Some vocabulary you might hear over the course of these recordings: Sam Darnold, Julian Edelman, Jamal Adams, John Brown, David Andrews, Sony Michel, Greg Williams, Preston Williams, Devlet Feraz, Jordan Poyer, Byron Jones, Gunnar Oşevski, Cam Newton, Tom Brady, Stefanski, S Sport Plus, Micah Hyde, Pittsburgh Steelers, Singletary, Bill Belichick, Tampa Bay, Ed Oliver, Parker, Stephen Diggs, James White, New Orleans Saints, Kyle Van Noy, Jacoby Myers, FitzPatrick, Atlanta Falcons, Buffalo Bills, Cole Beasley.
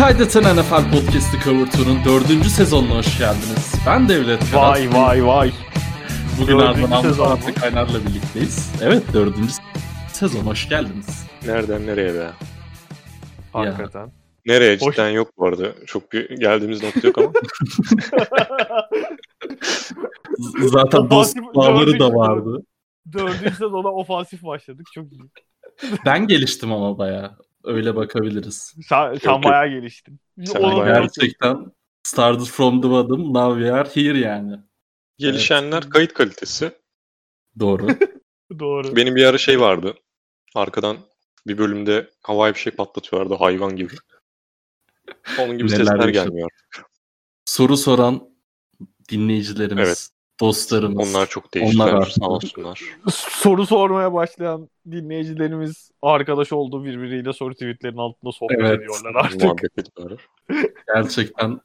Kaydeten NFL Podcast'ı Cover Tour'un 4. sezonuna hoş geldiniz. Ben Devlet Feraz. Vay. Bugün Altya Kaynar'la birlikteyiz. Evet, 4. sezon, hoş geldiniz. Nereden nereye be? Hakikaten. Ya. Nereye cidden hoş. Yok bu arada. Çok bir geldiğimiz nokta yok ama. Zaten dostları da vardı. 4. sezona ofansif başladık. Çok iyi. Ben geliştim ama bayağı. Öyle bakabiliriz. Sen bayağı geliştin. Gerçekten started from the bottom, now we are here yani. Gelişenler evet. Kayıt kalitesi. Doğru. Benim bir ara şey vardı. Arkadan bir bölümde havai bir şey patlatıyorlardı hayvan gibi. Onun gibi sesler gelmiyor. Soru soran dinleyicilerimiz, evet. Dostlarımız. Onlar çok değişikler, sağ olsunlar. Soru sormaya başlayan dinleyicilerimiz arkadaş oldu, birbiriyle soru tweetlerin altında sohbet ediyorlar artık. Gerçekten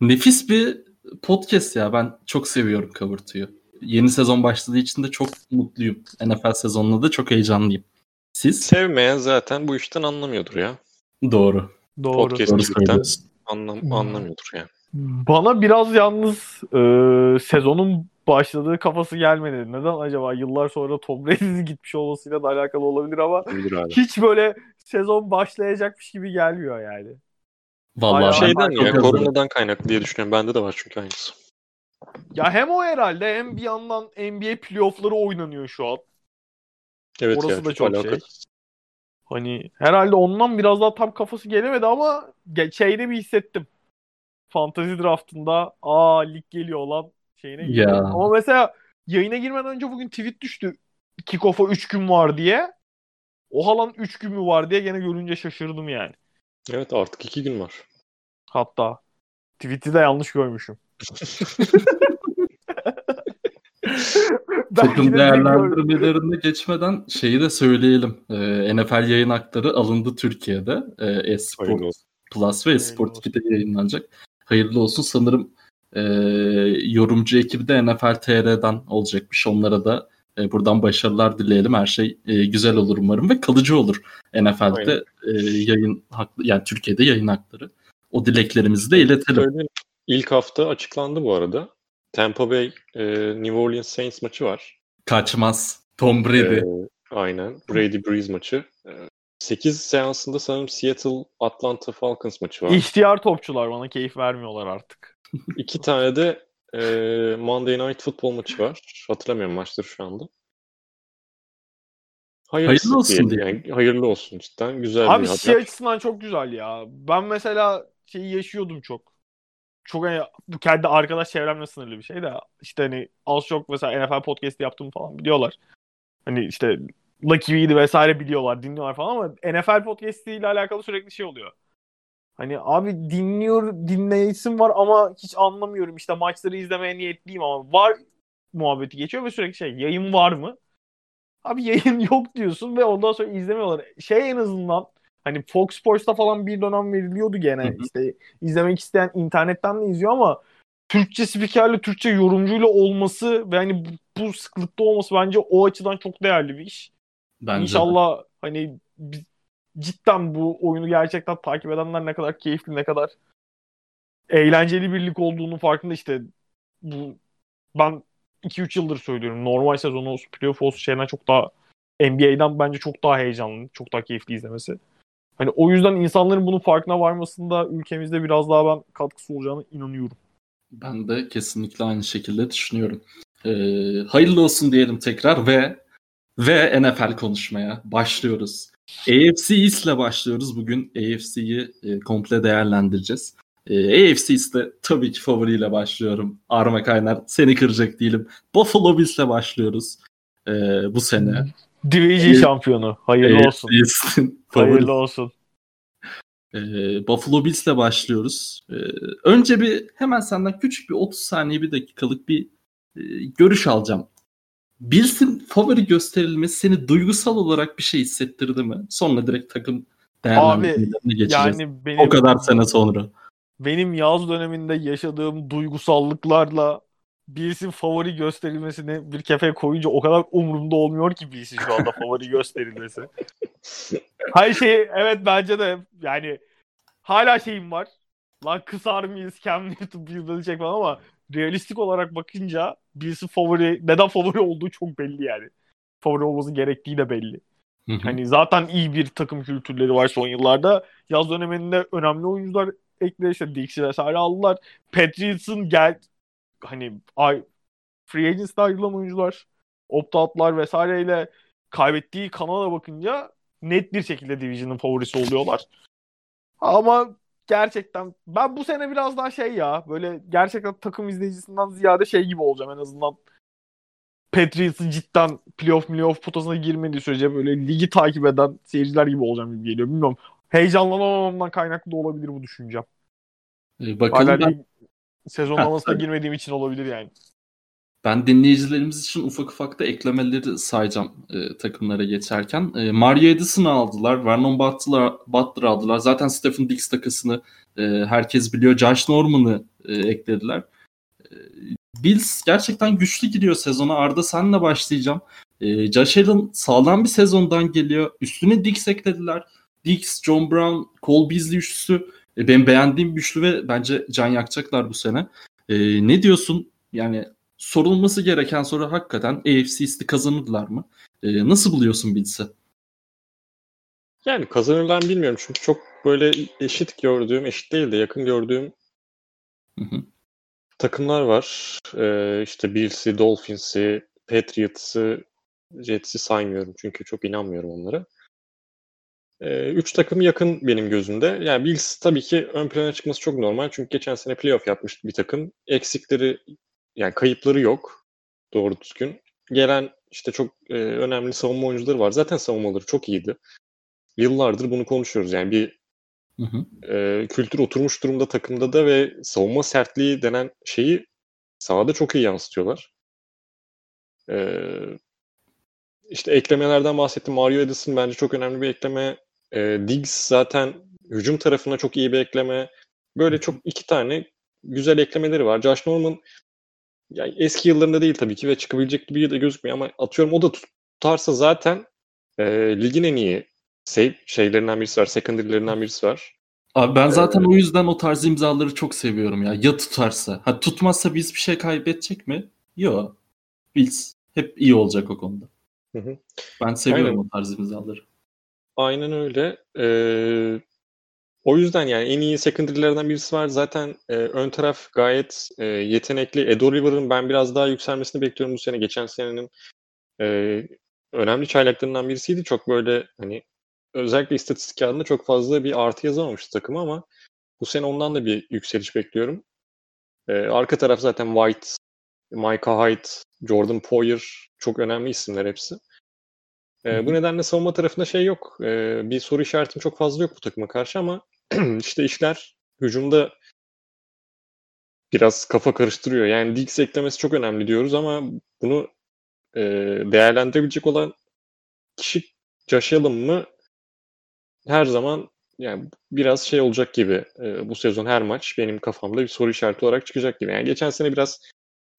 nefis bir podcast ya. Ben çok seviyorum Cover Tour'u. Yeni sezon başladığı için de çok mutluyum. NFL sezonunda da çok heyecanlıyım. Siz? Sevmeyen zaten bu işten anlamıyordur ya. Doğru. Podcast'ten anlamıyordur yani. Bana biraz yalnız sezonun başladığı kafası gelmedi. Neden acaba? Yıllar sonra Tom Brady'nin gitmiş olmasıyla da alakalı olabilir ama hiç böyle sezon başlayacakmış gibi gelmiyor yani. Vallahi şeyden ya, koronadan kaynaklı diye düşünüyorum. Bende de var çünkü aynısı. Ya hem o herhalde, hem bir yandan NBA playoff'ları oynanıyor şu an. Evet, orası yani, da çok alakalı. Hani herhalde ondan biraz daha tam kafası gelemedi ama şeyini bir hissettim. Fantasy draftında lig geliyor lan şeyine geliyor. Ama mesela yayına girmeden önce bugün tweet düştü. Kickoff'a 3 gün var diye. Oha lan 3 gün mü var diye gene görünce şaşırdım yani. Evet, artık 2 gün var. Hatta tweet'i de yanlış görmüşüm. Takım değerlendirmelerine geçmeden şeyi de söyleyelim. NFL yayın hakları alındı Türkiye'de. S Sport Plus ve S Sport 2'de yayınlanacak. Hayırlı olsun. Sanırım yorumcu ekibi de NFL TR'den olacakmış. Onlara da buradan başarılar dileyelim. Her şey güzel olur umarım ve kalıcı olur NFL'de yayın hakları, yani Türkiye'de yayın hakları. O dileklerimizi de iletelim. İlk hafta açıklandı bu arada. Tampa Bay New Orleans Saints maçı var. Kaçmaz. Tom Brady. Aynen. Brady-Breeze maçı. 8 seansında sanırım Seattle Atlanta Falcons maçı var. İhtiyar topçular bana keyif vermiyorlar artık. 2 tane de Monday Night Football maçı var. Hatırlamıyorum maçları şu anda. Hayırlı olsun diye. Yani. Hayırlı olsun cidden. Güzel. Abi şey açısından çok güzel ya. Ben mesela şeyi yaşıyordum çok. Çok hani kendi arkadaş çevremle sınırlı bir şey de işte hani az çok mesela NFL podcast'i yaptığımı falan biliyorlar. Hani işte Lucky'ydi vesaire biliyorlar, dinliyorlar falan ama NFL podcast'i ile alakalı sürekli şey oluyor. Hani abi dinleyesim var ama hiç anlamıyorum, işte maçları izlemeye niyetliyim ama var muhabbeti geçiyor ve sürekli şey, yayın var mı? Abi yayın yok diyorsun ve ondan sonra izlemiyorlar. Şey en azından hani Fox Sports'ta falan bir dönem veriliyordu gene. Hı-hı. İşte izlemek isteyen internetten de izliyor ama Türkçe spikerle, Türkçe yorumcuyla olması ve hani bu sıklıkta olması bence o açıdan çok değerli bir iş. Bence İnşallah de. Hani cidden bu oyunu gerçekten takip edenler ne kadar keyifli, ne kadar eğlenceli birlik olduğunun farkında. İşte bu, ben 2-3 yıldır söylüyorum. Normal sezonu, playoff olsun şeyden çok daha, NBA'den bence çok daha heyecanlı, çok daha keyifli izlemesi. Hani o yüzden insanların bunun farkına varmasında ülkemizde biraz daha ben katkısı olacağına inanıyorum. Ben de kesinlikle aynı şekilde düşünüyorum. Hayırlı olsun diyelim tekrar ve NFL konuşmaya başlıyoruz. AFC East ile başlıyoruz. Bugün AFC'yi komple değerlendireceğiz. AFC East'te tabii ki favoriyle başlıyorum. Arma Kaynar, seni kıracak değilim. Buffalo Bills ile başlıyoruz bu sene. Division şampiyonu. Hayırlı olsun. Hayırlı olsun. Buffalo Bills'le başlıyoruz. Önce bir hemen senden küçük bir 30 saniye, bir dakikalık bir görüş alacağım. Bills'in favori gösterilmesi seni duygusal olarak bir şey hissettirdi mi? Sonra direkt takım değerlendirmelerine geçeceğiz. Yani benim, o kadar sene sonra. Benim yaz döneminde yaşadığım duygusallıklarla Bills'in favori gösterilmesini bir kefeye koyunca o kadar umurumda olmuyor ki Bills'in şu anda favori gösterilmesi. Hayır, evet bence de yani hala şeyim var. Lan kısar mıyız? Cam Newton, Bill Belichick falan ama realistik olarak bakınca birisi favori, neden favori olduğu çok belli yani. Favori olması gerektiği de belli. Hani zaten iyi bir takım kültürleri var son yıllarda. Yaz döneminde önemli oyuncular ekledi. İşte Dixie vesaire aldılar. Patriots'ın hani free agents'da ayrılan oyuncular, opt-out'lar vesaireyle kaybettiği kanala bakınca net bir şekilde Division'ın favorisi oluyorlar. Ama gerçekten ben bu sene biraz daha şey ya, böyle gerçekten takım izleyicisinden ziyade şey gibi olacağım en azından. Patriots'ın cidden playoff potasına girmediği sürece böyle ligi takip eden seyirciler gibi olacağım gibi geliyor. Bilmiyorum. Heyecanlanamamamdan kaynaklı da olabilir bu düşüncem. Bakalım ben... Sezonlamasına girmediğim için olabilir yani. Ben dinleyicilerimiz için ufak da eklemeleri sayacağım takımlara geçerken. Mario Edison'ı aldılar. Vernon Butler'ı aldılar. Zaten Stephen Diggs takasını herkes biliyor. Josh Norman'ı eklediler. Bills gerçekten güçlü gidiyor sezona. Arda senle başlayacağım. Josh Allen sağlam bir sezondan geliyor. Üstüne Diggs eklediler. Diggs, John Brown, Cole Beasley üçlüsü. Ben beğendiğim güçlü ve bence can yakacaklar bu sene. Ne diyorsun? Yani sorulması gereken soru hakikaten AFC East'i kazanırlar mı? Nasıl buluyorsun Bills'i? Yani kazanırlar bilmiyorum. Çünkü çok böyle eşit değil de yakın gördüğüm takımlar var. İşte Bills'i, Dolphins'i, Patriots'ı, Jets'i saymıyorum. Çünkü çok inanmıyorum onlara. Üç takım yakın benim gözümde. Yani Bills tabii ki ön plana çıkması çok normal. Çünkü geçen sene playoff yapmıştı bir takım. Eksikleri, yani kayıpları yok doğru düzgün. Gelen işte çok önemli savunma oyuncuları var. Zaten savunmaları çok iyiydi. Yıllardır bunu konuşuyoruz. Yani bir kültür oturmuş durumda takımda da ve savunma sertliği denen şeyi sahada çok iyi yansıtıyorlar. İşte eklemelerden bahsettim. Mario Edison bence çok önemli bir ekleme. Diggs zaten hücum tarafına çok iyi bir ekleme. Böyle çok iki tane güzel eklemeleri var. Josh Norman yani eski yıllarında değil tabii ki ve çıkabilecek gibi de gözükmüyor ama atıyorum o da tutarsa zaten ligin en iyi şeylerinden birisi var, secondary'lerinden birisi var. Abi ben zaten o yüzden o tarz imzaları çok seviyorum ya. Ya tutarsa. Ha tutmazsa biz bir şey kaybedecek mi? Yok. Bills hep iyi olacak o konuda. Hı-hı. Ben seviyorum aynen o tarz imzaları. Aynen öyle. O yüzden yani en iyi secondary'lerden birisi var. Zaten ön taraf gayet yetenekli. Edo River'ın ben biraz daha yükselmesini bekliyorum bu sene. Geçen senenin önemli çaylaklarından birisiydi. Çok böyle hani özellikle istatistik kağıdında çok fazla bir artı yazamamıştı takıma ama bu sene ondan da bir yükseliş bekliyorum. Arka taraf zaten White, Micah Hyde, Jordan Poyer çok önemli isimler hepsi. Bu nedenle savunma tarafında şey yok. Bir soru işaretim çok fazla yok bu takıma karşı ama işte işler hücumda biraz kafa karıştırıyor. Yani Diggs eklemesi çok önemli diyoruz ama bunu değerlendirebilecek olan kişi Josh Allen mı? Her zaman yani biraz şey olacak gibi bu sezon her maç benim kafamda bir soru işareti olarak çıkacak gibi. Yani geçen sene biraz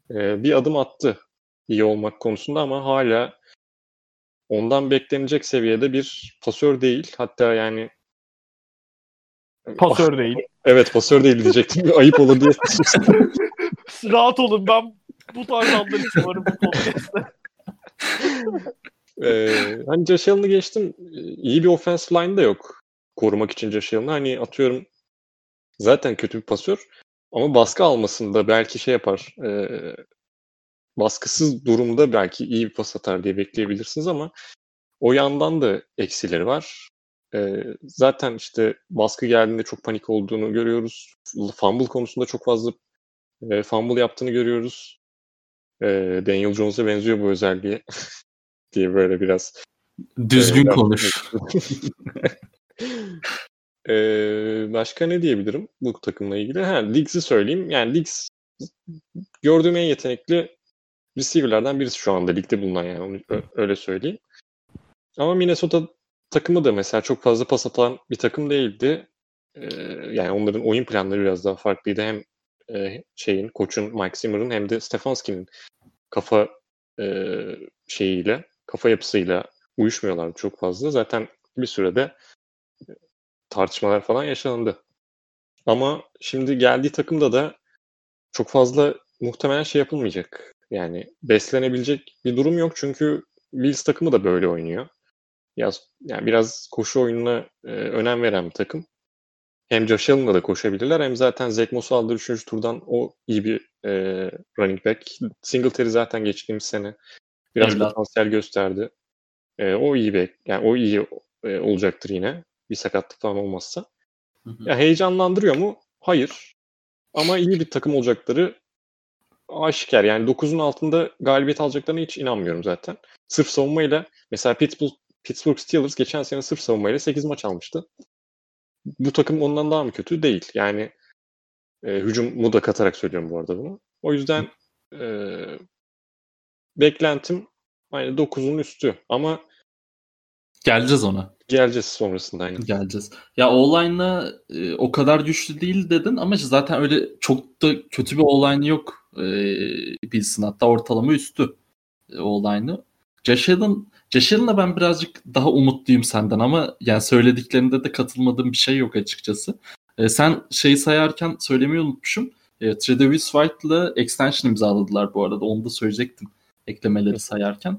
bir adım attı iyi olmak konusunda ama hala ondan beklenecek seviyede bir pasör değil. Hatta yani pasör değil. Evet pasör değil diyecektim. Ayıp olur diye. Rahat olun ben bu tarz adlar için varım bu podcast'ta. Hani Josh Allen'ı geçtim. İyi bir offensive line da yok korumak için Josh Allen'ı. Hani atıyorum zaten kötü bir pasör ama baskı almasında belki şey yapar. Baskısız durumda belki iyi bir pas atar diye bekleyebilirsiniz ama o yandan da eksileri var. Zaten işte baskı geldiğinde çok panik olduğunu görüyoruz. Fumble konusunda çok fazla fumble yaptığını görüyoruz. Daniel Jones'a benziyor bu özelliği diye böyle biraz düzgün konuş. Başka ne diyebilirim bu takımla ilgili? Diggs'i söyleyeyim. Yani Diggs gördüğüm en yetenekli receiver'lerden birisi şu anda ligde bulunan yani öyle söyleyeyim. Ama Minnesota takımı da mesela çok fazla pas atan bir takım değildi. Yani onların oyun planları biraz daha farklıydı. Hem koçun Mike Zimmer'ın hem de Stefanski'nin kafa kafa yapısıyla uyuşmuyorlardı çok fazla. Zaten bir sürede tartışmalar falan yaşandı Ama şimdi geldiği takımda da çok fazla muhtemelen şey yapılmayacak. Yani beslenebilecek bir durum yok çünkü Bills takımı da böyle oynuyor. Yani biraz koşu oyununa önem veren bir takım. Hem Josh Allen'la da koşabilirler hem zaten Zach Moss'u aldığı 3. turdan o iyi bir running back. Singletary zaten geçtiğimiz sene biraz potansiyel gösterdi. O iyi back. Yani o iyi olacaktır yine. Bir sakatlık falan olmazsa. Hı hı. Ya heyecanlandırıyor mu? Hayır. Ama iyi bir takım olacakları aşikar. Yani 9'un altında galibiyet alacaklarına hiç inanmıyorum zaten. Sırf savunmayla mesela Pittsburgh Steelers geçen sene sırf savunmayla 8 maç almıştı. Bu takım ondan daha mı kötü? Değil. Yani hücumu da katarak söylüyorum bu arada bunu. O yüzden beklentim aynı 9'un üstü ama geleceğiz ona. Geleceğiz sonrasında. Aynen. Geleceğiz. Ya O-line'la o kadar güçlü değil dedin ama zaten öyle çok da kötü bir O-line yok bilsin. Hatta ortalama üstü O-line'ı. Josh Allen'la ben birazcık daha umutluyum senden ama yani söylediklerinde de katılmadığım bir şey yok açıkçası. Sen şeyi sayarken söylemeyi unutmuşum. Tredavious White'la extension imzaladılar bu arada. Onu da söyleyecektim. Eklemeleri sayarken.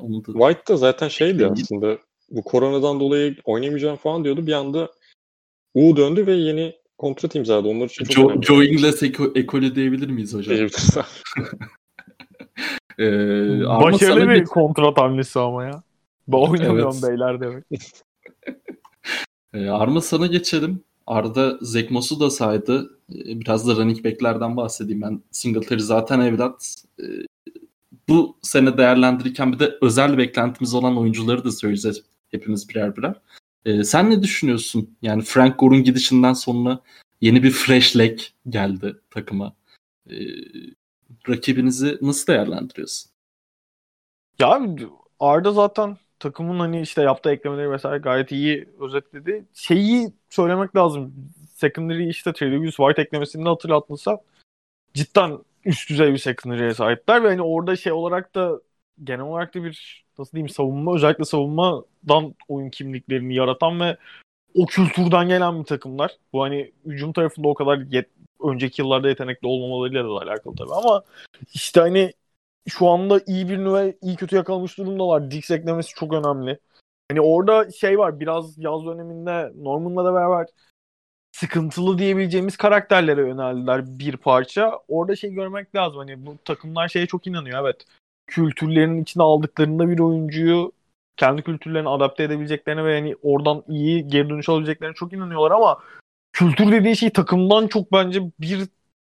Onu da... White da zaten şeydi aslında. Bu koronadan dolayı oynayamayacağım falan diyordu. Bir anda U döndü ve yeni kontrat imzaladı. Onlar için çok Joe Ingles ekolü diyebilir miyiz hocam? Diyebiliriz. Başarılı bir kontrat hamlesi ama ya. Ben oynamıyorum evet. Beyler demek. Arma sana geçelim. Arda Zach Moss'u da saydı. Biraz da running back'lerden bahsedeyim. Ben Singletary zaten evlat. Bu sene değerlendirirken bir de özel beklentimiz olan oyuncuları da söyleyeceğiz hepimiz birer birer. Sen ne düşünüyorsun? Yani Frank Gore'un gidişinden sonra yeni bir fresh leg geldi takıma. Rakibinizi nasıl değerlendiriyorsun? Ya Arda zaten takımın hani işte yaptığı eklemeleri vesaire gayet iyi özetledi. Şeyi söylemek lazım. Secondary işte Tredavious White eklemesini de hatırlatmışsa cidden üst düzey bir secondary'e sahipler ve hani orada şey olarak da genel olarak da bir nasıl diyeyim savunma özellikle savunmadan oyun kimliklerini yaratan ve o kültürden gelen bir takımlar. Bu hani hücum tarafında o kadar önceki yıllarda yetenekli olmamalarıyla da alakalı tabii ama işte hani şu anda iyi birini ve iyi kötü yakalamış durumdalar. Diggs eklemesi çok önemli. Hani orada şey var biraz yaz döneminde Norman'la da beraber sıkıntılı diyebileceğimiz karakterlere yöneldiler bir parça. Orada şey görmek lazım. Hani bu takımlar şeye çok inanıyor. Evet. Kültürlerinin içine aldıklarında bir oyuncuyu kendi kültürlerine adapte edebileceklerine ve yani oradan iyi geri dönüş alabileceklerine çok inanıyorlar ama kültür dediği şey takımdan çok bence bir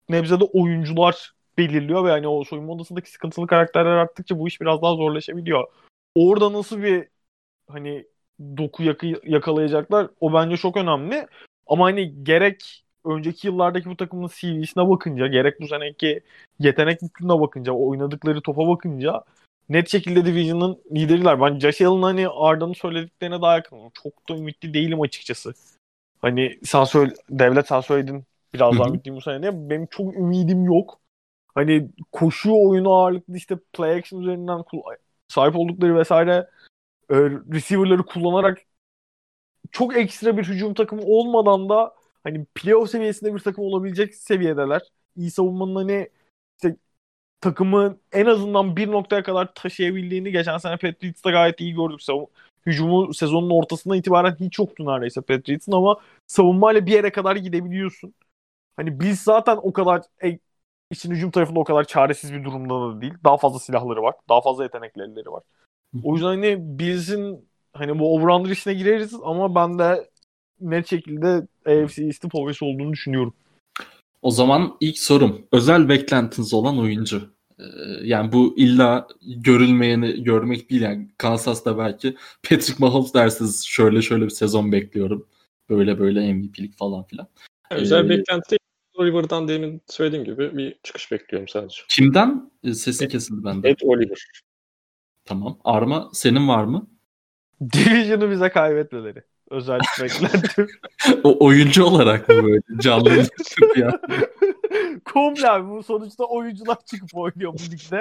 nebzede oyuncular belirliyor ve yani o soyunma odasındaki sıkıntılı karakterler arttıkça bu iş biraz daha zorlaşabiliyor. Orada nasıl bir hani doku yakalayacaklar o bence çok önemli. Ama hani gerek önceki yıllardaki bu takımın CV'sine bakınca, gerek bu seneki yetenek bütününe bakınca, oynadıkları topa bakınca net şekilde Division'ın lideriler. Ben Josh Allen'ın hani Arda'nın söylediklerine daha yakınım. Çok da ümitli değilim açıkçası. Hani sen söyledin biraz daha ümitliyim bu sene diye. Benim çok ümidim yok. Hani koşu oyunu ağırlıklı işte play action üzerinden sahip oldukları vesaire receiver'ları kullanarak çok ekstra bir hücum takımı olmadan da hani playoff seviyesinde bir takım olabilecek seviyedeler. İyi savunmanın hani işte takımın en azından bir noktaya kadar taşıyabildiğini geçen sene Patriots'ta gayet iyi gördük. Hücumu sezonun ortasından itibaren hiç yoktu neredeyse Patriots'ın ama savunmayla bir yere kadar gidebiliyorsun. Hani Bills zaten o kadar işin hücum tarafında o kadar çaresiz bir durumda da değil. Daha fazla silahları var. Daha fazla yetenekleri var. O yüzden hani Bills'in hani bu over-under işine gireriz ama ben de net şekilde AFC East'in favorisi olduğunu düşünüyorum. O zaman ilk sorum. Özel beklentiniz olan oyuncu. Yani bu illa görülmeyeni görmek değil. Yani Kansas'ta belki Patrick Mahomes dersiniz şöyle bir sezon bekliyorum. Böyle MVP'lik falan filan. Yani özel beklenti Ed Oliver'dan demin söylediğim gibi bir çıkış bekliyorum sadece. Kimden? Sesi kesildi benden. Ed Oliver. Tamam. Arma senin var mı? Division'u bize kaybetmeleri. Özel beklentim. O oyuncu olarak mı böyle? Canlı bir tip ya. Komple abi. Bu sonuçta oyuncular çıkıp oynuyor bu ligde.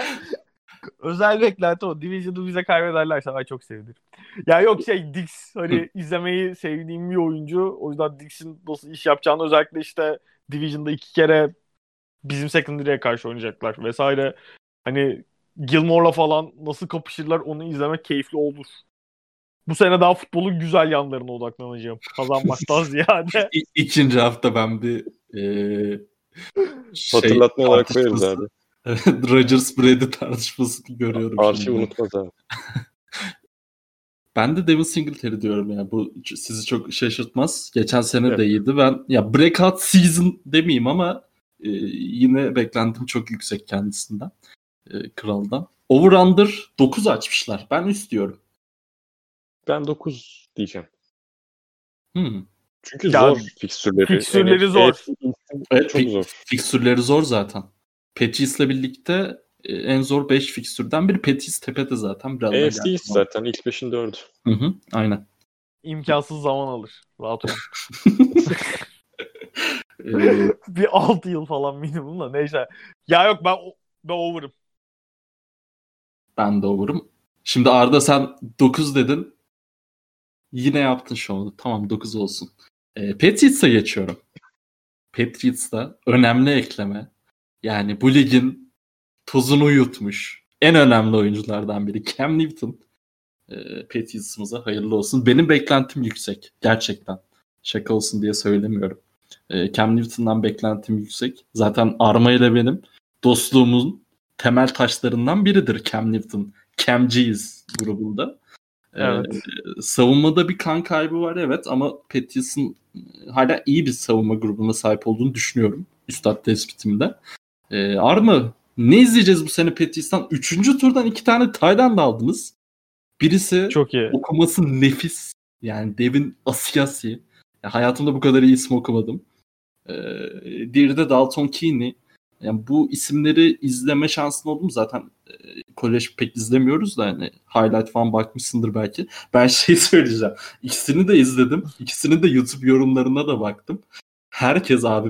Özel beklenti o. Division'ı bize kaybederlerse ay çok sevinirim. Ya yok Diggs hani izlemeyi sevdiğim bir oyuncu. O yüzden Diggs'in nasıl iş yapacağını özellikle işte Division'da 2 kere bizim secondary'e karşı oynayacaklar vesaire. Hani Gilmore'la falan nasıl kapışırlar onu izlemek keyifli olur. Bu sene daha futbolun güzel yanlarına odaklanacağım. Kazanmaktan ziyade. İkinci hafta ben bir hatırlatma olarak veririz abi. Rodgers Brady tartışmasını görüyorum. Arşiv unutmaz abi. Ben de Devin Singletary diyorum ya. Bu sizi çok şaşırtmaz. Geçen sene de iyiydi. Ben ya breakout season demeyeyim ama yine beklentim çok yüksek kendisinden. Kraldan. Over-under 9 açmışlar. Ben üst diyorum. Ben 9 diyeceğim. Çünkü ya, zor fikstürleri. Fikstürleri zor. Evet, çok zor. Fikstürleri zor zaten. Patriots'la birlikte en zor 5 fikstürden biri. Patriots tepede zaten. AFC'yiz zaten. İlk 5'in 4'ü. Hı-hı, aynen. İmkansız zaman alır. Rahat olun. Bir 6 yıl falan minimumla. Neyse. Ya yok ben over'ım. Ben de over'ım. Şimdi Arda sen 9 dedin. Yine yaptın şovunu. Tamam 9 olsun. Patriots'a geçiyorum. Patriots'ta önemli ekleme. Yani bu ligin tozunu yutmuş en önemli oyunculardan biri Cam Newton. Patriots'ımıza hayırlı olsun. Benim beklentim yüksek. Gerçekten. Şaka olsun diye söylemiyorum. Cam Newton'dan beklentim yüksek. Zaten Arma ile benim dostluğumun temel taşlarından biridir Cam Newton. Cam'ciyiz grubunda. Evet. Savunmada bir kan kaybı var evet ama Patriots'ın hala iyi bir savunma grubuna sahip olduğunu düşünüyorum. Üstad tespitimde. Arma ne izleyeceğiz bu sene Patriots'tan? 3. turdan 2 tane tight end aldınız. Birisi çok iyi. Okuması nefis. Yani Devin Asiasi. Yani hayatımda bu kadar iyi isim okumadım. Diğeri de Dalton Keene. Yani bu isimleri izleme şansın oldu mu? Zaten kolej pek izlemiyoruz da hani highlight falan bakmışsındır belki. Ben söyleyeceğim. İkisini de izledim. İkisini de YouTube yorumlarına da baktım. Herkes abi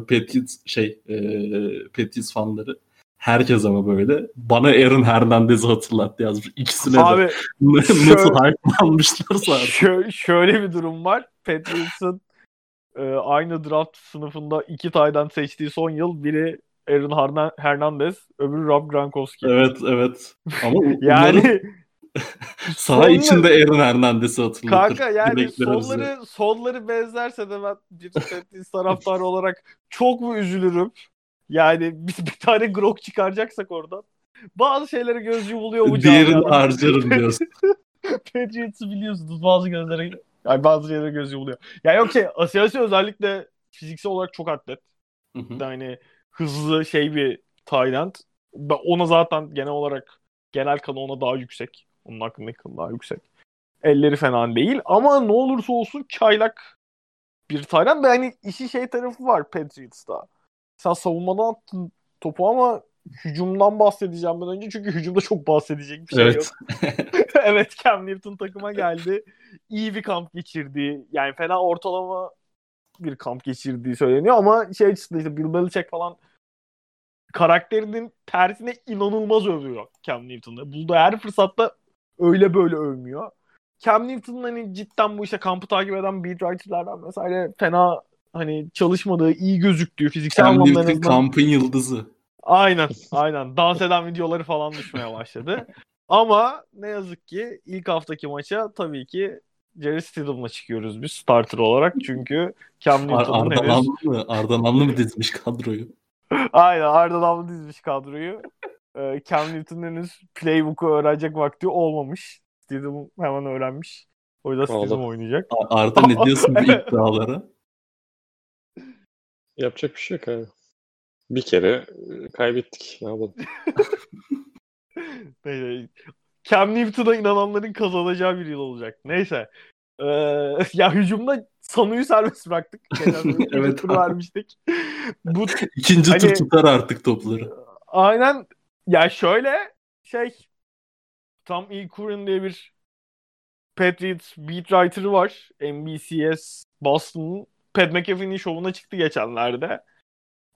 Patriots fanları. Herkes ama böyle. Bana Aaron Hernandez'i hatırlattı yazmış. İkisine abi, de nasıl hype'lanmışlarsa abi. Şöyle bir durum var. Patriots'ın aynı draft sınıfında 2 tight end seçtiği son yıl biri Aaron Hernandez, öbürü Rob Gronkowski. Evet. Ama yani saha içinde Aaron Hernandez'i hatırlatır. Kanka yani solları benzerse de ben bir Patriots taraftarı olarak çok mu üzülürüm? Yani bir tane Gronk çıkaracaksak oradan. Bazı şeylere göz yumuluyor bu canlı. Diğerini harcarım diyorsun. Patriots'ı biliyorsunuz bazı şeylere göz yumuluyor. Yani yok Asiasi özellikle fiziksel olarak çok atlet. Yani hızlı bir Tayland. Ona zaten genel kanı ona daha yüksek. Onun hakkındaki kanı daha yüksek. Elleri fena değil. Ama ne olursa olsun çaylak bir Tayland. Ve hani işi tarafı var Patriots'ta. Sen savunmadan attın topu ama hücumdan bahsedeceğim ben önce. Çünkü hücumda çok bahsedecek bir şey yok. Evet Cam Newton takıma geldi. İyi bir kamp geçirdi. Yani fena ortalama bir kamp geçirdiği söyleniyor ama işte Bill Belichick falan karakterinin tersine inanılmaz övüyor Cam Newton'ı. Bulduğu her fırsatta öyle böyle övmüyor. Cam Newton'ın hani cidden bu işte kampı takip eden beat writer'lardan vesaire fena hani çalışmadığı, iyi gözüktüğü fiziksel anlamda. Cam Newton kampın yıldızı. Aynen. Dans eden videoları falan düşmeye başladı. Ama ne yazık ki ilk haftaki maça tabii ki Jerry Stidham'la çıkıyoruz biz starter olarak çünkü Cam Newton'un Arda Namlı mı dizmiş kadroyu? Aynen Arda Namlı dizmiş kadroyu. Cam Newton'un henüz playbook'u öğrenecek vakti olmamış. Stidham hemen öğrenmiş. O yüzden Stidham oynayacak. Arda ne diyorsun bu iddialara? Yapacak bir şey yok abi. Bir kere kaybettik. Ne yapalım? Cam Newton'a inananların kazanacağı bir yıl olacak. Neyse. Ya hücumda Sanu'yu serbest bıraktık. Evet. Tur vermiştik. Bu, İkinci tur tutar artık topları. Aynen. Ya şöyle Tom E. Curran diye bir Patriots beat writer'ı var. NBCS Boston'ın Pat McAfee'nin şovuna çıktı geçenlerde.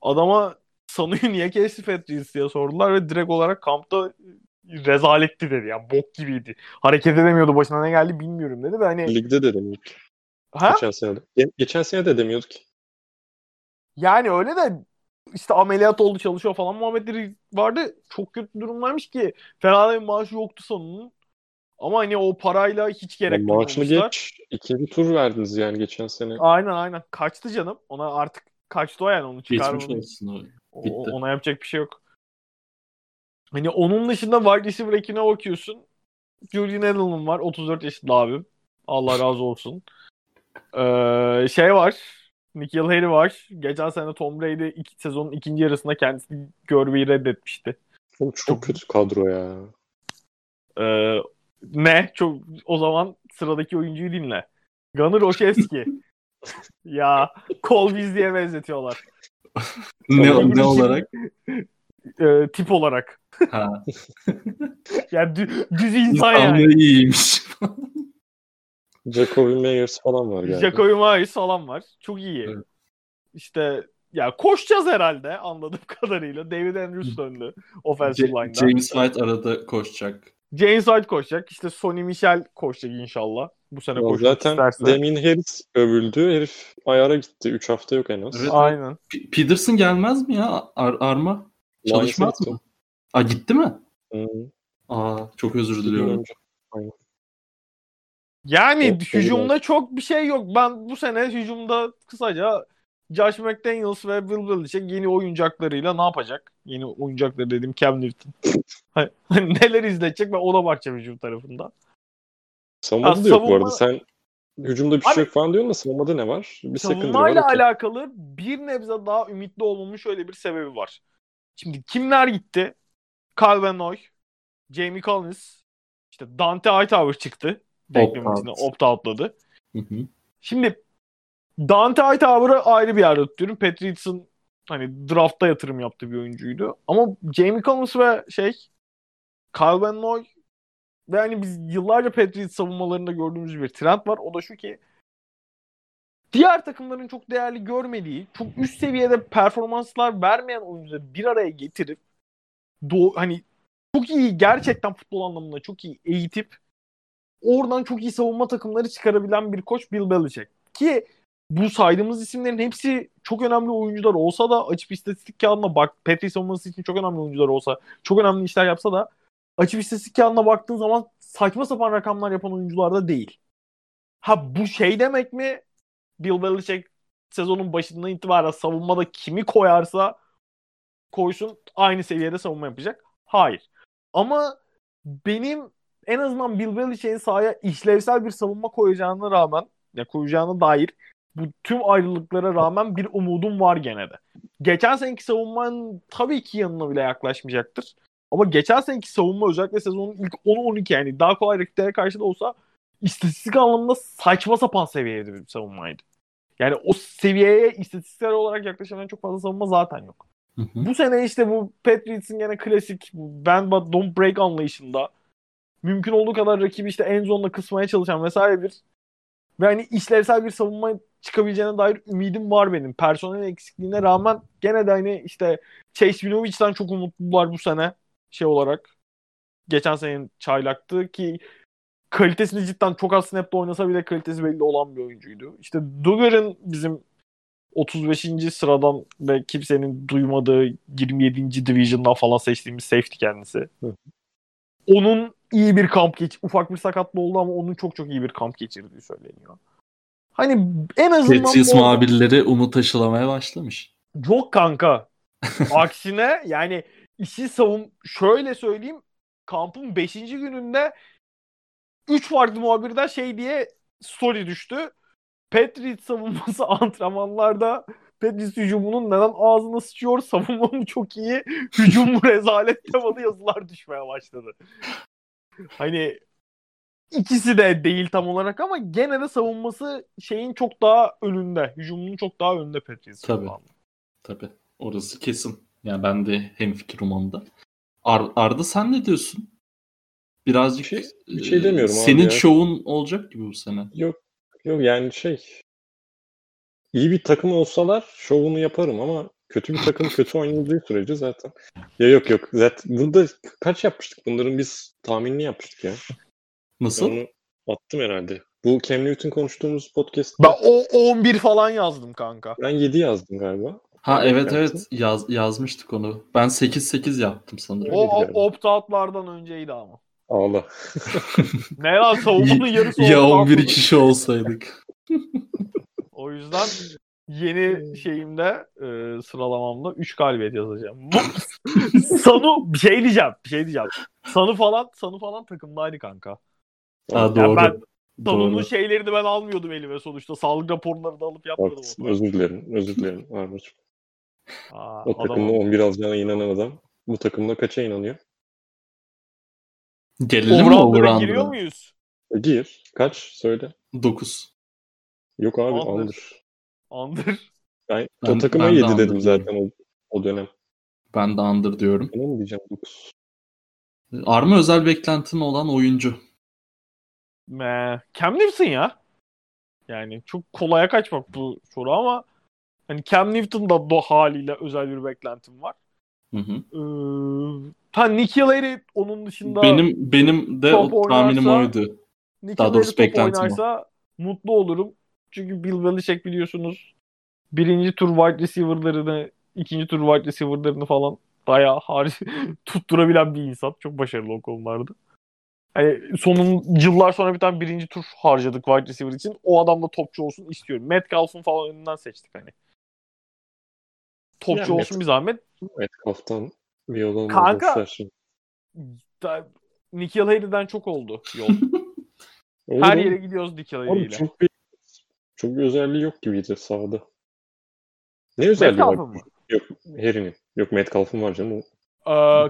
Adama Sanu'yu niye kesti Patriots diye sordular ve direkt olarak kampta rezaletti dedi ya. Bok gibiydi. Hareket edemiyordu. Başına ne geldi bilmiyorum dedi. Ve hani... Ligde de demiyorduk. Ha? Geçen sene de demiyorduk. Yani öyle de işte ameliyat oldu, çalışıyor falan muhabbetleri vardı. Çok kötü durumdaymış ki. Fena bir maaşı yoktu sonunun. Ama hani o parayla hiç gerek yok. Maaşını geç. İkinci tur verdiniz yani geçen sene. Aynen aynen. Kaçtı canım. Ona artık kaçtı o yani. Onu geçmiş onu. Ona yapacak bir şey yok. Hani onun dışında wide receiver ekine bakıyorsun. Julian Edelman var. 34 yaşında abim. Allah razı olsun. Şey var. Nikhil Harry var. Geçen sene Tom Brady sezonun ikinci yarısında kendisi görmeyi reddetmişti. Çok kötü kadro ya. O zaman sıradaki oyuncuyu dinle. Gunnar Oşevski. Ya Cole Beasley'e benzetiyorlar. ne olarak? Tip olarak. Ha. Yani düz insan yani. Anlığı iyiymiş. Jacoby Myers falan var yani. Jacoby Myers falan var. Çok iyi. Evet. İşte ya koşacağız herhalde anladığım kadarıyla. David Andrews döndü offensive line'dan. James White arada koşacak. James White koşacak. İşte Sony Michel koşacak inşallah. Bu sene koşacak istersen. Zaten Demin Harris övüldü. Herif ayara gitti. 3 hafta yok en az. Evet, aynen. Peterson gelmez mi ya? Arma? Çalışmaz mı? Aa gitti mi? Çok özür diliyorum. Aynen. Yani hücumda çok bir şey yok. Ben bu sene hücumda kısaca Josh McDaniels ve Bill Belichick yeni oyuncaklarıyla ne yapacak? Yeni oyuncakları dedim Cam Newton. Neler izletecek ben ona bakacağım hücum tarafında. Savunmada da yok bu arada. Sen hücumda bir şey yok falan diyorsun da savunmada ne var? Bir savunmayla alakalı bir nebze daha ümitli olmamın şöyle bir sebebi var. Şimdi kimler gitti? Kyle Van Noy, Jamie Collins, işte Dante Hightower çıktı. Beklemin içinde opt-out'ladı. Şimdi Dante Hightower'ı ayrı bir yerde tutuyorum. Pat Ritson hani draftta yatırım yaptığı bir oyuncuydu. Ama Jamie Collins ve Kyle Van Noy ve hani biz yıllarca Pat Ritson savunmalarında gördüğümüz bir trend var. O da şu ki diğer takımların çok değerli görmediği, çok üst seviyede performanslar vermeyen oyuncuları bir araya getirip hani çok iyi, gerçekten futbol anlamında çok iyi eğitip oradan çok iyi savunma takımları çıkarabilen bir koç Bill Belichick. Ki bu saydığımız isimlerin hepsi çok önemli oyuncular olsa da açıp istatistik kağıdına Petri savunması için çok önemli oyuncular olsa, çok önemli işler yapsa da açıp istatistik kağıdına baktığın zaman saçma sapan rakamlar yapan oyuncular da değil. Ha bu demek mi? Bill Belichick sezonun başından itibaren savunmada kimi koyarsa koysun aynı seviyede savunma yapacak. Hayır. Ama benim en azından Bill Belichick'in sahaya işlevsel bir savunma koyacağına rağmen, ya koyacağına dair bu tüm ayrılıklara rağmen bir umudum var gene de. Geçen seneki savunmanın tabii ki yanına bile yaklaşmayacaktır. Ama geçen seneki savunma özellikle sezonun ilk 10-12 yani daha kolay rakiplere karşı da olsa istatistik anlamında saçma sapan seviyede bir savunmaydı. Yani o seviyeye istatistikler olarak yaklaşan çok fazla savunma zaten yok. Bu sene işte bu Pat Ritson gene klasik bu bend but don't break anlayışında mümkün olduğu kadar rakibi işte en zonda kısmaya çalışan vesaire bir ve hani işlevsel bir savunma çıkabileceğine dair ümidim var benim. Personel eksikliğine rağmen gene de hani işte Chase Vinovic'den çok umutlular bu sene olarak. Geçen sene çaylaktı ki kalitesini cidden çok az snap'te oynasa bile kalitesi belli olan bir oyuncuydu. İşte Duggar'ın bizim 35. sıradan ve kimsenin duymadığı 27. Division'dan falan seçtiğimiz safety kendisi. Onun iyi bir kamp ufak bir sakatlığı oldu ama onun çok çok iyi bir kamp geçirdiği söyleniyor. Hani en azından Tetris muhabirleri umut aşılamaya başlamış. Yok kanka. Aksine yani işi şöyle söyleyeyim, kampın 5. gününde 3 farklı muhabirden diye story düştü. Patriots savunması antrenmanlarda Patriots hücumunun neden ağzına sıçıyor, savunmanın çok iyi, hücum rezalet temalı yazılar düşmeye başladı. Hani ikisi de değil tam olarak ama gene de savunması çok daha önünde, hücumunun çok daha önünde Patriots. Tabii. Orası kesin. Yani ben de hemfikirim onda. Arda sen ne diyorsun? Birazcık bir şey demiyorum senin şovun olacak gibi bu sene. Yok yani iyi bir takım olsalar şovunu yaparım ama kötü bir takım kötü oynadığı sürece zaten. Ya yok. Zaten burada kaç yapmıştık? Bunların biz tahminini yapmıştık ya. Nasıl? Onu attım herhalde. Bu Cam Newton konuştuğumuz podcast'ta. Ben o 11 falan yazdım kanka. Ben 7 yazdım galiba. Ha evet yazmıştık onu. Ben 8 yaptım sanırım. O opt-out'lardan önceydi ama. Allah. Ne lan, savunmanın yarısı oldu. Ya 11 kişi olsaydık. O yüzden yeni şeyimde sıralamamda 3 galibiyet yazacağım. Sanu bir şey diyeceğim. Sanu falan takımdaydı kanka. Ha, doğru. Yani ben Sanu'nun şeylerini ben almıyordum elime sonuçta. Sağlık raporlarını da alıp yapmadım. Bak, özür dilerim. Armacığım. O takımda 11 alacağına inanan adam bu takımda kaça inanıyor? Gelelim mi overround'a? Giriyor muyuz? Gir. Kaç? Söyle. 9. Yok abi. Under. Ben o takıma 7 dedim zaten o dönem. Ben de under diyorum. Ne mi diyeceğim 9? Arma özel beklentin olan oyuncu. Cam Newton ya. Yani çok kolaya kaçmak bu soru ama hani Cam Newton'da bu haliyle özel bir beklentim var. Hı. Nick Hillary onun dışında benim de o tahminim oydu. Daha doğrusu beklentim oynarsa mutlu olurum. Çünkü Bill Belichick biliyorsunuz 1. tur wide receiver'larını, 2. tur wide receiver'larını falan bayağı tutturabilen bir insan. Çok başarılı o konularda. Hani yıllar sonra bir tane 1. tur harcadık wide receiver için. O adam da topçu olsun istiyorum. Metcalf'ın falan önünden seçtik hani. Topçu yani olsun bir zahmet. Metcalf'tan bir yol olmadı. Kanka Nikhil Haley'den çok oldu yol. Her yere gidiyoruz Nikhil Haley'yle. Çok bir özelliği yok gibiydi sahada. Ne özelliği var? Yok Harry'nin. Yok Metcalf'ın var canım.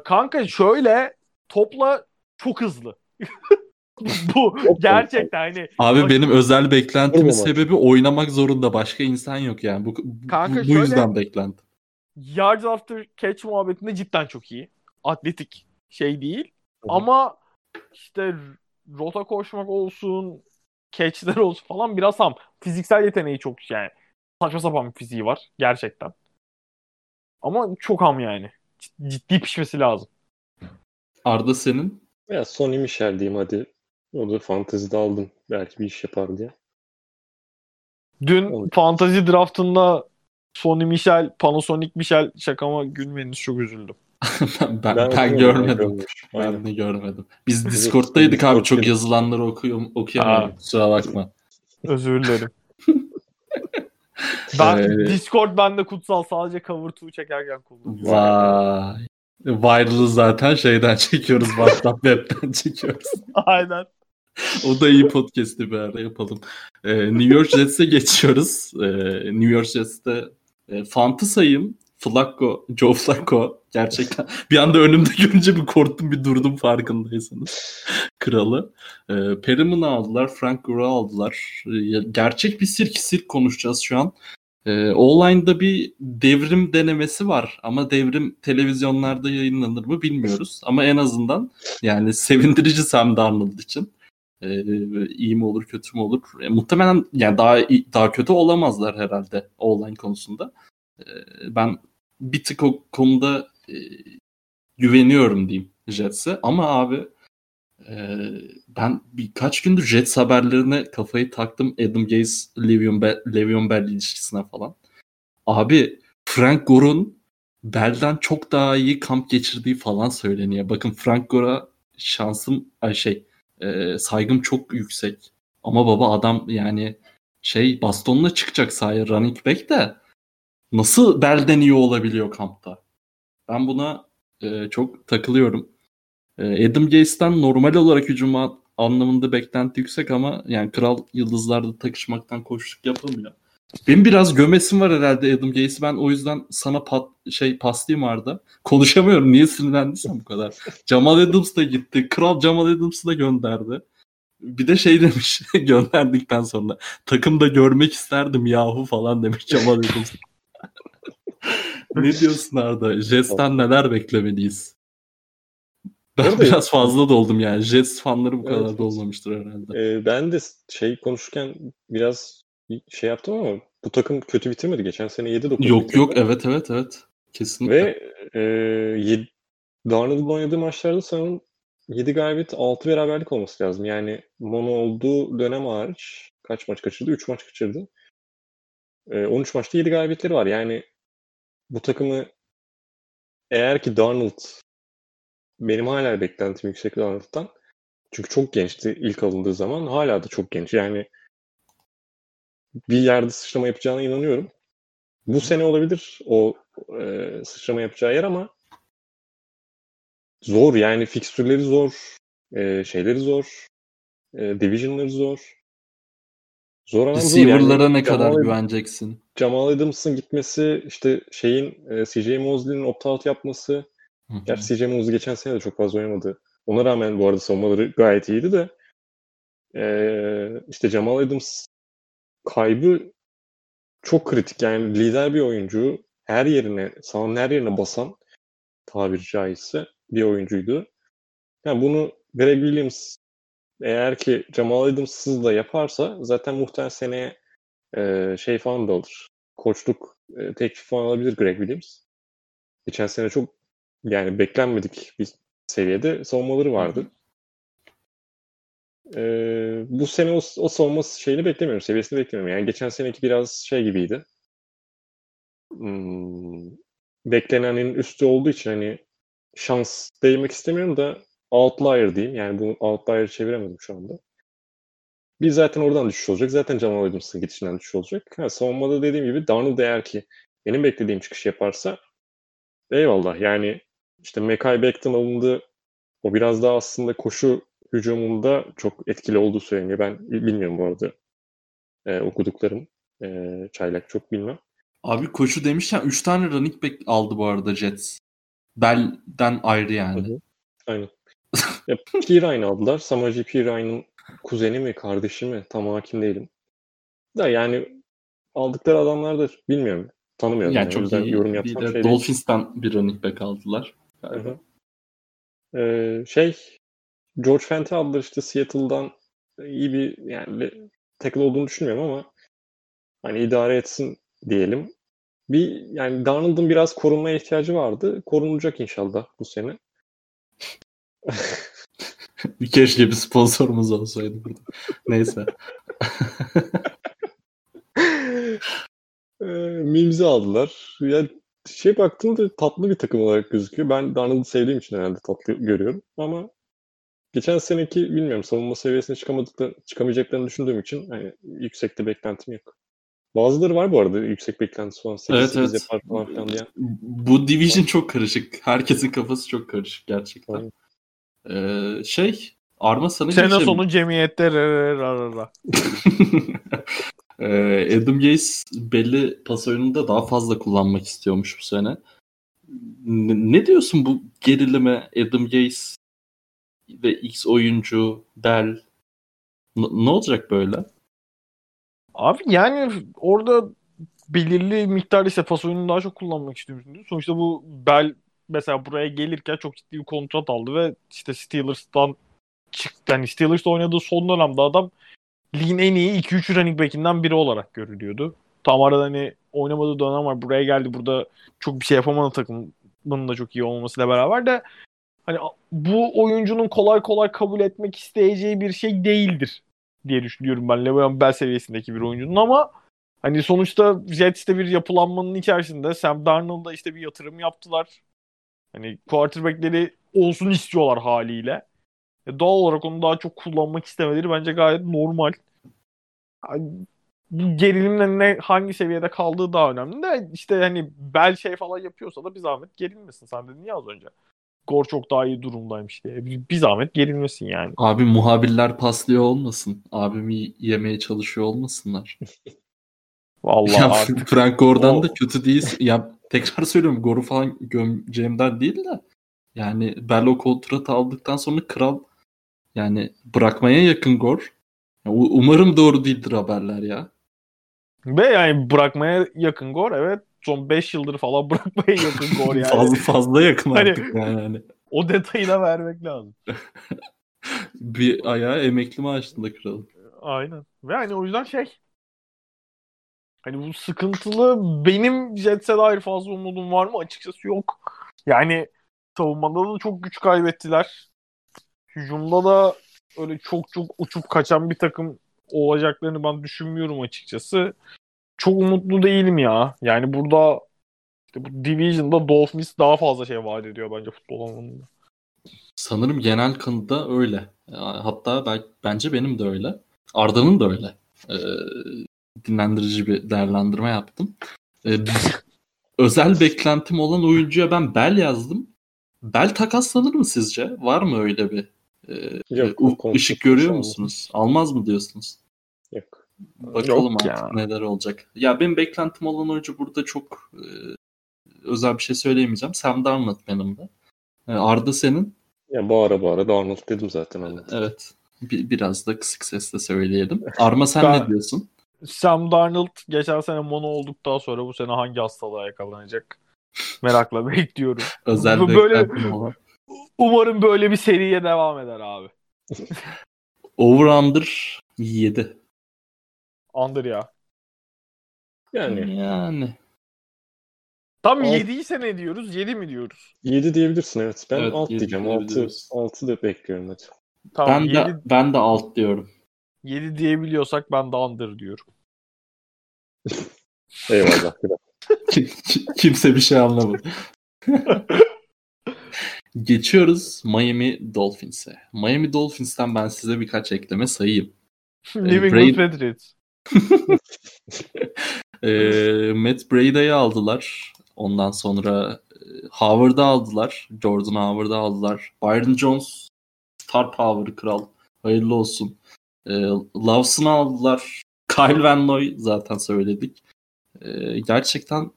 Kanka şöyle topla çok hızlı. Bu gerçekten hani. Abi benim özel beklentimin sebebi oynamak zorunda. Başka insan yok yani. Bu yüzden beklentim. Yards after catch muhabbetinde cidden çok iyi. Atletik şey değil. Hı-hı. Ama işte rota koşmak olsun, catchler olsun falan biraz ham. Fiziksel yeteneği çok yani. Saçma sapan bir fiziği var gerçekten. Ama çok ham yani. Ciddi pişmesi lazım. Arda senin? Ya Sony Michel diyeyim hadi. O da fantezide aldım. Belki bir iş yapar diye. Dün fantezi draftında Sony Michel, Panasonic Michel şakama gülmeniz çok üzüldüm. ben görmedim. Ben de görmedim. Biz Discord'daydık abi. Çok yazılanları okuyamadım. Kusura bakma. Özür dilerim. Discord bende kutsal. Sadece cover 2 çekerken kullanıyorum. Vay. Viral'ı zaten şeyden çekiyoruz. WhatsApp web'den çekiyoruz. Aynen. O da iyi podcast'i bir ara yapalım. New York Jets'e geçiyoruz. New York Jets'te Fant'ı sayayım. Joe Flacco gerçekten. Bir anda önümde görünce bir korktum, bir durdum farkındaysanız. Kralı. Perriman'ı aldılar. Frank Gore'u aldılar. Gerçek bir sirk konuşacağız şu an. O-line'da bir devrim denemesi var ama devrim televizyonlarda yayınlanır mı bilmiyoruz. Ama en azından yani sevindirici Sam Darnold için. İyi mi olur kötü mü olur? Muhtemelen yani daha kötü olamazlar herhalde O-line konusunda. Ben bir tık o konuda güveniyorum diyeyim Jets'e. Ama abi ben birkaç gündür Jets haberlerine kafayı taktım. Adam Gase, Le'Veon Bell ilişkisine falan. Abi Frank Gore'un Bell'den çok daha iyi kamp geçirdiği falan söyleniyor. Bakın Frank Gore'a saygım çok yüksek. Ama baba adam yani bastonla çıkacak sahaya running back de nasıl Bell'den iyi olabiliyor kampta? Ben buna çok takılıyorum. Adam Gase'den normal olarak hücum anlamında beklenti yüksek ama yani kral yıldızlarda takışmaktan koştuk yapamıyor. Benim biraz gömesim var herhalde Adam Gase'i. Ben o yüzden sana paslayayım Arda. Konuşamıyorum. Niye sinirlendiysem bu kadar. Jamal Adams da gitti. Kral Jamal Adams'ı da gönderdi. Bir de demiş gönderdikten sonra. Takımda görmek isterdim yahu falan demiş Jamal Adams. Ne diyorsun Arda? Jets'ten neler beklemeliyiz? Ben biraz fazla doldum yani. Jets fanları bu kadar dolmamıştır herhalde. Ben de konuşurken biraz yaptım ama bu takım kötü bitirmedi. Geçen sene 7-9. Yok evet. Kesinlikle. Ve Darnold'un oynadığı maçlarda sanırım 7 galibiyet 6 beraberlik olması lazım. Yani mono olduğu dönem hariç kaç maç kaçırdı? 3 maç kaçırdı. 13 maçta 7 galibiyetleri var. Yani bu takımı eğer ki Darnold, benim hala beklentim yüksek Darnold'dan. Çünkü çok gençti ilk alındığı zaman. Hala da çok genç. Yani bir yerde sıçrama yapacağına inanıyorum. Bu sene olabilir o sıçrama yapacağı yer ama zor yani, fikstürleri zor, şeyleri zor, divisionları zor. Receiver'lara yani, ne kadar güveneceksin? Jamal Adams'ın gitmesi, işte şeyin CJ Mosley'nin opt-out yapması. Hı-hı. Gerçi CJ Mosley geçen sene de çok fazla oynamadı. Ona rağmen bu arada savunmaları gayet iyiydi de. İşte Jamal Adams kaybı çok kritik. Yani lider bir oyuncu, her yerine, sahanın her yerine basan tabiri caizse bir oyuncuydu. Yani bunu Greg Williams eğer ki Jamal Adams'sız da yaparsa zaten muhtemelen seneye şey falan da alır. Koçluk teklif falan alabilir Greg Williams. Geçen sene çok yani beklenmedik bir seviyede savunmaları vardı. Bu sene o savunma şeyini beklemiyorum. Seviyesini beklemiyorum. Yani geçen seneki biraz şey gibiydi. Beklenenin üstü olduğu için hani şans değinmek istemiyorum da outlier diyeyim. Yani bunu outlier'ı çeviremedim şu anda. Biz zaten oradan düşüş olacak. Zaten Jamal Adams'ın gidişinden düşüş olacak. Ha, savunmada dediğim gibi Darnold eğer ki benim beklediğim çıkış yaparsa eyvallah. Yani işte Mekhi Beckton alındı. O biraz daha aslında koşu hücumunda çok etkili olduğu söyleniyor. Ben bilmiyorum bu arada. Okuduklarım. Çaylak çok bilmem. Abi koşu demişken 3 tane running back aldı bu arada Jets. Bell'den ayrı yani. Hı-hı. Aynen. P. Ryan aldılar. Samaji P. Ryan'ın kuzeni mi, kardeşi mi? Tam hakim değilim. Da yani aldıkları adamlar da bilmiyorum. Tanımıyorum. Yani çok iyi yorum yapsam şey değil. Dolphins'tan bir running back aldılar. George Fent'i aldılar işte Seattle'dan, iyi bir yani tackle olduğunu düşünmüyorum ama hani idare etsin diyelim. Bir yani Darnold'un biraz korunmaya ihtiyacı vardı. Korunacak inşallah bu sene. Keşke bir sponsorumuz olsaydı burada. Neyse. Mims'i aldılar. Yani şey baktığımda tatlı bir takım olarak gözüküyor. Ben Darnold'u sevdiğim için herhalde tatlı görüyorum. Ama geçen seneki bilmiyorum savunma seviyesine çıkamayacaklarını düşündüğüm için hani yüksekte beklentim yok. Bazıları var bu arada yüksek beklentisi olan 8-8 evet. yapar falan filan diye. Bu division çok karışık. Herkesin kafası çok karışık gerçekten. Arma sana sene sonu cemiyette rarara. Adam Gaze belli pas oyununda daha fazla kullanmak istiyormuş bu sene. Ne diyorsun bu gerilime? Adam Gaze ve X oyuncu Bell ne olacak böyle? Abi yani orada belirli miktarda ise pas oyununu daha çok kullanmak istiyorsunuz. Sonuçta bu Bell mesela buraya gelirken çok ciddi bir kontrat aldı ve işte Steelers'tan çıktı. Yani Steelers'ta oynadığı son dönemde adam ligin en iyi 2-3 running back'inden biri olarak görülüyordu. Tam arada hani oynamadığı dönem var. Buraya geldi. Burada çok bir şey yapamadı takımın da çok iyi olmasıyla beraber de hani bu oyuncunun kolay kolay kabul etmek isteyeceği bir şey değildir diye düşünüyorum ben Le'Veon Bell seviyesindeki bir oyuncunun ama hani sonuçta Jets'te bir yapılanmanın içerisinde Sam Darnold'a işte bir yatırım yaptılar. Hani quarterback'leri olsun istiyorlar haliyle. Doğal olarak onu daha çok kullanmak istemeleri bence gayet normal. Yani bu gerilimin ne, hangi seviyede kaldığı daha önemli de işte hani Bell şey falan yapıyorsa da bir zahmet gerilmesin. Sen dedin ya az önce. Gore çok daha iyi durumdaymış diye. Bir zahmet gerilmesin yani. Abi muhabirler paslıyor olmasın. Abimi yemeye çalışıyor olmasınlar. Vallahi Frank Gore'dan da kötü değiliz. Ya tekrar söylüyorum Gore'u falan gömeceğimden değil de yani Bell o kontratı aldıktan sonra kral yani bırakmaya yakın Gore. Yani umarım doğru değildir haberler ya. Ve yani bırakmaya yakın Gore evet. Son 5 yıldır falan bırakmaya yakın Gore yani. fazla yakın artık yani. O detayı da vermek lazım. Bir ayağı emekli maaşında kralım. Aynen. Ve yani o yüzden Hani bu sıkıntılı. Benim Jets'e dair fazla umudum var mı? Açıkçası yok. Yani savunmada da çok güç kaybettiler. Hücumda da öyle çok çok uçup kaçan bir takım olacaklarını ben düşünmüyorum açıkçası. Çok umutlu değilim ya. Yani burada işte bu Division'da Dolphins daha fazla şey vaat ediyor bence futbol anlamında. Sanırım genel kanıda öyle. Hatta bence benim de öyle. Arda'nın da öyle. Dinlendirici bir değerlendirme yaptım. Özel beklentim olan oyuncuya ben Bell yazdım. Bell takaslanır mı sizce? Var mı öyle bir yok, ışık görüyor musunuz? Almaz mı diyorsunuz? Yok. Bakalım yok artık neler olacak. Ya benim beklentim olan oyuncu burada çok özel bir şey söyleyemeyeceğim. Sam Darnold benim de. Arda senin? Ya bağıra Darnold dedim zaten. Evet. Biraz da kısık sesle söyleyelim. Arma sen ne diyorsun? Sam Darnold geçen sene mono olduktan sonra bu sene hangi hastalığa yakalanacak? Merakla bekliyorum. Özel beklentim olan. Umarım böyle bir seriye devam eder abi. Over-under 7. Under ya. Yani. Tam 7 ise ne diyoruz? 7 mi diyoruz? 7 diyebilirsin evet. Ben alt diyeceğim. 6 da bekliyorum hadi. Tamam, ben de alt diyorum. 7 diyebiliyorsak ben de under diyorum. Eyvallah. Kimse bir şey anlamadı. Geçiyoruz Miami Dolphins'e. Miami Dolphins'ten ben size birkaç ekleme sayayım. Living Patriots. Matt Brada'yı aldılar. Ondan sonra Howard'ı aldılar. Jordan Howard'ı aldılar. Byron Jones, star power kral. Hayırlı olsun. Lawson'ı aldılar. Kyle Van Noy zaten söyledik. Gerçekten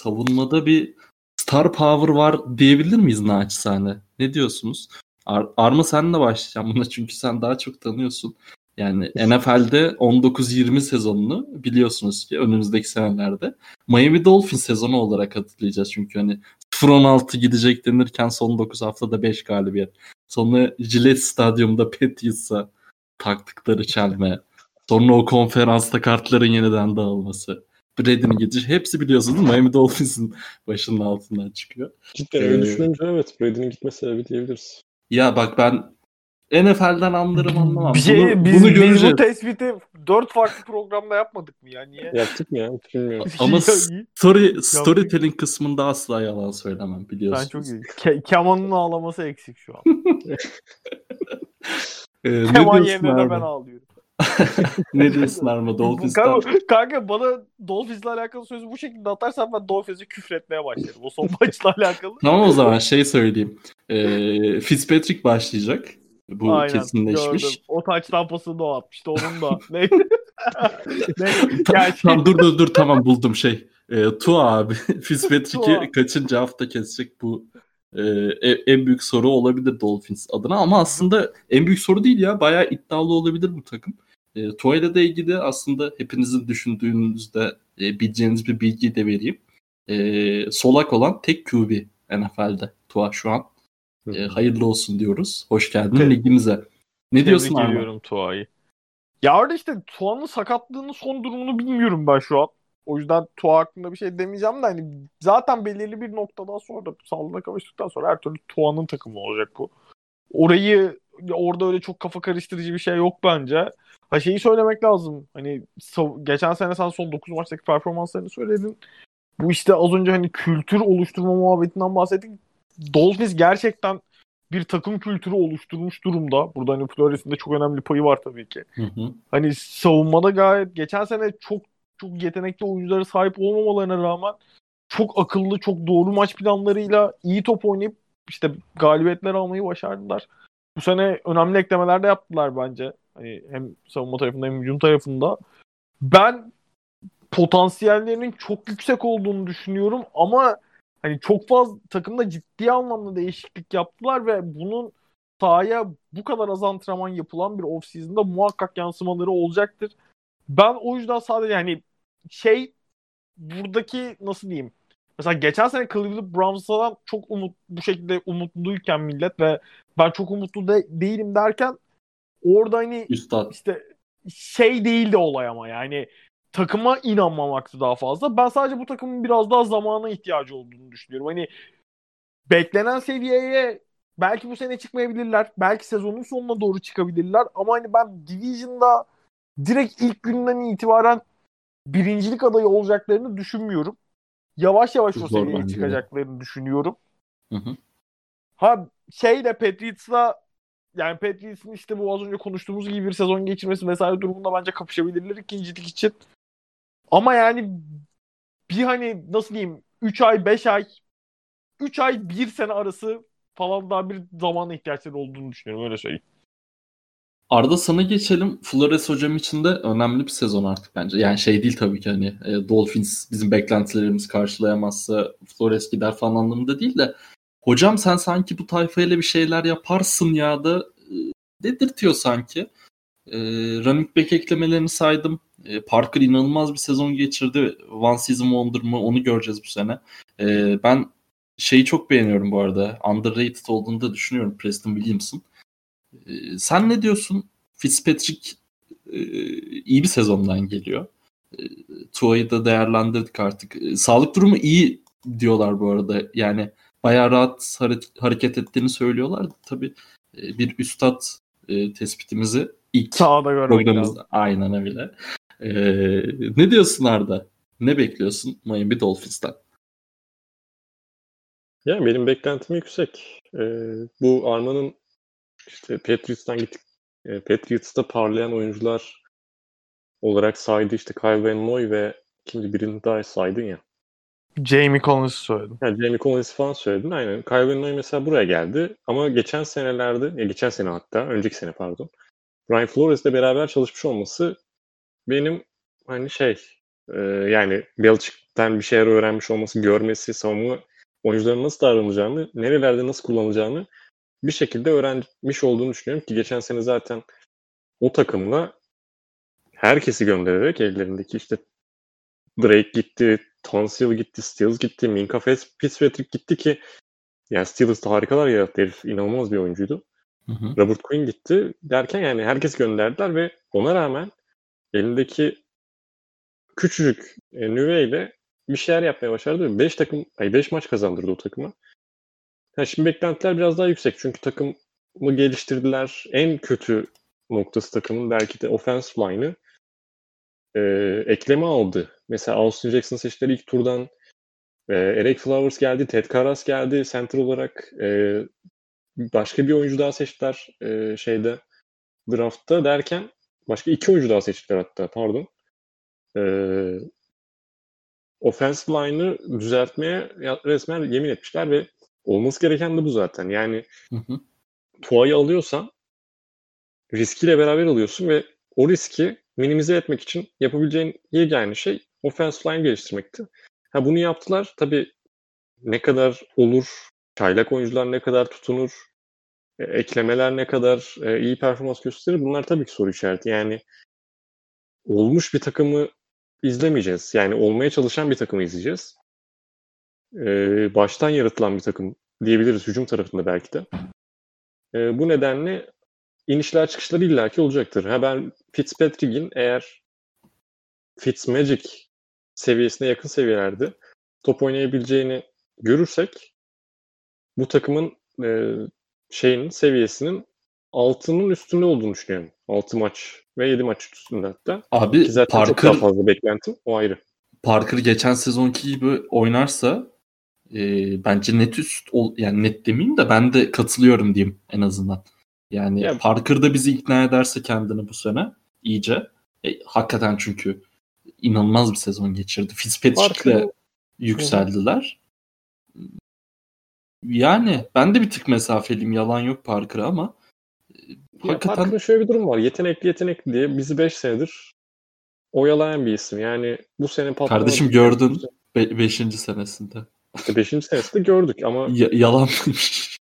savunmada bir star power var diyebilir miyiz naçizane? Ne diyorsunuz? Arma senle başlayacağım buna çünkü sen daha çok tanıyorsun. Yani NFL'de 19-20 sezonunu biliyorsunuz ki önümüzdeki senelerde Miami Dolphins sezonu olarak hatırlayacağız. Çünkü hani 0-16 gidecek denirken son 9 haftada 5 galibiyet. Sonra Gillette Stadyum'da Patriots'a taktıkları çalma. Sonra o konferansta kartların yeniden dağılması. Brady'nin gidişi. Hepsi biliyorsunuz Miami Dolphins'in başının altından çıkıyor. Cidden öyle düşününce evet Brady'nin gitme sebebi diyebiliriz. Ya bak ben NFL'den anlarım anlamam. Bunu göreceğiz. Biz bu tespiti 4 farklı programda yapmadık mı ya? Niye? Yaptık mı ya? Bilmiyorum. Ama storytelling kısmında asla yalan söylemem biliyorsunuz. Ben çok iyi. Keman'ın ağlaması eksik şu an. Keman yerine de ben ağlıyorum. Ne diyorsun Arma? Dolphins'ten. Kanka bana Dolphins'le alakalı sözü bu şekilde atarsan ben Dolphins'e küfretmeye başlarım. O son maçla alakalı. Tamam o zaman şey söyleyeyim. FitzPatrick başlayacak. Bu aynen, kesinleşmiş. Gördüm. O taç tampasını da atmıştı onun da. Tamam dur tamam buldum şey. Tua abi. FitzPatrick'i kaçıncı hafta kesecek bu en büyük soru olabilir Dolphins adına ama aslında en büyük soru değil ya. Bayağı iddialı olabilir bu takım. Tua ile de ilgili aslında hepinizin düşündüğünüzde bileceğiniz bir bilgi de vereyim. Solak olan tek QB NFL'de Tua şu an. Hayırlı olsun diyoruz. Hoş geldin ligimize. Ne diyorsun abi? Biliyorum Tua'yı. Ya orada işte Tua'nın sakatlığının son durumunu bilmiyorum ben şu an. O yüzden Tua hakkında bir şey demeyeceğim de hani zaten belirli bir noktadan sonra da sağlığına kavuştuktan sonra her türlü Tua'nın takımı olacak bu. Orada öyle çok kafa karıştırıcı bir şey yok bence. Ha şeyi söylemek lazım. Hani geçen sene sen son 9 maçtaki performanslarını söyledin. Bu işte az önce hani kültür oluşturma muhabbetinden bahsettik. Dolphins gerçekten bir takım kültürü oluşturmuş durumda. Burada hani Flores'in de çok önemli payı var tabii ki. Hı. Hani savunmada gayet geçen sene çok çok yetenekli oyunculara sahip olmamalarına rağmen çok akıllı, çok doğru maç planlarıyla iyi top oynayıp işte galibiyetler almayı başardılar. Bu sene önemli eklemeler de yaptılar bence. Hani hem savunma tarafında hem hücum tarafında. Ben potansiyellerinin çok yüksek olduğunu düşünüyorum ama hani çok fazla takımda ciddi anlamda değişiklik yaptılar ve bunun sahaya bu kadar az antrenman yapılan bir off-season'da muhakkak yansımaları olacaktır. Ben o yüzden sadece hani buradaki nasıl diyeyim? Mesela geçen sene Cleveland Browns'dan çok bu şekilde umutluyken millet ve ben çok umutlu değilim derken orada hani Üstad. İşte değildi olay ama yani takıma inanmamaktı daha fazla. Ben sadece bu takımın biraz daha zamana ihtiyacı olduğunu düşünüyorum. Hani beklenen seviyeye belki bu sene çıkmayabilirler. Belki sezonun sonuna doğru çıkabilirler. Ama hani ben Division'da direkt ilk günden itibaren birincilik adayı olacaklarını düşünmüyorum. Yavaş yavaş o seviyeye çıkacaklarını düşünüyorum. Hı hı. Ha şeyle Patriots'la, yani Patriots'ın işte bu az önce konuştuğumuz gibi bir sezon geçirmesi vesaire durumunda bence kapışabilirler ikincilik için. Ama yani bir hani nasıl diyeyim 3 ay 5 ay 3 ay 1 sene arası falan daha bir zamana ihtiyaçları olduğunu düşünüyorum, öyle söyleyeyim. Arda sana geçelim. Flores hocam için de önemli bir sezon artık bence. Yani şey değil tabii ki hani Dolphins bizim beklentilerimiz karşılayamazsa Flores gider falan anlamında değil de hocam sen sanki bu tayfayla bir şeyler yaparsın ya da dedirtiyor sanki. Running back eklemelerini saydım. Parker inanılmaz bir sezon geçirdi. One season wonder mı? Onu göreceğiz bu sene. Ben şeyi çok beğeniyorum bu arada. Underrated olduğunu da düşünüyorum Preston Williams'ın. Sen ne diyorsun? FitzPatrick iyi bir sezondan geliyor. Tua'yı da değerlendirdik artık. Sağlık durumu iyi diyorlar bu arada. Yani bayağı rahat hareket ettiğini söylüyorlar. Tabii bir üstad tespitimizi ilk programımızda. Aynen öyle. Ne diyorsun Arda? Ne bekliyorsun Miami Dolphins'ten? Yani benim beklentim yüksek. Bu Arman'ın işte Patriots'ta parlayan oyuncular olarak saydı işte Kyle Van Noy ve kimdi birini daha saydın ya. Jamie Collins'i söyledim. Yani Jamie Collins'i falan söyledin. Aynen. Kyle Van Noy mesela buraya geldi. Ama geçen senelerde, önceki sene Brian Flores'le beraber çalışmış olması benim hani yani Belichick'ten bir şeyler öğrenmiş olması, görmesi, savunma oyuncuların nasıl davranacağını, nerelerde nasıl kullanacağını bir şekilde öğrenmiş olduğunu düşünüyorum ki geçen sene zaten o takımla herkesi göndererek ellerindeki işte Drake gitti, Tonsil gitti, Steelers gitti, Minka Fitzpatrick gitti ki yani Steelers'da harikalar yarattı herif. İnanılmaz bir oyuncuydu. Hı hı. Robert Quinn gitti derken yani herkes gönderdiler ve ona rağmen elindeki küçücük nüveyle bir şeyler yapmaya başardı. 5 maç kazandırdı o takıma. Yani şimdi beklentiler biraz daha yüksek. Çünkü takımı geliştirdiler. En kötü noktası takımın belki de offensive line'ı ekleme aldı. Mesela Austin Jackson seçtiler ilk turdan. Eric Flowers geldi. Ted Karras geldi. Center olarak başka bir oyuncu daha seçtiler draftta derken başka 2 oyuncu daha seçtiler hatta pardon. Offensive line'ı düzeltmeye resmen yemin etmişler ve olması gereken de bu zaten. Yani Tua'yı alıyorsan riskiyle beraber alıyorsun ve o riski minimize etmek için yapabileceğin yegane şey offensive line geliştirmekti. Ha bunu yaptılar. Tabii ne kadar olur, çaylak oyuncular ne kadar tutunur, eklemeler ne kadar iyi performans gösterir bunlar tabii ki soru işareti. Yani olmuş bir takımı izlemeyeceğiz. Yani olmaya çalışan bir takımı izleyeceğiz. Baştan yaratılan bir takım diyebiliriz hücum tarafında belki de. Bu nedenle inişler çıkışları illaki olacaktır. Ha ben Fitzpatrick'in eğer Fitzmagic seviyesine yakın seviyelerde top oynayabileceğini görürsek bu takımın seviyesinin altının üstünde olduğunu düşünüyorum. 6 maç ve 7 maç üstünde hatta. Abi ki zaten çok daha fazla beklentim o ayrı. Parker geçen sezonki gibi oynarsa bence net yani net demeyeyim de ben de katılıyorum diyeyim en azından. Yani ya, Parker da bizi ikna ederse kendini bu sene iyice. Hakikaten çünkü inanılmaz bir sezon geçirdi. Fitzpatrick'le yükseldiler. Hı. Yani ben de bir tık mesafeliyim. Yalan yok Parker'a ama hakikaten... Parker'ın şöyle bir durum var. Yetenekli diye bizi 5 senedir oyalayan bir isim. Yani bu sene patlamadı. Kardeşim gördün 5. senesinde. 5. senesinde gördük ama... Yalanmış.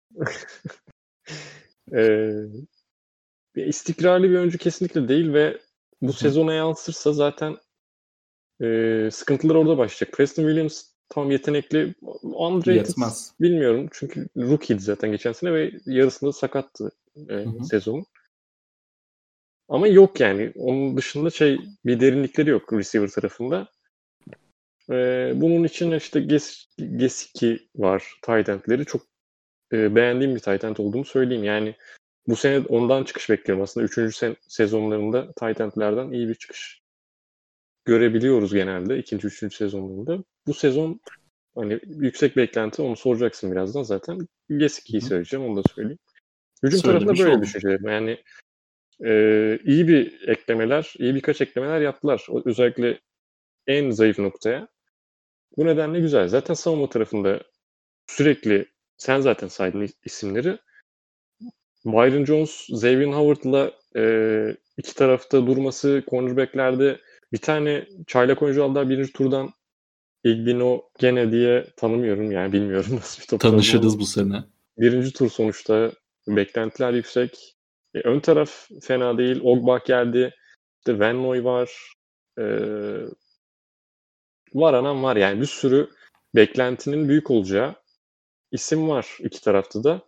İstikrarlı bir oyuncu kesinlikle değil ve bu sezona yansırsa zaten sıkıntılar orada başlayacak. Preston Williams tam yetenekli. Underrated bilmiyorum çünkü rookie'di zaten geçen sene ve yarısında sakattı sezonun. Ama yok yani. Onun dışında şey, bir derinlikleri yok receiver tarafında. Bunun için işte Gesicki var. Tight end'leri çok beğendiğim bir tight end olduğunu söyleyeyim. Yani bu sene ondan çıkış bekliyorum. Aslında 3. sezonlarında tight end'lerden iyi bir çıkış görebiliyoruz genelde. 2. 3. sezonlarında. Bu sezon hani yüksek beklenti, onu soracaksın birazdan zaten. Gesicki'yi söyleyeceğim, onu da söyleyeyim. Hücum tarafında böyle düşünüyorum. Yani iyi bir eklemeler, iyi birkaç eklemeler yaptılar. Özellikle en zayıf noktaya. Bu nedenle güzel. Zaten savunma tarafında sürekli, sen zaten saydın isimleri. Byron Jones, Xavier Howard'la iki tarafta durması, cornerbacklerde bir tane çaylak oyuncu aldılar birinci turdan. Igbino gene diye tanımıyorum yani, bilmiyorum nasıl bir top. Tanışırız bu sene. Birinci tur sonuçta, beklentiler yüksek. Ön taraf fena değil. Ogbach geldi. İşte Van Noy var. Var anam var. Yani bir sürü beklentinin büyük olacağı isim var iki tarafta da.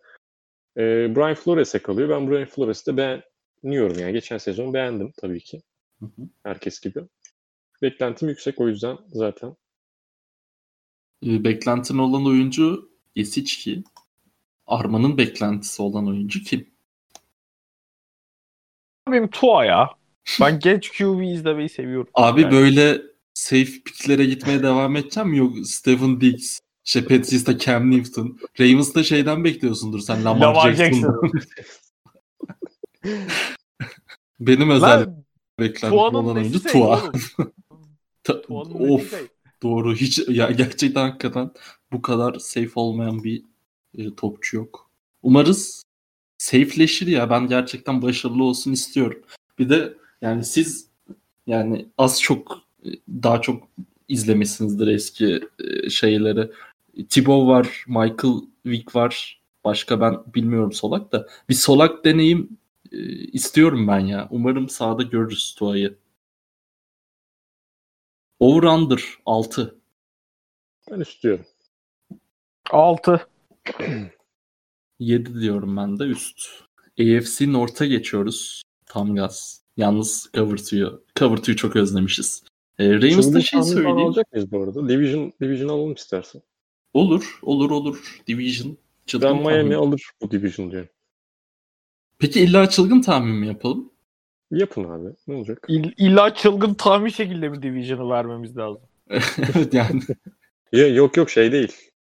Brian Flores'e kalıyor. Ben Brian Flores'i de beğeniyorum. Yani geçen sezon beğendim tabii ki. Herkes gibi. Beklentim yüksek, o yüzden zaten. Beklentin olan oyuncu Gesicki. Arman'ın beklentisi olan oyuncu kim? Benim Tua ya. Ben genç QB izlemeyi seviyorum. Abi yani. Böyle safe picklere gitmeye devam edeceğim mi? Yok Stephen Diggs, Patriots'ta Cam Newton. Ravens'ta şeyden bekliyorsundur sen, Lamar Jackson. Benim özel beklentim olan oyuncu Tua. Of. Doğru. Hiç ya, gerçekten hakikaten bu kadar safe olmayan bir topçu yok. Umarız safeleşir ya. Ben gerçekten başarılı olsun istiyorum. Bir de yani siz yani az çok daha çok izlemişsinizdir eski şeyleri. Thibault var, Michael Vick var. Başka ben bilmiyorum Solak da. Bir Solak deneyim istiyorum ben ya. Umarım sahada görürüz Tua'yı. Over-under 6. Ben istiyorum. 6. 7 diyorum ben de üst. AFC North'a geçiyoruz. Tam gaz. Yalnız Cover 2'yu çok özlemişiz. Ravens'da şey söyleyeyim. Alacak mıyız bu arada? Division alalım istersen. Olur. Division. Ben Miami alır bu division diyorum. Peki illa çılgın tahmin mi yapalım? Yapın abi. Ne olacak? İlla çılgın tahmin şekilde bir division'ı vermemiz lazım. Evet yani. Yok şey değil.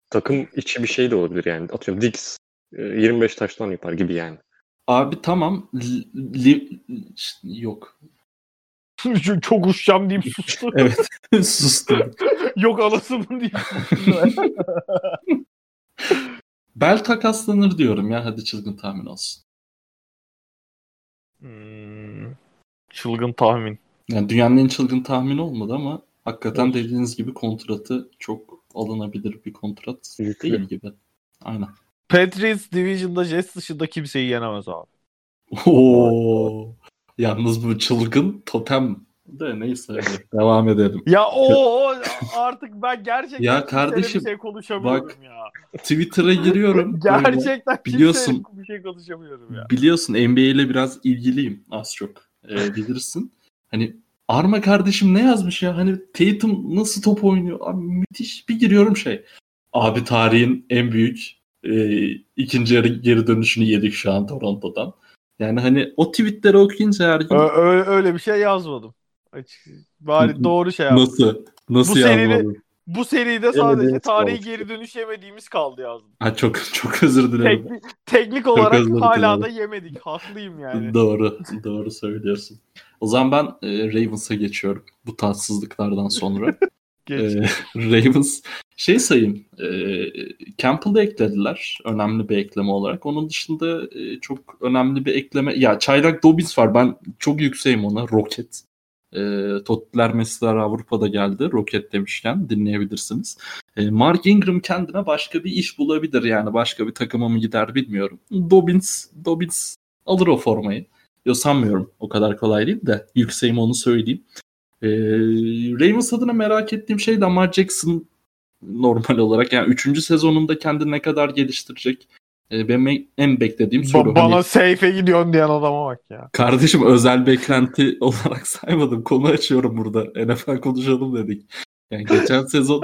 Takım içi bir şey de olabilir yani. Atıyorum Diggs 25 taştan yapar gibi yani. Abi tamam. Yok. Çok uçacağım deyip sustum. Evet. Sustum. Yok anasımın deyip sustum. Bel takaslanır diyorum ya. Hadi çılgın tahmin olsun. Çılgın tahmin. Yani dünyanın en çılgın tahmini olmadı ama hakikaten evet. Dediğiniz gibi kontratı çok alınabilir bir kontrat değil gibi. Aynen. Patriots Division'da Jets dışında kimseyi yenemez abi. Oo. Yalnız bu çılgın totem de neyse devam edelim. Ya o artık ben gerçekten ya kardeşim, bir şey konuşamıyorum bak, ya. Twitter'a giriyorum. Gerçekten biliyorsun, bir şey konuşamıyorum ya. Biliyorsun NBA ile biraz ilgiliyim az çok. Bilirsin. Hani Arma kardeşim ne yazmış ya? Hani Tatum nasıl top oynuyor? Abi müthiş. Bir giriyorum şey. Abi tarihin en büyük ikinci yarı geri dönüşünü yedik şu an Toronto'dan. Yani hani o tweetleri okuyunca her gün... Öyle bir şey yazmadım. Bari doğru şey yazdım. Nasıl yazmadım? Bu seride sadece tarihi geri dönüş yemediğimiz kaldı yazdım. Ha, çok özür dilerim. Teknik olarak hala da yemedik. Haklıyım yani. Doğru söylüyorsun. O zaman ben Ravens'a geçiyorum. Bu tatsızlıklardan sonra. Ravens şey sayayım, Campbell'ı eklediler önemli bir ekleme olarak. Onun dışında çok önemli bir ekleme ya çaylak Dobbins var, ben çok yükseğim ona. Roket Tottiler Messiler Avrupa'da geldi. Roket demişken dinleyebilirsiniz. Mark Ingram kendine başka bir iş bulabilir yani, başka bir takıma mı gider bilmiyorum. Dobbins alır o formayı. Yo, sanmıyorum o kadar kolay değil de yükseğim, onu söyleyeyim. Ravens adına merak ettiğim şey de Lamar Jackson normal olarak. Yani 3. sezonunda kendini ne kadar geliştirecek? benim en beklediğim soru. Bana hani, safe'e gidiyorsun diyen adama bak ya. Kardeşim özel beklenti olarak saymadım. Konu açıyorum burada. NFL konuşalım dedik. Yani geçen sezon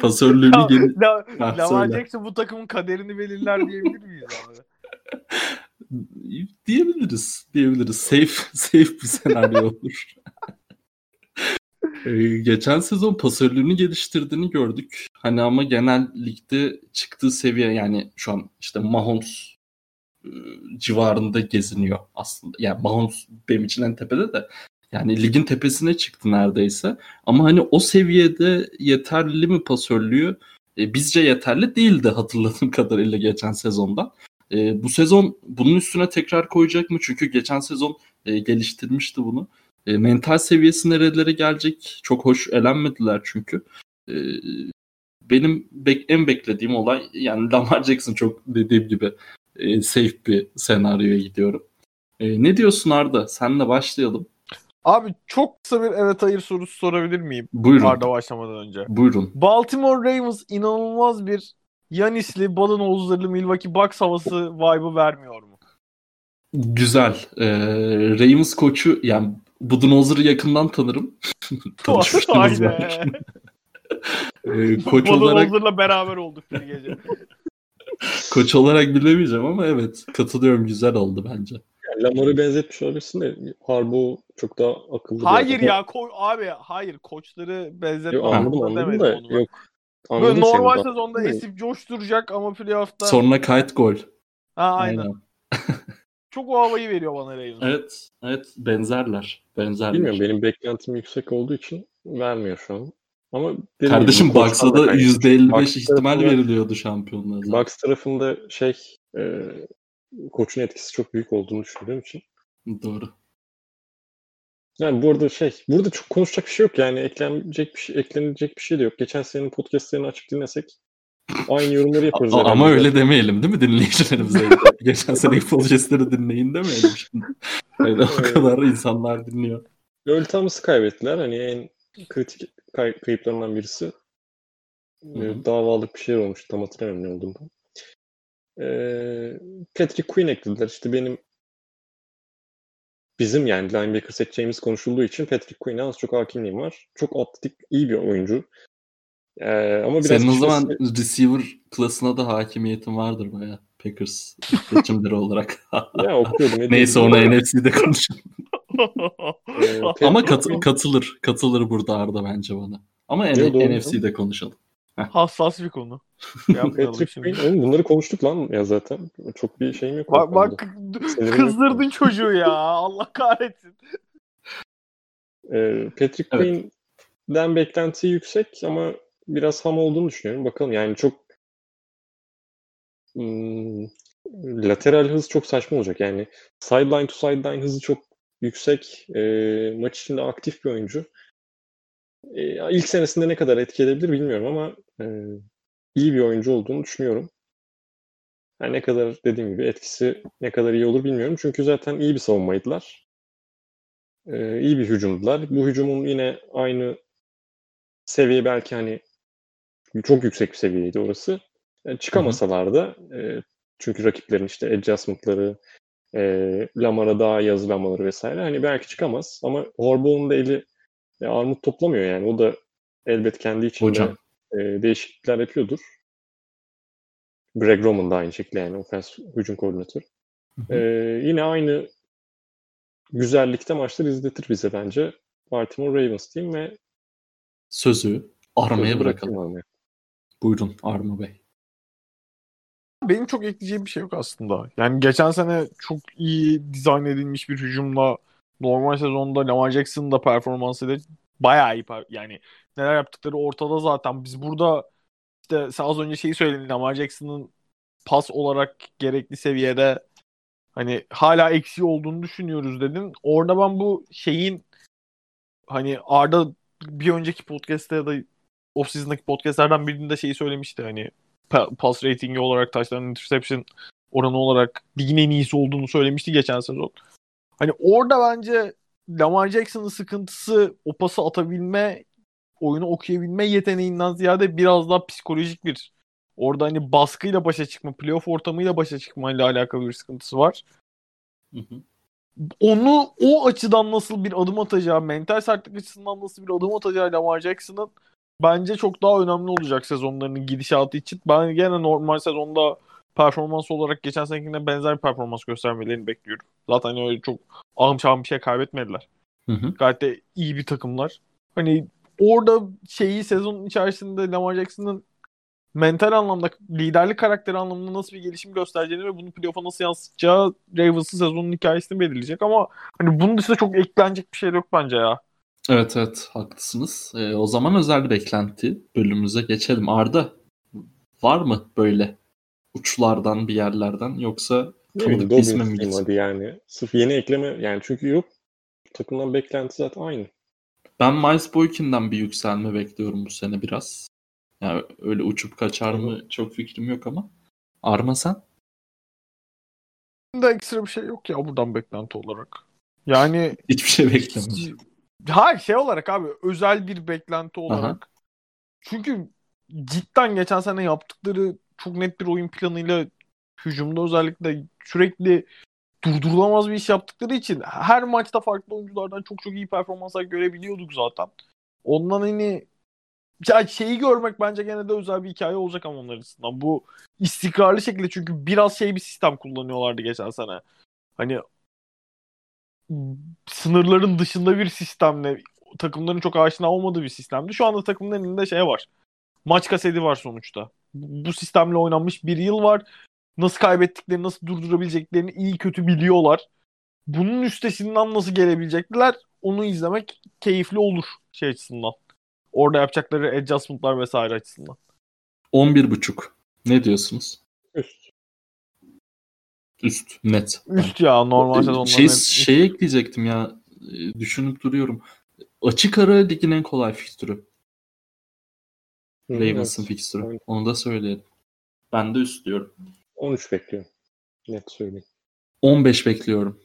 pasörlüğünü gelin. Lamar Jackson bu takımın kaderini belirler diyebilir miyiz abi? Diyebiliriz. Safe bir senaryo olur. Geçen sezon pasörlüğünü geliştirdiğini gördük. Hani ama genel ligde çıktığı seviye yani şu an işte Mahomes civarında geziniyor aslında. Yani Mahomes benim için en tepede de yani ligin tepesine çıktı neredeyse. Ama hani o seviyede yeterli mi pasörlüğü? Bizce yeterli değildi hatırladığım kadarıyla geçen sezondan. Bu sezon bunun üstüne tekrar koyacak mı? Çünkü geçen sezon geliştirmişti bunu. Mental seviyesi nerelere gelecek? Çok hoş elenmediler çünkü. Benim en beklediğim olay yani Lamar Jackson çok dediğim gibi safe bir senaryoya gidiyorum. Ne diyorsun Arda? Seninle başlayalım. Abi çok kısa bir evet hayır sorusu sorabilir miyim? Buyurun. Arda başlamadan önce. Buyurun. Baltimore Ravens inanılmaz bir Yanis'li, Balanoğuzlarlı Milwaukee Bucks havası vibe'ı vermiyor mu? Güzel. Ravens koçu yani Budenholzer'ı yakından tanırım. Tanışmıştınız belki. Koç olarak... Budenholzer'la beraber olduk bir gece. Koç olarak bilemeyeceğim ama evet katılıyorum, güzel oldu bence. Yani Lamar'ı benzetmiş olabilirsin de Harbaugh çok daha akıllı. Hayır ya hayır koçları benzetme. Anladım da onu. Yok. Böyle normal sezonda esip coşturacak ama playoff'ta... Sonra kayıt gol. Ha aynen. Çok o havayı veriyor bana Ravens. Evet benzerler. Bilmiyorum, benim beklentim yüksek olduğu için vermiyor şu an. Ama kardeşim Bucks'a da %55 Bucks ihtimal veriliyordu şampiyonluğa. Bucks tarafında koçun etkisi çok büyük olduğunu düşündüğüm için. Doğru. Yani burada çok konuşacak bir şey yok yani eklenilecek bir şey de yok. Geçen senenin podcastlerini açıp dinlesek aynı yorumları yaparız. Ama öyle demeyelim değil mi dinleyicilerimize? Geçen seneki podcastleri dinleyin demeyelim şimdi. Yani o kadar insanlar dinliyor. Öyle tamısı kaybettiler. Hani en kritik kayıplarından birisi. Davalık bir şey olmuş. Tam hatırlamıyorum ne olduğunu. Patrick Queen eklediler. İşte bizim yani linebacker seçeceğimiz konuşulduğu için Patrick Queen'e az çok hakimliğim var. Çok atletik, iyi bir oyuncu. Ama biraz senin o zaman receiver klasına da hakimiyetin vardır bayağı. Packers seçimleri olarak. Ya, okuyordum. Neyse ona NFC'de konuşalım. Ama katılır burada Arda bence bana. Ama NFC'de konuşalım. Hassas bir konu. Patrick, bunları konuştuk lan ya zaten. Çok bir şeyim yok. Bak kızdırdın çocuğu ya. Allah kahretsin. Patrick Queen'den beklenti yüksek ama biraz ham olduğunu düşünüyorum. Bakalım yani çok lateral hız çok saçma olacak. Yani sideline to sideline hızı çok yüksek. Maç içinde aktif bir oyuncu. İlk senesinde ne kadar etki edebilir bilmiyorum ama iyi bir oyuncu olduğunu düşünüyorum. Yani ne kadar dediğim gibi etkisi ne kadar iyi olur bilmiyorum. Çünkü zaten iyi bir savunmaydılar. İyi bir hücumdular. Bu hücumun yine aynı seviye belki hani çok yüksek bir seviyeydi orası. Yani çıkamasalar da çünkü rakiplerin işte adjustment'ları, Lamar'a daha iyi hazırlanmaları vesaire hani belki çıkamaz ama Horbaugh'un da eli armut toplamıyor yani. O da elbet kendi içinde değişiklikler yapıyordur. Greg Roman da aynı şekilde yani ofens hücum koordinatörü. Yine aynı güzellikte maçları izletir bize bence. Baltimore Ravens diyeyim ve sözü Arma'ya bırakalım. Buyurun Arma Bey. Benim çok ekleyeceğim bir şey yok aslında. Yani geçen sene çok iyi dizayn edilmiş bir hücumla normal sezonda Lamar Jackson'ın da performansı da bayağı iyi. Yani neler yaptıkları ortada zaten. Biz burada işte az önce şeyi söyledim. Lamar Jackson'ın pas olarak gerekli seviyede hani hala eksiği olduğunu düşünüyoruz dedin. Orada ben bu şeyin hani Arda bir önceki podcast'te ya da off-season'daki podcast'lerden birinde şeyi söylemişti. Hani pass ratingi olarak taşların interception oranı olarak ligin en iyisi olduğunu söylemişti geçen sezon. Hani orada bence Lamar Jackson'ın sıkıntısı o pası atabilme, oyunu okuyabilme yeteneğinden ziyade biraz daha psikolojik bir Orada hani baskıyla başa çıkma, playoff ortamıyla başa çıkmayla alakalı bir sıkıntısı var. Hı hı. Onu o açıdan nasıl bir adım atacağı, mental sertlik açısından nasıl bir adım atacağı Lamar Jackson'ın bence çok daha önemli olacak sezonlarının gidişatı için. Ben gene normal sezonda performans olarak geçen senekine benzer bir performans göstermelerini bekliyorum. Zaten öyle çok ahım şahım bir şey kaybetmediler. Hı hı. Gayet de iyi bir takımlar. Hani orada şeyi sezonun içerisinde Lamar Jackson'ın mental anlamda, liderlik karakteri anlamında nasıl bir gelişim göstereceğini ve bunu playoff'a nasıl yansıtacağı Ravens'ın sezonun hikayesini belirleyecek ama hani bunun dışında çok eklenecek bir şey yok bence ya. Evet haklısınız. O zaman özel beklenti bölümümüze geçelim. Arda, var mı böyle uçlardan bir yerlerden yoksa kalır kesme mi gitsin? Yani. Sırf yeni ekleme yani çünkü yok. Takımdan beklenti zaten aynı. Ben Miles Boykin'den bir yükselme bekliyorum bu sene biraz. Yani öyle uçup kaçar mı çok fikrim yok ama. Arma sen? Bunda ekstra bir şey yok ya buradan beklenti olarak. Yani hiçbir şey beklemiyorum. Hayır şey olarak abi özel bir beklenti olarak. Aha. Çünkü cidden geçen sene yaptıkları çok net bir oyun planıyla hücumda özellikle sürekli durdurulamaz bir iş yaptıkları için her maçta farklı oyunculardan çok iyi performanslar görebiliyorduk zaten. Ondan hani şeyi görmek bence gene de özel bir hikaye olacak ama onlar açısından. Bu istikrarlı şekilde çünkü biraz bir sistem kullanıyorlardı geçen sene. Hani sınırların dışında bir sistemle takımların çok aşina olmadığı bir sistemdi. Şu anda takımların elinde şey var. Maç kaseti var sonuçta. Bu sistemle oynanmış bir yıl var. Nasıl kaybettiklerini, nasıl durdurabileceklerini iyi kötü biliyorlar. Bunun üstesinden nasıl gelebilecekler onu izlemek keyifli olur şey açısından. Orada yapacakları adjustment'lar vesaire açısından. 11.5. Ne diyorsunuz? Üst. Net. Üst ya normal sezonlar. Şey ekleyecektim ya. Düşünüp duruyorum. Açık ara ligin en kolay fikstürü. Ravens'ın fikstürü. Evet. Onu da söyleyelim. Ben de üst diyorum. 13 bekliyorum. Net söyleyeyim. 15 bekliyorum.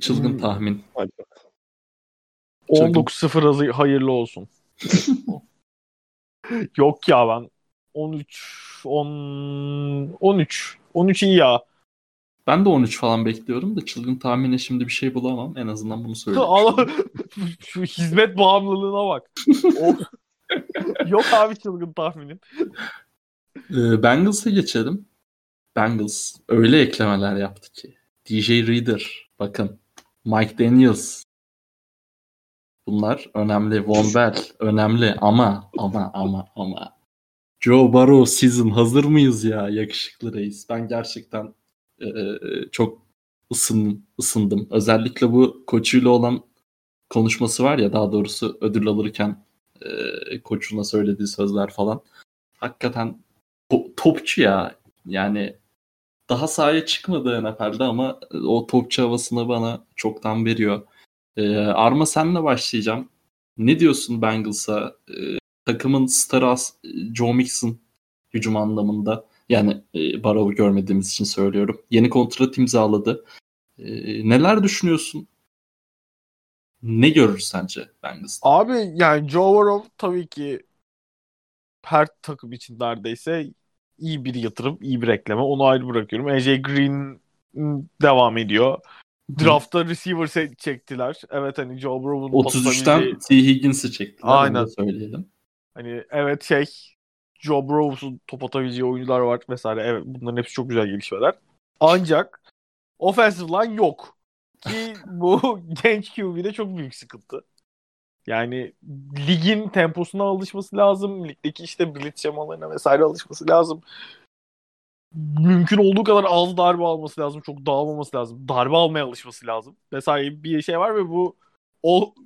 Çılgın tahmin. Hadi bakalım. 19-0 hayırlı olsun. Yok ya ben 13 iyi ya. Ben de 13 falan bekliyorum da çılgın tahmine şimdi bir şey bulamam. En azından bunu söyleyeyim. Şu hizmet bağımlılığına bak. Yok abi çılgın tahminim. Bengals'a geçelim. Bengals öyle eklemeler yaptı ki. DJ Reader bakın. Mike Daniels. Bunlar önemli. Von Bell önemli ama. Joe Burrow season hazır mıyız ya yakışıklı reis? Ben gerçekten çok ısındım. Özellikle bu koçuyla olan konuşması var ya daha doğrusu ödül alırken koçuna söylediği sözler falan. Hakikaten topçu ya. Yani daha sahaya çıkmadı NFL'de ama o topçu havasını bana çoktan veriyor. Arma senle başlayacağım. Ne diyorsun Bengals'a? Takımın starı Joe Mixon hücum anlamında. Yani Barrow'u görmediğimiz için söylüyorum. Yeni kontrat imzaladı. Neler düşünüyorsun? Ne görür sence Bengals'ta? Abi yani Joe Burrow tabii ki her takım için neredeyse iyi bir yatırım, iyi bir ekleme. Onu ayrı bırakıyorum. AJ Green devam ediyor. Draft'ta receiver çektiler. Evet hani Joe Burrow'un 33'ten T. Higgins'i çektiler. Aynen. Söyleyelim. Hani evet Joe Burrow'un top atabileceği oyuncular var vesaire. Evet bunların hepsi çok güzel gelişmeler. Ancak offensive line yok. Ki bu genç QB'de çok büyük sıkıntı. Yani ligin temposuna alışması lazım. Ligdeki blitz şemalarına vesaire alışması lazım. Mümkün olduğu kadar az darbe alması lazım. Çok dağılmaması lazım. Darbe almaya alışması lazım. Vesaire bir şey var ve bu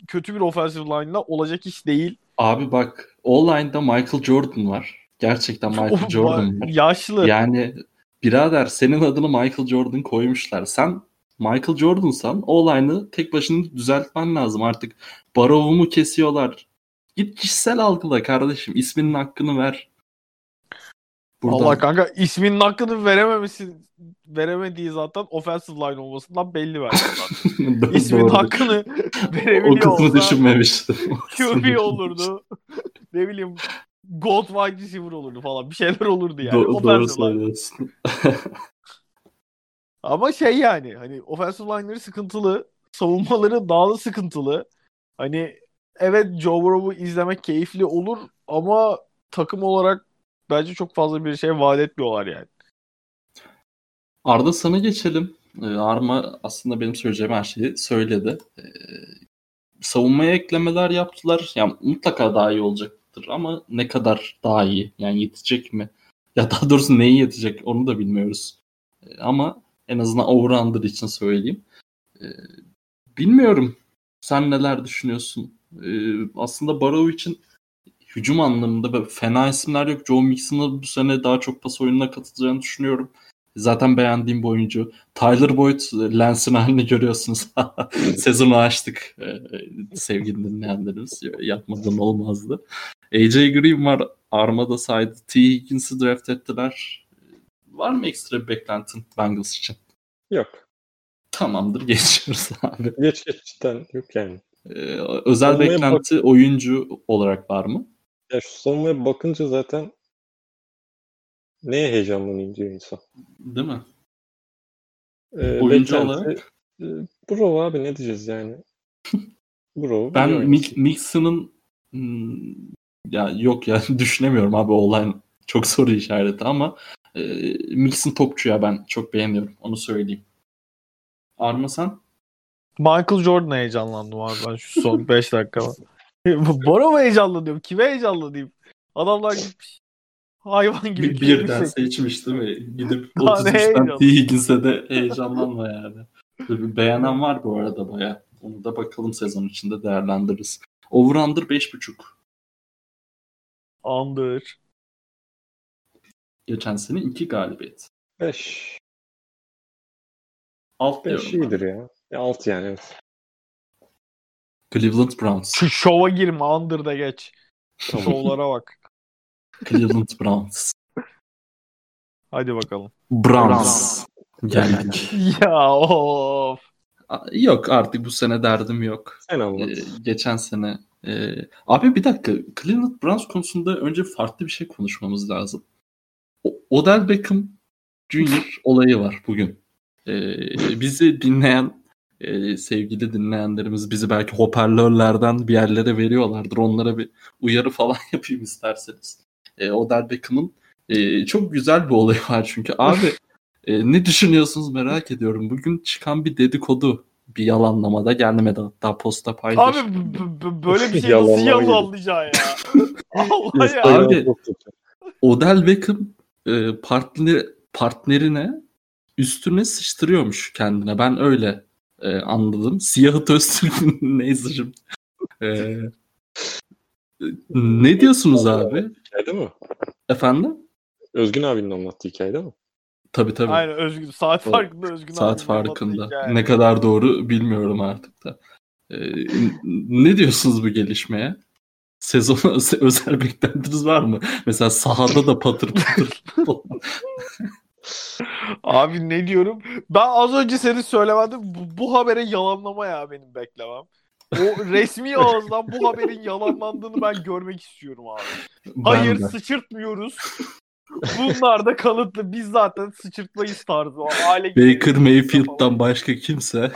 kötü bir offensive line'la olacak iş değil. Abi bak o line'da Michael Jordan var. Gerçekten Michael Jordan var. Yaşlı. Yani birader senin adını Michael Jordan koymuşlar. Sen Michael Jordan'san o line'ı tek başına düzeltmen lazım. Artık Barrow'umu kesiyorlar. Git kişisel algıla kardeşim. İsminin hakkını ver. Buradan. Allah kanka isminin hakkını veremediği zaten offensive line olmasından belli bence zaten. İsminin hakkını verebiliyor olsa. O kısmı düşünmemiştim. QB olurdu. Ne bileyim gold wide receiver olurdu falan. Bir şeyler olurdu yani. Doğru söylüyorsun. Ama şey yani hani offensive line'ları sıkıntılı. Savunmaları daha da sıkıntılı. Hani evet Joe Burrow'u izlemek keyifli olur ama takım olarak bence çok fazla bir şey vaat etmiyorlar yani. Arda sana geçelim. Arma aslında benim söyleyeceğim her şeyi söyledi. Savunmaya eklemeler yaptılar. Yani mutlaka daha iyi olacaktır ama ne kadar daha iyi? Yani yetecek mi? Ya daha doğrusu neye yetecek onu da bilmiyoruz. Ama en azından over-under için söyleyeyim. Bilmiyorum. Sen neler düşünüyorsun? Aslında Barrow için hücum anlamında fena isimler yok. Joe Mixon'ın bu sene daha çok pas oyununa katılacağını düşünüyorum. Zaten beğendiğim bir oyuncu. Tyler Boyd, Lance'ın halini görüyorsunuz. Sezonu açtık. Sevgili dinleyenlerimiz. Yapmadan olmazdı. AJ Green var. Armada saydı. T. Higgins'i draft ettiler. Var mı ekstra bir beklentin Bengals için? Yok. Tamamdır. Geçiyoruz abi. Cidden yok yani. Özel savunmaya beklenti oyuncu olarak var mı? Ya şu savunmaya bakınca zaten neye heyecanlanayım diyor insan. Değil mi? Oyuncu olarak? Bro abi ne diyeceğiz yani? Bro. Ben Mixon'ın ya yok ya düşünemiyorum abi olay çok soru işareti ama Mixon topçu ya ben çok beğeniyorum onu söyleyeyim. Arma sen? Michael Jordan'a heyecanlandım abi ben şu son 5 dakikada. Borova heyecanlanıyorum. Kime heyecanlanayım? Adamlar gitmiş. Hayvan gibi. Birden seçmiş değil mi? Gidip 33'ten Higgins'e de heyecanlanma yani. Beğenen var bu arada baya. Onu da bakalım sezon içinde değerlendiririz. Over under 5.5. Under. Geçen sene 2 galibiyet. 5. Alt 5 iyidir ya. 6 yani evet. Cleveland Browns. Şu şova girme under'da geç. Şovlara bak. Cleveland Browns. Hadi bakalım. Browns. Geldik. Ya of. Yok artık bu sene derdim yok. Geçen sene. Abi bir dakika. Cleveland Browns konusunda önce farklı bir şey konuşmamız lazım. Odell Beckham Junior olayı var bugün. Bizi dinleyen sevgili dinleyenlerimiz bizi belki hoparlörlerden bir yerlere veriyorlardır. Onlara bir uyarı falan yapayım isterseniz. Odell Beckham'ın çok güzel bir olayı var çünkü. Abi ne düşünüyorsunuz merak ediyorum. Bugün çıkan bir dedikodu bir yalanlamada gelmedi hatta posta paylaştı. Abi böyle bir şey nasıl yalanlayacaksın ya? Allah ya. Abi Odell Beckham partnerine üstüne sıçtırıyormuş kendine. Ben öyle anladım. Siyahı töstürün neyse şimdi. Ne diyorsunuz abi? Hikayede mi? Efendim? Özgün abinin anlattığı hikayede mi? Tabii. Aynen Özgün. Saat farkında Özgün abinin anlattığı hikayede. Saat farkında. Ne kadar doğru bilmiyorum artık da. Ne diyorsunuz bu gelişmeye? Sezona özel beklentiniz var mı? Mesela sahada da patır patır. Abi ne diyorum? Ben az önce seni söylemedim. Bu habere yalanlama ya benim beklemem. O resmi ağızdan bu haberin yalanlandığını ben görmek istiyorum abi. Hayır sıçırtmıyoruz. Bunlar da kanıtlı. Biz zaten sıçırtmayız tarzı. O hale Baker Mayfield'dan başka kimse.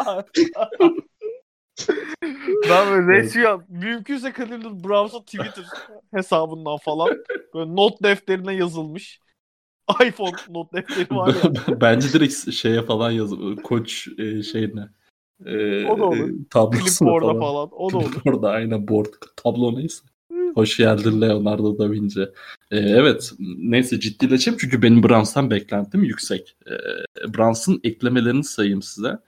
Ben resmi mümkünse Cleveland Browns'a Twitter hesabından falan böyle not defterine yazılmış. iPhone not defteri var ya. Bence direkt şeye falan yazılmış. Koç şeyine. O da olur. Clipboard'a falan. O da olur. Clipboard'a aynen board. Tablo neyse. Hoş geldin Leonardo da Vinci. Evet. Neyse ciddileşeyim. Çünkü benim Browns'tan beklentim yüksek. Browns'ın eklemelerini sayayım size.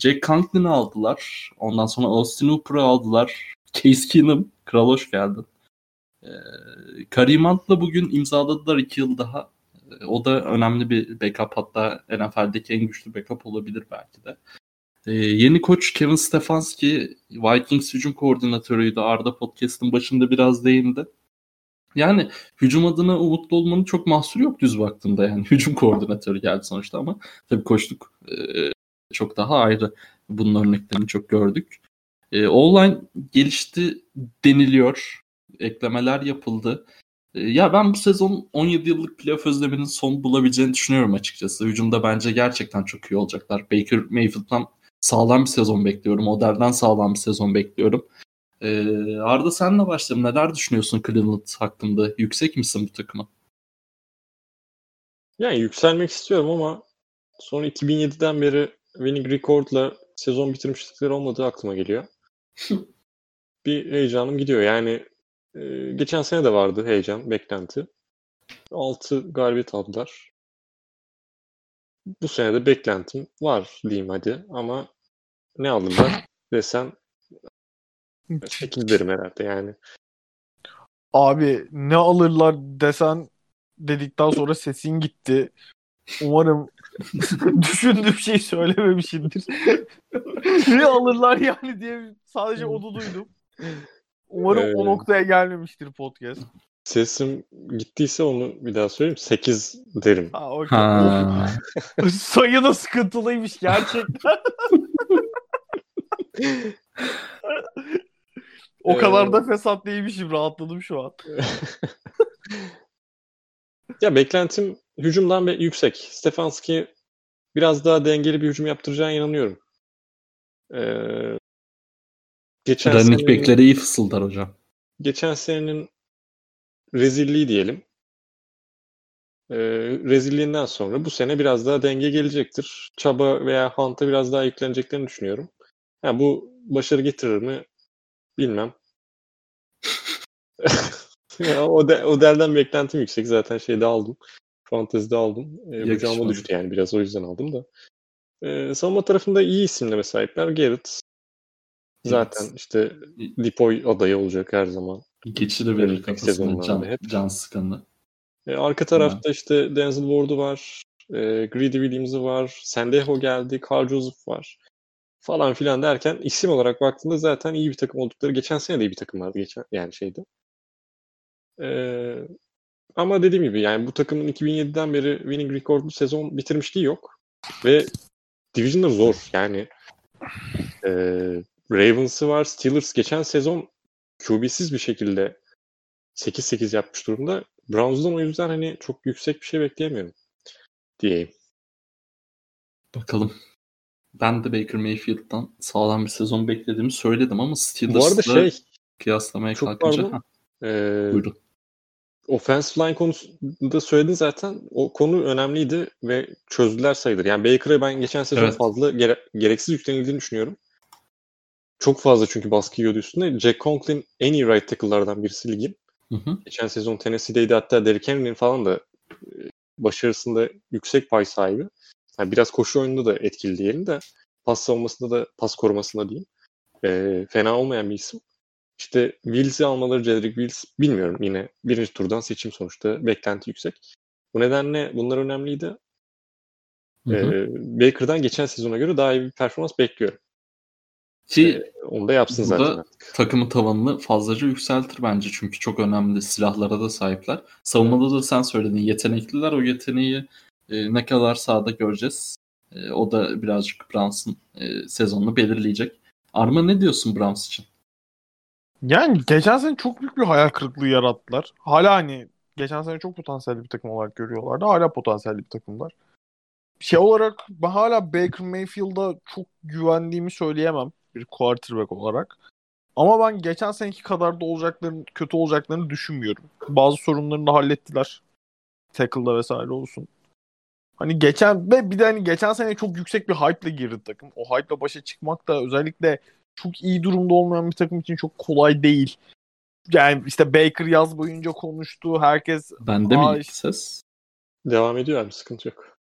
Jack Conklin'i aldılar. Ondan sonra Austin Hooper'ı aldılar. Case Keenum. Kral hoş geldin. Kareem Hunt'la bugün imzaladılar 2 yıl daha. O da önemli bir backup. Hatta NFL'deki en güçlü backup olabilir belki de. Yeni koç Kevin Stefanski Vikings hücum koordinatörüydü. Arda podcast'ın başında biraz değindi. Yani hücum adına umutlu olmanın çok mahsuru yok düz baktığında. Yani hücum koordinatörü geldi sonuçta ama tabii koçluk çok daha ayrı. Bunun örneklerini çok gördük. O-line gelişti deniliyor. eklemeler yapıldı. Ya ben bu sezon 17 yıllık playoff özleminin son bulabileceğini düşünüyorum açıkçası. Hücumda bence gerçekten çok iyi olacaklar. Baker Mayfield'dan sağlam bir sezon bekliyorum. Oder'den sağlam bir sezon bekliyorum. Arda senle başlayalım. Neler düşünüyorsun Cleveland hakkında? Yüksek misin bu takıma? Yani yükselmek istiyorum ama son 2007'den beri winning record'la sezon bitirmişlikleri olmadığı aklıma geliyor. Bir heyecanım gidiyor. Yani geçen sene de vardı heyecan, beklenti. 6 galibiyet aldılar. Bu sene de beklentim var diyeyim hadi. Ama ne aldılar desen 8 derim herhalde yani. Abi ne alırlar desen dedikten sonra sesin gitti. Umarım düşündüğüm şeyi söylememişimdir. Ne alırlar yani diye sadece onu duydum. Umarım o noktaya gelmemiştir podcast. Sesim gittiyse onu bir daha söyleyeyim. 8 derim. Ha, okay. Ha. Sayı da sıkıntılıymış gerçekten. O kadar da fesat değilmişim. Rahatladım şu an. Ya beklentim hücumdan yüksek. Stefanski biraz daha dengeli bir hücum yaptıracağına inanıyorum. Running back'leri iyi fısıldar hocam. Geçen senenin rezilliği diyelim. Rezilliğinden sonra bu sene biraz daha denge gelecektir. Chubb'a veya Hunt'a biraz daha yükleneceklerini düşünüyorum. Yani bu başarı getirir mi bilmem. O derden beklentim yüksek. Zaten şeyde aldım. Fantezide aldım. Bucağıma düştü yani biraz o yüzden aldım da. Savunma tarafında iyi isimlere sahipler. Garrett zaten işte Lipoy adayı olacak her zaman. Geçirir verir kafasını can sıkıntı. Arka tarafta işte Denzel Ward'u var. Greedy Williams'ı var. Sendejo geldi. Carl Joseph var. Falan filan derken isim olarak baktığında zaten iyi bir takım oldukları. Geçen sene de iyi bir takım vardı. Yani şeydi. Ama dediğim gibi yani bu takımın 2007'den beri winning recordlu sezon bitirmişliği yok. Ve division'da zor. Yani Ravens'ı var. Steelers geçen sezon QB'siz bir şekilde 8-8 yapmış durumda. Browns'dan o yüzden hani çok yüksek bir şey bekleyemiyorum diyeyim. Bakalım. Ben de Baker Mayfield'dan sağlam bir sezon beklediğimi söyledim ama Steelers'la kıyaslamaya kalkınca. Buyurun. Offensive line konusunda söyledin zaten. O konu önemliydi ve çözdüler sayılır. Yani Baker'a ben geçen sezon fazla gereksiz yüklenildiğini düşünüyorum. Çok fazla çünkü baskı yiyordu üstüne. Jack Conklin en iyi right tackle'lardan birisi ligin. Geçen sezon Tennessee'deydi. Hatta Derrick Henry'nin falan da başarısında yüksek pay sahibi. Yani biraz koşu oyununda da etkili diyelim de pas savunmasında da pas korumasında diyeyim. Fena olmayan bir isim. İşte Wills'i almaları, Jedrick Wills bilmiyorum yine. Birinci turdan seçim sonuçta. Beklenti yüksek. Bu nedenle bunlar önemliydi. Baker'dan geçen sezona göre daha iyi bir performans bekliyorum. Ki onu da yapsın zaten artık. Takımın tavanını fazlaca yükseltir bence. Çünkü çok önemli silahlara da sahipler. Savunmada da sen söyledin yetenekliler. O yeteneği ne kadar sahada göreceğiz. O da birazcık Browns'ın sezonunu belirleyecek. Arma ne diyorsun Browns için? Yani geçen sene çok büyük bir hayal kırıklığı yarattılar. Hala hani geçen sene çok potansiyelli bir takım olarak görüyorlardı. Hala potansiyelli bir takımlar. Şey olarak ben hala Baker Mayfield'a çok güvendiğimi söyleyemem bir quarterback olarak. Ama ben geçen seneki kadar da kötü olacaklarını düşünmüyorum. Bazı sorunlarını da hallettiler. Tackle'da vesaire olsun. Hani geçen sene çok yüksek bir hype'la girdi takım. O hype'la başa çıkmak da özellikle çok iyi durumda olmayan bir takım için çok kolay değil. Yani işte Baker yaz boyunca konuştu. Herkes... Bende mi gitti ses? Devam ediyor abi. Sıkıntı yok.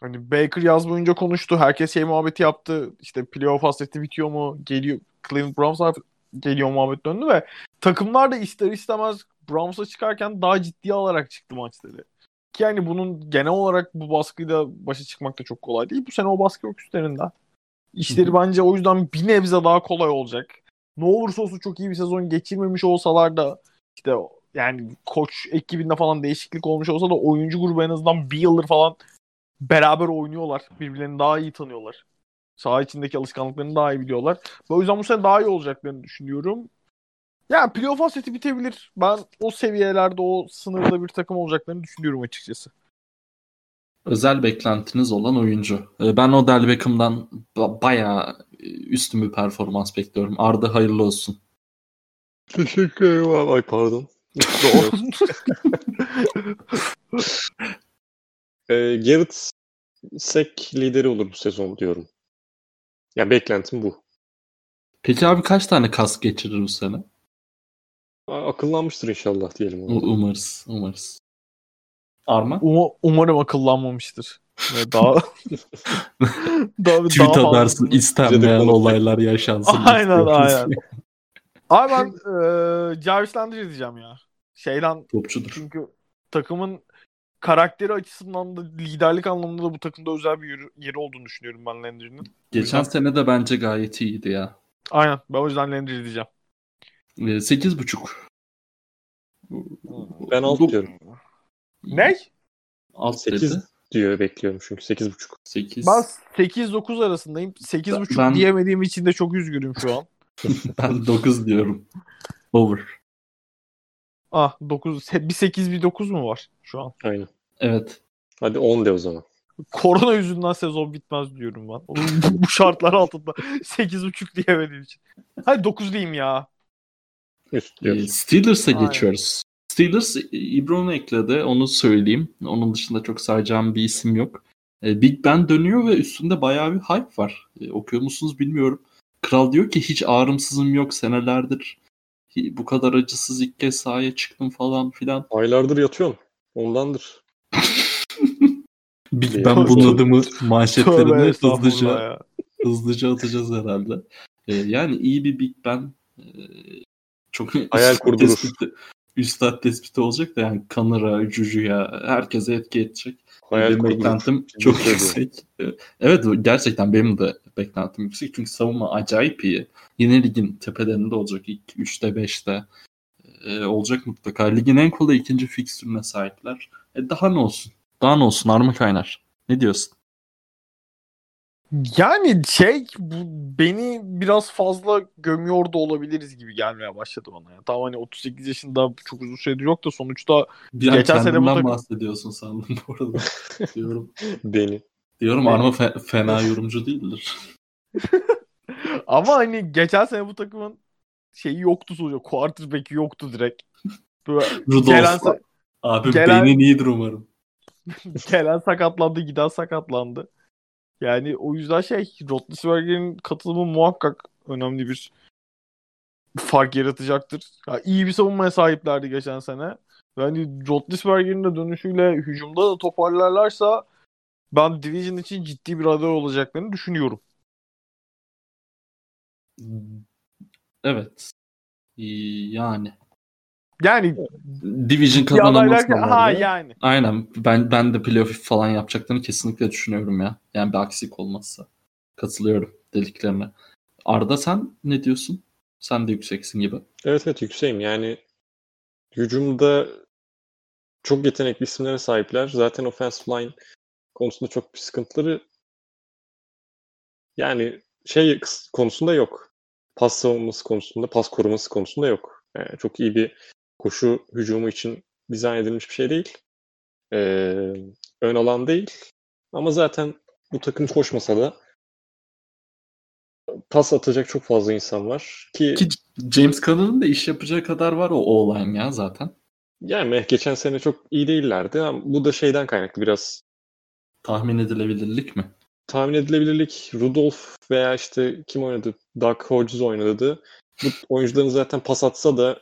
Hani Baker yaz boyunca konuştu. Herkes muhabbeti yaptı. İşte playoff hasreti bitiyor mu? Geliyor. Cleveland Browns geliyor muhabbet döndü ve takımlar da ister istemez Browns'a çıkarken daha ciddiye alarak çıktı maçları. Ki yani bunun genel olarak bu baskıyla başa çıkmak da çok kolay değil. Bu sene o baskı yok üstlerinden. İşleri bence o yüzden bir nebze daha kolay olacak. Ne olursa olsun çok iyi bir sezon geçirmemiş olsalar da işte yani koç ekibinde falan değişiklik olmuş olsa da oyuncu grubu en azından bir yıldır falan beraber oynuyorlar. Birbirlerini daha iyi tanıyorlar. Saha içindeki alışkanlıklarını daha iyi biliyorlar. Ve o yüzden bu sene daha iyi olacaklarını düşünüyorum. Yani playoff hasreti bitebilir. Ben o seviyelerde, o sınırda bir takım olacaklarını düşünüyorum açıkçası. Özel beklentiniz olan oyuncu. Ben Odell Beckham'dan bayağı üstün bir performans bekliyorum. Arda hayırlı olsun. Teşekkür ederim. Ay pardon. Garrett sek lideri olur bu sezon diyorum. Ya beklentim bu. Peki abi kaç tane kask geçirir bu sene? Akıllanmıştır inşallah diyelim. Umarız. Umarız. Arma? Umarım akıllanmamıştır. daha tweet atarsın istenmeyen olaylar yaşansın. Aynen. Abi ben Jarvis Landry diyeceğim ya. Şeyden topçudur. Çünkü takımın karakteri açısından da liderlik anlamında da bu takımda özel bir yeri olduğunu düşünüyorum ben Landry'nin. Geçen sene de bence gayet iyiydi ya. Aynen. Ben o yüzden Landry diyeceğim. 8.5. Ben 6 diyorum. Ne? 8 diyor bekliyorum çünkü 8.5. 8. Ben 8-9 arasındayım. 8.5 diyemediğim için de çok üzgünüm şu an. Ben 9 diyorum. Over. Ah 9. Bir 8 bir 9 mu var şu an? Aynen. Evet. Hadi 10 de o zaman. Korona yüzünden sezon bitmez diyorum ben. Bu şartlar altında 8.5 diyemediğim için. Hadi 9 diyeyim ya. Steelers'a geçiyoruz. Steelers İbrahim'i ekledi. Onu söyleyeyim. Onun dışında çok sayacağım bir isim yok. Big Ben dönüyor ve üstünde bayağı bir hype var. Okuyor musunuz bilmiyorum. Kral diyor ki hiç ağrımsızım yok senelerdir. Bu kadar acısız ilk kez sahaya çıktım falan filan. Aylardır yatıyorsun. Ondandır. Big Ben bunun adımı manşetlerine hızlıca atacağız herhalde. Yani iyi bir Big Ben. Çok hayal kurdurur. Üstad tespiti olacak da yani Kanır'a, Cucu'ya herkese etki edecek. Benim beklentim çok yüksek. Evet gerçekten benim de beklentim yüksek. Çünkü savunma acayip iyi. Yine ligin tepelerinde olacak. İlk 3'te 5'te olacak mutlaka. Ligin en kolay ikinci fikstürüne sahipler. Daha ne olsun? Daha ne olsun Arma Kaynar? Ne diyorsun? Yani beni biraz fazla gömüyor da olabiliriz gibi gelmeye başladı bana. Yani tam hani 38 yaşında çok uzun süredir yok da sonuçta yani geçen sene bu takım... bahsediyorsun sandım bu arada. Diyorum Arma fena yorumcu değildir. Ama hani geçen sene bu takımın şeyi yoktu sonuçta. Quarterback'i yoktu direkt. Rudolf'la. Abi beynin iyidir umarım. Gelen sakatlandı, giden sakatlandı. Yani o yüzden Roethlisberger'in katılımı muhakkak önemli bir fark yaratacaktır. Yani iyi bir savunmaya sahiplerdi geçen sene. Yani Roethlisberger'in de dönüşüyle hücumda da toparlarlarsa ben Division için ciddi bir aday olacaklarını düşünüyorum. Evet. Yani Division kazanamaz mı? Yani. Aynen. Ben de playoff falan yapacaklarını kesinlikle düşünüyorum ya. Yani bir aksilik olmazsa. Katılıyorum dediklerine. Arda sen ne diyorsun? Sen de yükseksin gibi. Evet yükseğim. Yani hücumda çok yetenekli isimlere sahipler. Zaten offensive line konusunda çok bir sıkıntıları yani konusunda yok. Pas savunması konusunda, pas koruması konusunda yok. Yani çok iyi bir koşu hücumu için dizayn edilmiş bir şey değil. Ön alan değil. Ama zaten bu takım koşmasa da pas atacak çok fazla insan var. Ki James Connel'ın da iş yapacağı kadar var o online ya zaten. Yani geçen sene çok iyi değillerdi. Ama bu da şeyden kaynaklı biraz. Tahmin edilebilirlik mi? Tahmin edilebilirlik. Rudolph veya kim oynadı? Doug Hodges oynadı. Bu oyuncuların zaten pas atsa da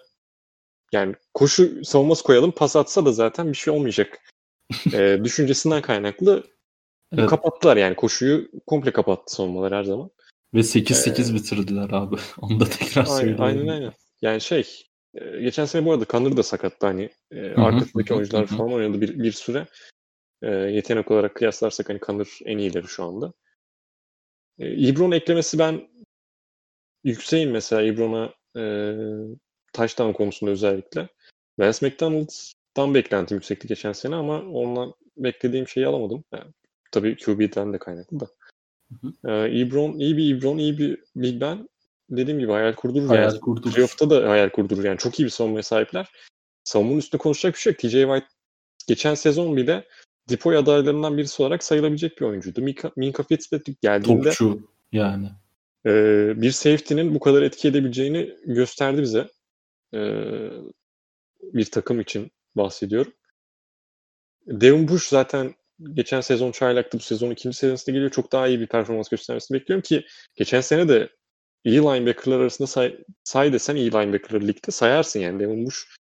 yani koşu savunması koyalım pas atsa da zaten bir şey olmayacak düşüncesinden kaynaklı evet. Kapattılar yani koşuyu komple kapattı savunmalar her zaman. Ve 8-8 bitirdiler abi. Onu da tekrar söylüyorum. Aynen. Yani geçen sene bu arada Connor da sakattı hani arkasındaki oyuncular falan oynadı bir süre. Yetenek olarak kıyaslarsak hani Connor en iyileri şu anda. Ebron eklemesi ben yükseğim mesela Ebron'a touchdown konusunda özellikle. Wes McDonald'dan beklentim yüksekti geçen sene ama ondan beklediğim şeyi alamadım. Yani, tabii QB'den de kaynaklı da. Ebron iyi bir Big Ben. dediğim gibi hayal kurdurur. Playoff'ta da hayal kurdurur. Yani çok iyi bir savunmaya sahipler. Savunmanın üstüne konuşacak bir şey yok. TJ White geçen sezon bile Depoy adaylarından birisi olarak sayılabilecek bir oyuncuydu. Minka Fitzpatrick geldiğinde topçu yani. Bir safety'nin bu kadar etki edebileceğini gösterdi bize. Bir takım için bahsediyorum. Devin Bush zaten geçen sezon çaylaktı. Bu sezon ikinci senesinde geliyor. Çok daha iyi bir performans göstermesini bekliyorum ki geçen sene de iyi linebacker'lar arasında say desen iyi linebacker'lar ligde sayarsın yani. Devin Bush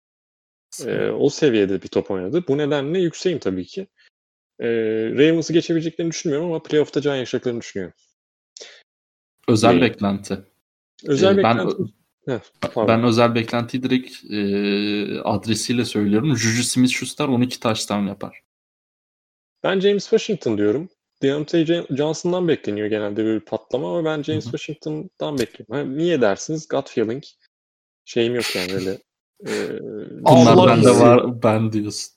o seviyede bir top oynadı. Bu nedenle yükseğim tabii ki. Ravens'ı geçebileceklerini düşünmüyorum ama playoff'ta can yaşayacaklarını düşünüyorum. Özel beklenti. Özel beklenti. Ben özel beklentiyi direkt adresiyle söylüyorum. Juju Smith-Schuster 12 touchdown yapar. Ben James Washington diyorum. Deontay Johnson'dan bekleniyor genelde böyle bir patlama ama ben James Washington'dan bekliyorum. Yani niye dersiniz? Gut feeling. Şeyim yok yani öyle. Onlar bende var. Ben diyorsun.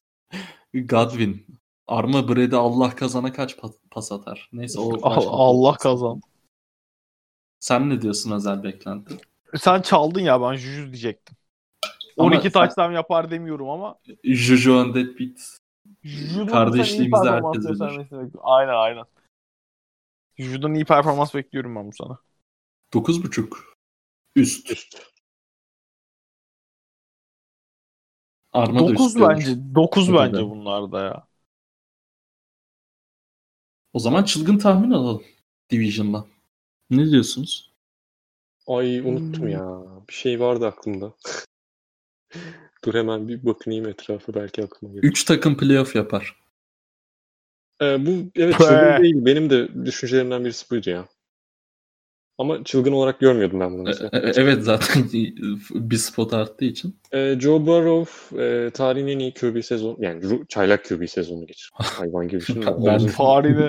Godwin. Arma Brady Allah kazana kaç pas atar? Neyse o Allah kazan. Sen ne diyorsun özel beklenti? Sen çaldın ya ben Juju diyecektim. 12 touchdown yapar demiyorum ama. Juju on that beat. Kardeşliğimizde herkes bilir. Aynen. Juju'dan iyi performans bekliyorum ben bu sana. 9.5 üst. Arma 9 bence. 9 bence bunlarda ya. O zaman çılgın tahmin alalım Division'dan. Ne diyorsunuz? Ay unuttum ya. Bir şey vardı aklımda. Dur hemen bir bakayım etrafı belki aklıma gelir. 3 takım playoff yapar. Bu evet çılgın değil. Benim de düşüncelerimden birisi buydu ya. Ama çılgın olarak görmüyordum ben bunu. Evet zaten bir spot arttığı için. Joe Burrow tarihin en iyi QB sezonu yani çaylak QB sezonu geçir. Hayvan gibi şimdi. Ben tarihine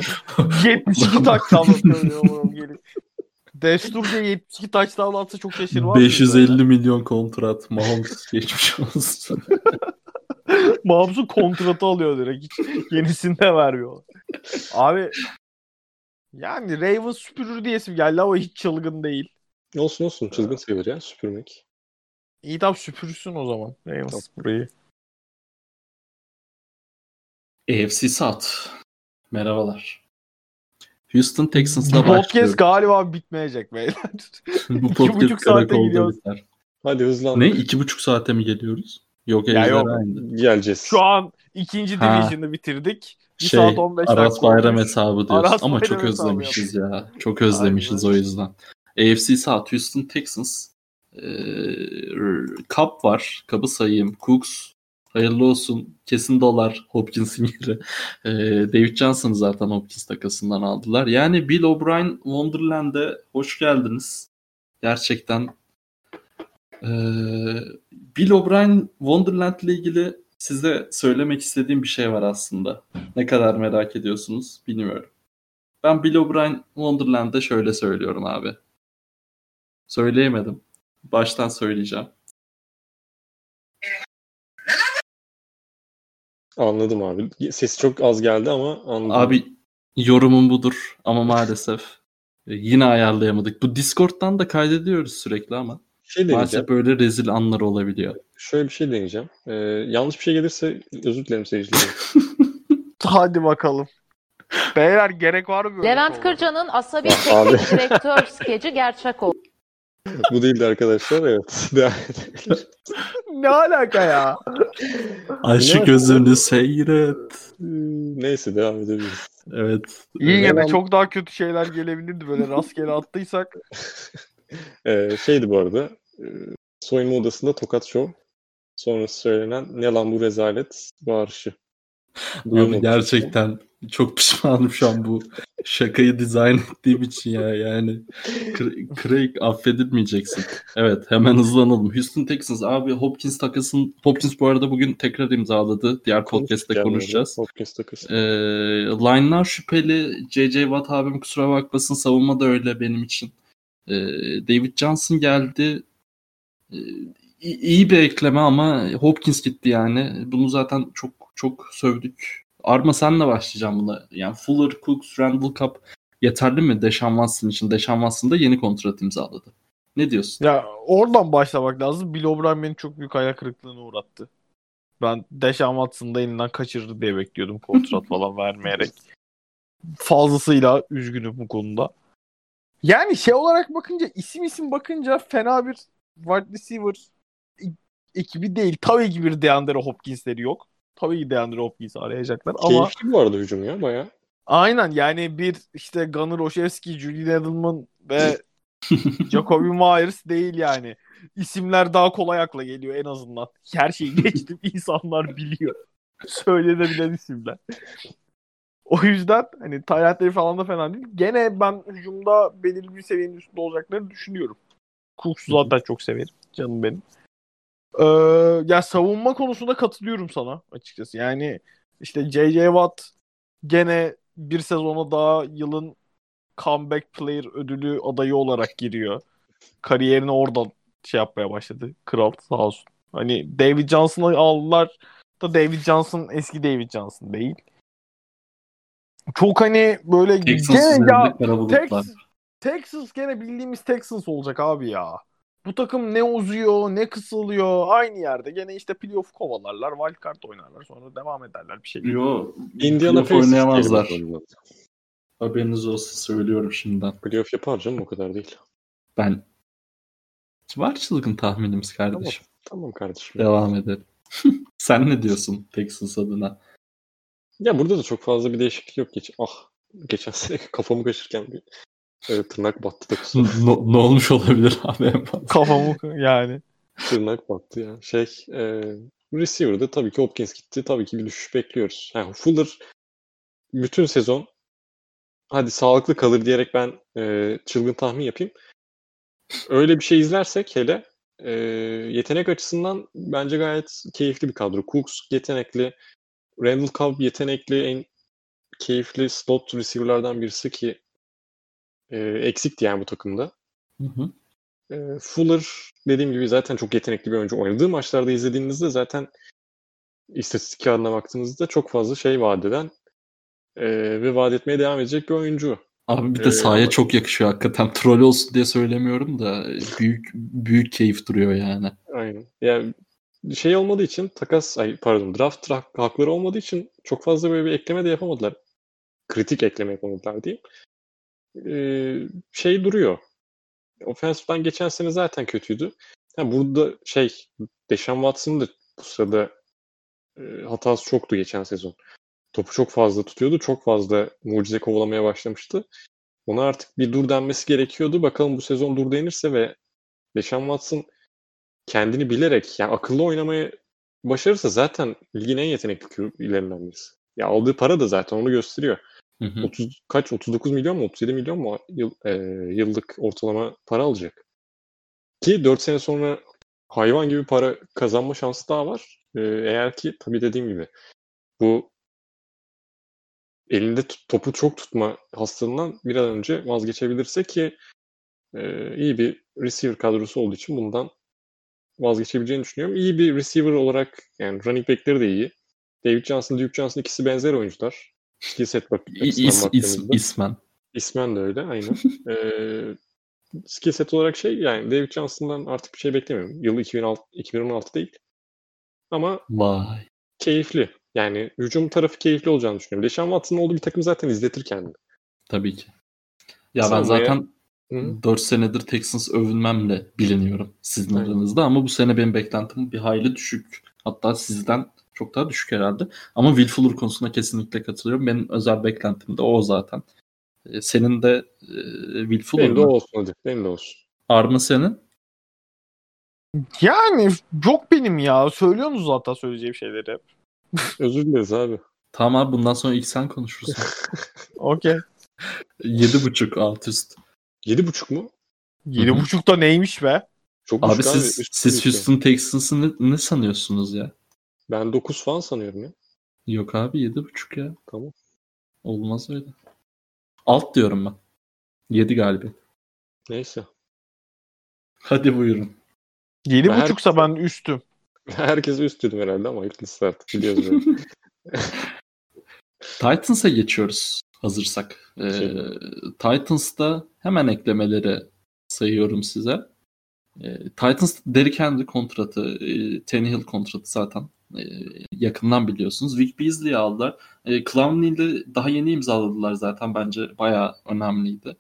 72 touchdown söylüyor Burrow gelip. Destur diye 72 touchdown atsa çok şaşırmaz. 550 milyon kontrat Mahomes'u geçmiş olsun. Mahomes'un kontratı alıyor direkt. Hiç yenisini de vermiyor. Abi yani Ravens süpürür diyesim geldi ama hiç çılgın değil. Olsun çılgın sayılır ya süpürmek. İyi tam süpürsün o zaman Ravens burayı. AFC South. Merhabalar. Houston Texans'la başlıyoruz. Podcast galiba bitmeyecek beyler. Bu podcast 2,5 saate gidiyoruz. Biter. Hadi hızlan. Ne 2,5 saate mi geliyoruz? Yok. Geleceğiz. Şu an 2. division'ı bitirdik. Aras Bayram hesabı diyoruz. Ama çok özlemişiz ya. Çok özlemişiz aynen. O yüzden. AFC South, Houston Texans. Cup var. Cup'ı sayayım. Cooks. Hayırlı olsun. Kesin dolar. Hopkins'in yeri. David Johnson'ı zaten Hopkins takasından aldılar. Yani Bill O'Brien Wonderland'e hoş geldiniz. Gerçekten. Bill O'Brien Wonderland'le ilgili size söylemek istediğim bir şey var aslında. Ne kadar merak ediyorsunuz bilmiyorum. Ben Bill O'Brien Wonderland'da şöyle söylüyorum abi. Söyleyemedim. Baştan söyleyeceğim. Anladım abi. Sesi çok az geldi ama anladım. Abi yorumum budur ama maalesef yine ayarlayamadık. Bu Discord'dan da kaydediyoruz sürekli ama. Maalesef böyle rezil anlar olabiliyor. Şöyle bir şey deneyeceğim. Yanlış bir şey gelirse özür dilerim seyircilerim. Hadi bakalım. Beyler gerek var mı? Levent Kırca'nın asabi teknik direktör skeci gerçek oldu. Bu değildi arkadaşlar evet. Ne alaka ya? Aşık gözünü seyret. Neyse devam edebiliriz. Evet. İyi gene çok daha kötü şeyler gelebilirdi böyle rastgele attıysak. Şeydi bu arada soyunma odasında tokat show sonrası söylenen ne lan bu rezalet bağırışı. Abi gerçekten çok pişmanım şu an bu şakayı dizayn ettiğim için ya yani Craig affedilmeyeceksin. Evet hemen hızlanalım. Houston Texans abi Hopkins takasın. Hopkins bu arada bugün tekrar imzaladı. Diğer podcast'te konuşacağız. Hopkins takası. Line'lar şüpheli. JJ Watt abim kusura bakmasın savunma da öyle benim için. David Johnson geldi. İyi bir ekleme ama Hopkins gitti yani. Bunu zaten çok sövdük. Arma senle başlayacağım buna. Yani Fuller, Cooks, Randall Cup yeterli mi Deshaun Watson için? Deshaun Watson da yeni kontrat imzaladı. Ne diyorsun? Ya oradan başlamak lazım. Bill O'Brien beni çok büyük hayal kırıklığına uğrattı. Ben Deshaun Watson'da elinden kaçırdı diye bekliyordum, kontrat falan vermeyerek. Fazlasıyla üzgünüm bu konuda. Yani şey olarak bakınca, isim bakınca fena bir wide receiver ekibi değil. Tabii ki bir DeAndre Hopkins'leri yok. Tabii ki DeAndre Hopkins'i arayacaklar ama... Keyifli bu arada hücum ya bayağı. Aynen yani bir işte Gunnar Oşevski, Julian Edelman ve Jacoby Myers değil yani. İsimler daha kolay akla geliyor en azından. Her şeyi geçtim, insanlar biliyor. Söylenebilen isimler. O yüzden hani tarihleri falan da fena değil. Gene ben hücumda belirli bir seviyenin üstünde olacaklarını düşünüyorum. Cooks'u zaten çok severim. Canım benim. Ya savunma konusunda katılıyorum sana açıkçası. Yani işte J.J. Watt gene bir sezona daha yılın comeback player ödülü adayı olarak giriyor. Kariyerine oradan şey yapmaya başladı. Kraft sağ olsun. Hani David Johnson'ı aldılar da David Johnson eski David Johnson değil. Çok hani böyle Texas gene bildiğimiz Texas olacak abi ya. Bu takım ne uzuyor, ne kısılıyor. Aynı yerde gene işte playoff kovalarlar, wildcard oynarlar, sonra devam ederler bir şey. Yok, Indiana oynayamazlar. Haberiniz olsun, söylüyorum şimdiden. Playoff yapar canım, o kadar değil. Ben var çılgın tahminimiz kardeşim. Tamam kardeşim. Devam edelim. Sen ne diyorsun Texas adına? Ya burada da çok fazla bir değişiklik yok. Geçen sene kafamı kaşırken bir tırnak battı da kusura. Ne olmuş olabilir abi en fazla? Kafamı yani. Tırnak battı ya. Receiver'da tabii ki Hopkins gitti. Tabii ki bir düşüş bekliyoruz. Yani Fuller bütün sezon hadi sağlıklı kalır diyerek ben çılgın tahmin yapayım. Öyle bir şey izlersek hele yetenek açısından bence gayet keyifli bir kadro. Cooks yetenekli. Randall Cobb yetenekli, en keyifli slot receiver'lardan birisi ki eksikti yani bu takımda. Hı. Fuller dediğim gibi zaten çok yetenekli bir oyuncu. Oynadığı maçlarda izlediğinizde zaten istatistik kağıdına baktığınızda çok fazla şey vaat eden ve vaat etmeye devam edecek bir oyuncu. Abi bir de sahaya çok yakışıyor hakikaten. Troll olsun diye söylemiyorum da büyük keyif duruyor yani. Aynen. Yani şey olmadığı için draft hakları olmadığı için çok fazla böyle bir ekleme de yapamadılar. Kritik ekleme yapamadılar diyeyim. Şey duruyor. Offensive'dan geçen sene zaten kötüydü. Yani burada Deshaun Watson'ın da bu sırada hatası çoktu geçen sezon. Topu çok fazla tutuyordu. Çok fazla mucize kovalamaya başlamıştı. Ona artık bir dur denmesi gerekiyordu. Bakalım bu sezon dur denirse ve Deshaun Watson kendini bilerek yani akıllı oynamayı başarırsa zaten ligin en yetenekli ilerlerinden birisi. Ya aldığı para da zaten onu gösteriyor. Hı. 39 milyon mu 37 milyon mu yıllık ortalama para alacak. Ki 4 sene sonra hayvan gibi para kazanma şansı daha var. Eğer ki tabii dediğim gibi bu elinde topu çok tutma hastalığından bir an önce vazgeçebilirse ki iyi bir receiver kadrosu olduğu için bundan vazgeçebileceğini düşünüyorum. İyi bir receiver olarak yani running back'leri de iyi. David Johnson, Duke Johnson ikisi benzer oyuncular. Skill set İsmen de öyle aynen. Skill set olarak yani David Johnson'dan artık bir şey beklemiyorum. Yılı 2016 değil. Ama keyifli. Yani hücum tarafı keyifli olacağını düşünüyorum. Deshaun Watson'ın olduğu bir takım zaten izletir kendini. Tabii ki. Ya ben zaten 4 senedir Texans övünmemle biliniyorum sizin aranızda ama bu sene benim beklentim bir hayli düşük. Hatta sizden çok daha düşük herhalde. Ama Will Fuller konusuna kesinlikle katılıyorum. Benim özel beklentim de o zaten. Senin de Will Fuller benim de olsun hadi. Benim de olsun. Arma senin? Yani yok benim ya. Söylüyorsunuz zaten söyleyeceğim şeyleri hep. Özür dileriz abi. Tamam abi bundan sonra ilk sen konuşursun. Okey. 7.5 alt üst. 7.5 mu? 7.5 da neymiş be? Çok abi siz Houston Texans'ı ne sanıyorsunuz ya? Ben 9 falan sanıyorum ya. Yok abi 7.5 ya. Tamam. Olmaz öyle. Alt diyorum ben. 7 galiba. Neyse. Hadi buyurun. 7.5'sa ben üstüm. Herkes üstüydüm herhalde ama ilklisi artık biliyoruz böyle. Titans'a geçiyoruz. Hazırsak. Titans'ta hemen eklemeleri sayıyorum size. Titans Derrick Henry kontratı, Tannehill kontratı zaten yakından biliyorsunuz. Vic Beasley'i aldılar. Clowney'le daha yeni imzaladılar zaten. Bence bayağı önemliydi.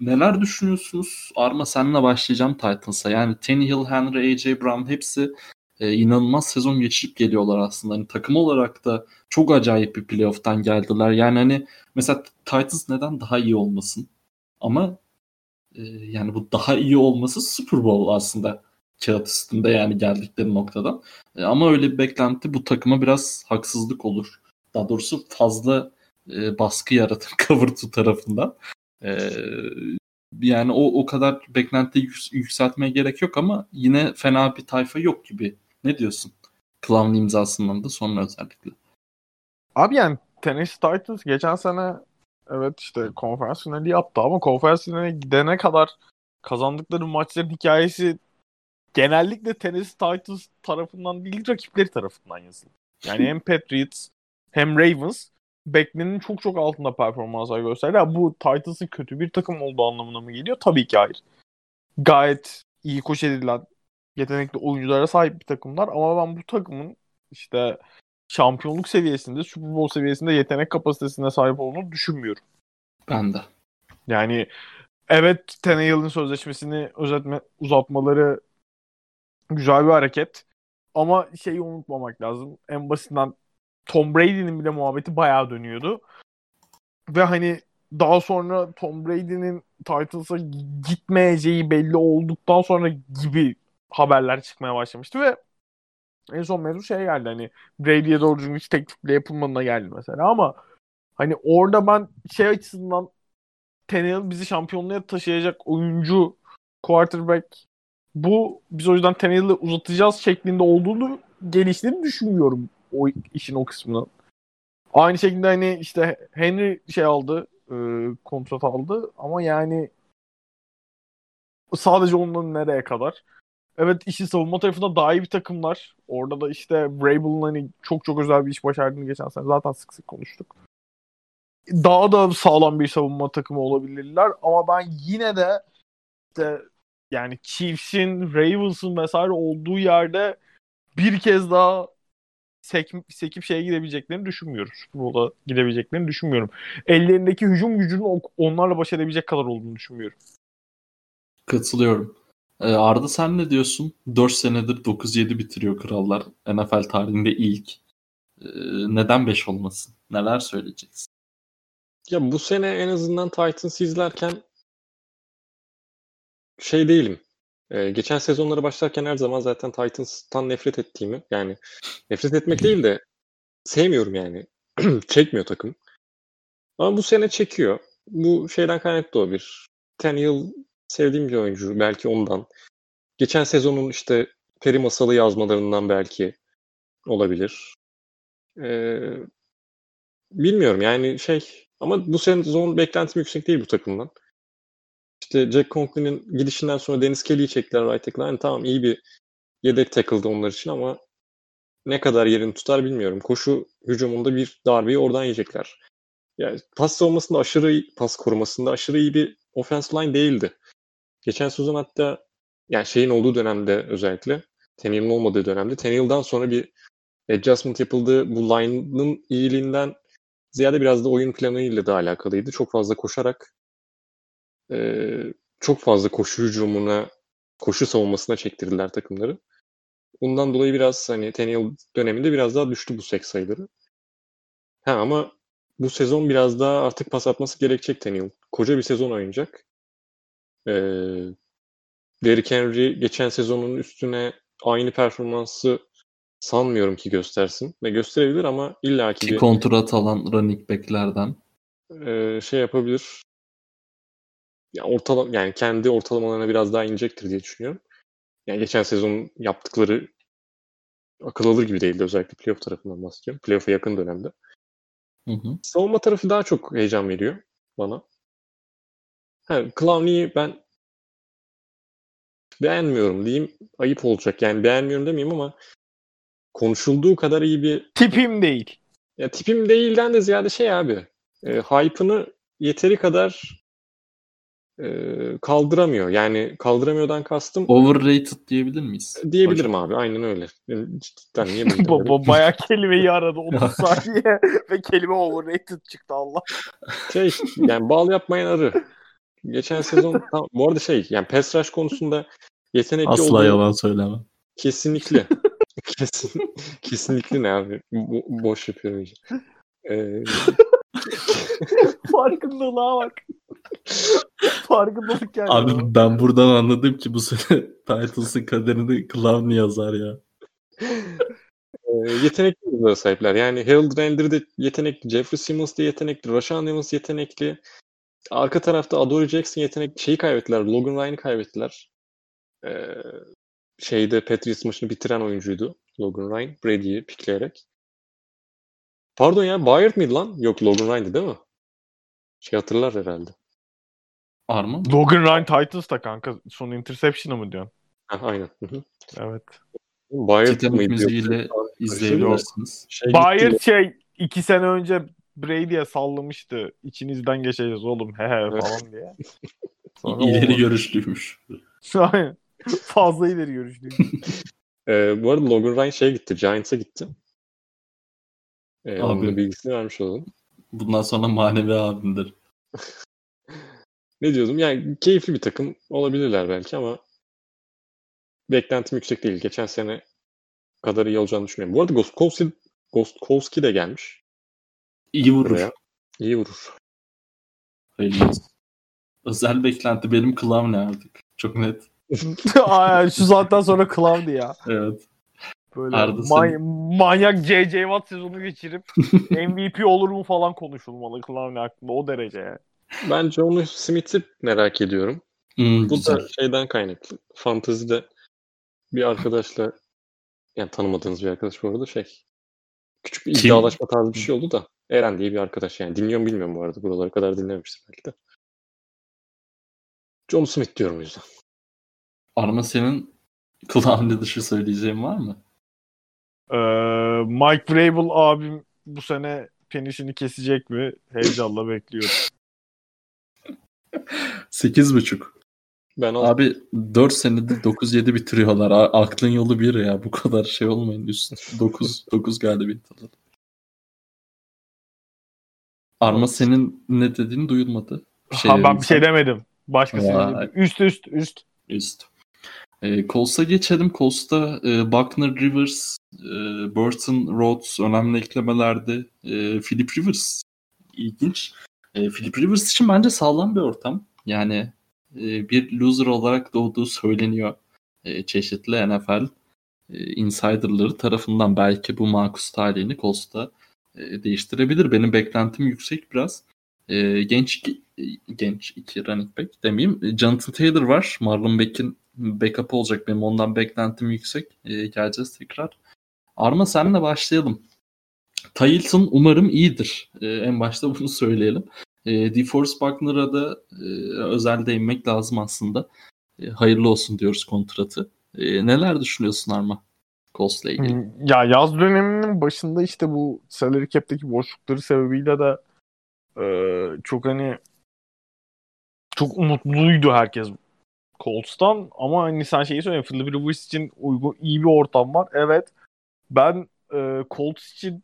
Neler düşünüyorsunuz? Arma, seninle başlayacağım Titans'a. Yani Tannehill, Henry, AJ Brown hepsi inanılmaz sezon geçirip geliyorlar aslında. Hani takım olarak da çok acayip bir playoff'tan geldiler. Yani hani mesela Titans neden daha iyi olmasın? Ama yani bu daha iyi olması Super Bowl aslında kağıt üstünde, yani geldikleri noktadan. Ama öyle bir beklenti bu takıma biraz haksızlık olur. Daha doğrusu fazla baskı yaratır cover 2 tarafından. Yani o kadar beklentiyi yükseltmeye gerek yok ama yine fena bir tayfa yok gibi. Ne diyorsun? Clown imzasından da sonra özellikle. Abi yani Tennessee Titans geçen sene evet işte konferans finali yaptı ama konferans finaline gidene kadar kazandıkları maçların hikayesi genellikle Tennessee Titans tarafından değil, rakipleri tarafından yazıldı. Yani hem Patriots hem Ravens beklenenin çok çok altında performanslar gösterdi. Yani bu Titans'ın kötü bir takım olduğu anlamına mı geliyor? Tabii ki hayır. Gayet iyi koç edilen, yetenekli oyunculara sahip bir takımlar ama ben bu takımın işte şampiyonluk seviyesinde, Super Bowl seviyesinde yetenek kapasitesine sahip olduğunu düşünmüyorum. Ben de. Yani evet, Tannehill'in sözleşmesini uzatmaları güzel bir hareket ama şeyi unutmamak lazım. En basitinden Tom Brady'nin bile muhabbeti bayağı dönüyordu. Ve hani daha sonra Tom Brady'nin Titans'a gitmeyeceği belli olduktan sonra gibi haberler çıkmaya başlamıştı ve en son mevzu şeye geldi, hani Brady'ye doğru düzgün hiç teklif bile yapılmadığına geldi mesela ama hani orada ben şey açısından Tannehill bizi şampiyonluğa taşıyacak oyuncu, quarterback, bu biz o yüzden Tannehill'i uzatacağız şeklinde olduğunu, geliştiğini düşünmüyorum o işin o kısmını. Aynı şekilde hani işte Henry şey aldı, kontrat aldı ama yani sadece ondan nereye kadar? Evet, işin savunma tarafında daha iyi bir takımlar. Orada da işte Vrabel'ın hani çok çok özel bir iş başardığını geçen sene zaten sık sık konuştuk. Daha da sağlam bir savunma takımı olabilirler ama ben yine de işte yani Chiefs'in, Ravens'ın vesaire olduğu yerde bir kez daha sekip şeye gidebileceklerini düşünmüyorum. Futbola gidebileceklerini düşünmüyorum. Ellerindeki hücum gücünün onlarla baş edebilecek kadar olduğunu düşünmüyorum. Katılıyorum. Arda, sen ne diyorsun? 4 senedir 9-7 bitiriyor krallar. NFL tarihinde ilk. Neden 5 olmasın? Neler söyleyeceksin? Ya bu sene en azından Titans'ı izlerken şey değilim. Geçen sezonlara başlarken her zaman zaten Titans'tan nefret ettiğimi, yani nefret etmek değil de sevmiyorum yani. Çekmiyor takım. Ama bu sene çekiyor. Bu şeyden kaynaklı olabilir. Tannehill sevdiğim bir oyuncu. Belki ondan. Geçen sezonun işte peri masalı yazmalarından belki olabilir. Bilmiyorum yani şey ama bu sezon beklentim yüksek değil bu takımdan. İşte Jack Conklin'in gidişinden sonra Dennis Kelly'yi çektiler right tackle'a. Yani tamam, iyi bir yedek tackle'dı onlar için ama ne kadar yerini tutar bilmiyorum. Koşu hücumunda bir darbeyi oradan yiyecekler. Yani pas korumasında aşırı iyi bir offense line değildi. Geçen sezon hatta yani şeyin olduğu dönemde, özellikle Tannehill'in olmadığı dönemde, Tannehill'dan sonra bir adjustment yapıldı. Bu line'ın iyiliğinden ziyade biraz da oyun planıyla da alakalıydı. Çok fazla koşarak çok fazla koşu savunmasına çektirdiler takımları. Bundan dolayı biraz hani Tannehill döneminde biraz daha düştü bu sek sayıları. Ama bu sezon biraz daha artık pas atması gerekecek Tannehill. Koca bir sezon oynayacak. Derrick Henry geçen sezonun üstüne aynı performansı sanmıyorum ki göstersin. Ve gösterebilir ama illaki bir kontrat alan running back'lerden şey yapabilir. Yani kendi ortalamalarına biraz daha inecektir diye düşünüyorum. Yani geçen sezon yaptıkları akıl alır gibi değildi. Özellikle playoff tarafından bahsediyorum. Playoff'a yakın dönemde. Hı. Savunma tarafı daha çok heyecan veriyor bana. Clowney'i ben beğenmiyorum diyeyim. Ayıp olacak. Yani beğenmiyorum demeyeyim ama konuşulduğu kadar iyi bir... Tipim değil. Ya tipim değilden de ziyade şey abi. Hype'ını yeteri kadar kaldıramıyor. Yani kaldıramıyordan kastım... Overrated diyebilir miyiz? Diyebilirim hocam. Abi. Aynen öyle. Cidden niye böyle? Bayağı kelimeyi aradı 30 saniye ve kelime overrated çıktı Allah. Yani bal yapmayan arı. Geçen sezon... Bu arada yani pass rush konusunda yetenekli asla olduğunu... Asla yalan söylemem. Kesinlikle. Kesinlikle ne abi? Boş yapıyorum. Farkındalığa bak. Farkındalık yani. Abi o. Ben buradan anladım ki bu sene Titles'ın kaderini Clowney yazar ya. Yetenekli oyunculara sahipler. Yani Harold Render'i de yetenekli, Jeffrey Simmons de yetenekli, Rashaan Evans yetenekli. Arka tarafta Adoree Jackson yetenekli. Şeyi kaybettiler, Logan Ryan'ı kaybettiler. Patriots maçını bitiren oyuncuydu Logan Ryan, Brady'yi pikleyerek. Pardon ya, Bayard mıydı lan? Yok, Logan Ryan'dı değil mi? Hatırlar herhalde. Arman? Logan Ryan Titans'ta kanka. Son interception'ı mı diyorsun? Aynen. Evet. Bayard müziğiyle izleyebilirsiniz. Bayard 2 sene önce Brady'ye sallamıştı. İçinizden geçeceğiz oğlum he falan diye. Sonra ileri görüşlüymüş. Aynen. Fazla ileri görüşlüymüş. Bu arada Logan Ryan gitti. Giants'a gitti. Onun bilgisini vermiş olalım. Bundan sonra manevi abimdir. Ne diyordum? Yani keyifli bir takım olabilirler belki ama beklentim yüksek değil. Geçen sene kadar iyi olacağını düşünmüyorum. Bu arada Gostkowski de gelmiş. İyi vurur. Buraya. İyi vurur. Hayırlı olsun. Özel beklenti benim Clown artık. Çok net. Şu zaten sonra Clown'di ya. Evet. Böyle manyak JJ Watt sezonu geçirip MVP olur mu falan konuşulmalı Clowney hakkında o derece yani. Ben John Smith'i merak ediyorum. Bu güzel. Da şeyden kaynaklı. Fantezide bir arkadaşla yani tanımadığınız bir arkadaş bu arada küçük bir iddialaşma tarzı bir şey oldu da Eren diye bir arkadaş yani dinliyorum bilmiyorum bu arada buralara kadar dinlememiştim belki de. John Smith diyorum o yüzden. Arma senin Clowney dışı söyleyeceğin var mı? Mike Vrabel abim bu sene penişini kesecek mi? Heyecanla bekliyorum. 8.5. Ben abi 4 senede 9-7 bitiriyorlar. Aklın yolu bir ya. Bu kadar olmayın. 9 galibiyet alır. Arma senin ne dediğini duyulmadı. Ben bir şey demedim. Başkası dedi. Üst. Colts'a geçelim. Colts'ta Buckner, Rivers, Burton, Rhodes önemli eklemelerdi. Philip Rivers ilginç. Philip Rivers için bence sağlam bir ortam. Yani bir loser olarak doğduğu söyleniyor. Çeşitli NFL insiderları tarafından belki bu makus talihini Colts'ta değiştirebilir. Benim beklentim yüksek biraz. Genç iki running back demeyeyim. Jonathan Taylor var. Marlon Beck'in backup olacak. Benim ondan beklentim yüksek. Geleceğiz tekrar. Arma senle başlayalım. Taylton umarım iyidir. En başta bunu söyleyelim. DeForest Buckner'a da özel değinmek lazım aslında. Hayırlı olsun diyoruz kontratı. Neler düşünüyorsun Arma? Colts'la ilgili. Ya yaz döneminin başında bu salary cap'teki boşlukları sebebiyle de çok umutluydu herkes Colts'tan ama sen söyle Philip Rivers için uygun iyi bir ortam var. Evet. Ben Colts için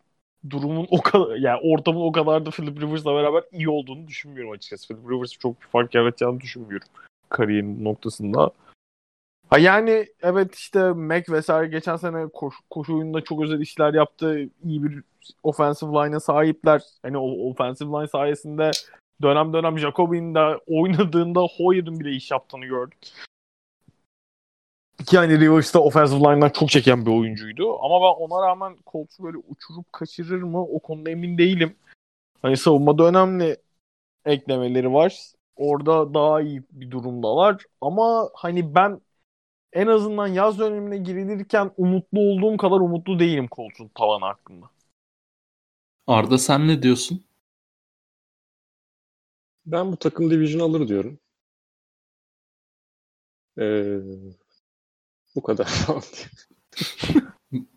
durumun o kadar ortamın o kadar da Philip Rivers'la beraber iyi olduğunu düşünmüyorum açıkçası. Philip Rivers'ın çok bir fark yaratacağını düşünmüyorum kariyerin noktasında. Evet Mac vesaire geçen sene koşu oyununda çok özel işler yaptı. İyi bir offensive line'a sahipler. O offensive line sayesinde dönem Jacoby'nin de oynadığında Hoyer'ın bile iş yaptığını gördük. Rivers'da offensive line'dan çok çeken bir oyuncuydu. Ama ben ona rağmen Colts'u böyle uçurup kaçırır mı? O konuda emin değilim. Savunmada önemli eklemeleri var. Orada daha iyi bir durumdalar. Ama ben en azından yaz dönemine girilirken umutlu olduğum kadar umutlu değilim Colts'un tavanı hakkında. Arda sen ne diyorsun? Ben bu takım division alır diyorum. Bu kadar falan.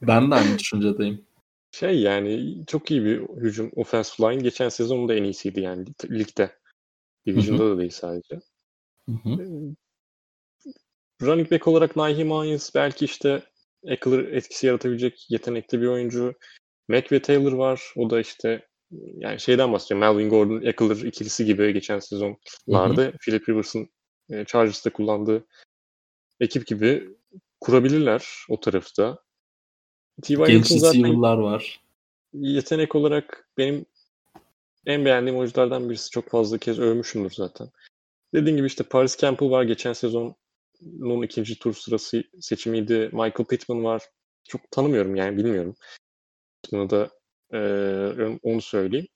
Ben de aynı düşüncedeyim. Çok iyi bir hücum offensive line. Geçen sezonun da en iyisiydi ligde. Division'da da değil sadece. Running back olarak Najee Mayers belki işte Eckler etkisi yaratabilecek yetenekli bir oyuncu. McVay Taylor var. O da işte yani şeyden bahsediyor. Melvin Gordon Eckler ikilisi gibi geçen sezonlarda Philip Rivers'ın Chargers'ta kullandığı ekip gibi kurabilirler o tarafta. Genç receiver'lar var. Yetenek olarak benim en beğendiğim oyunculardan birisi. Çok fazla kez övmüşümdür zaten. Dediğim gibi işte Paris Campbell var. Geçen sezonun ikinci tur sırası seçimiydi. Michael Pittman var. Çok tanımıyorum yani bilmiyorum. Bunu da onu söyleyeyim.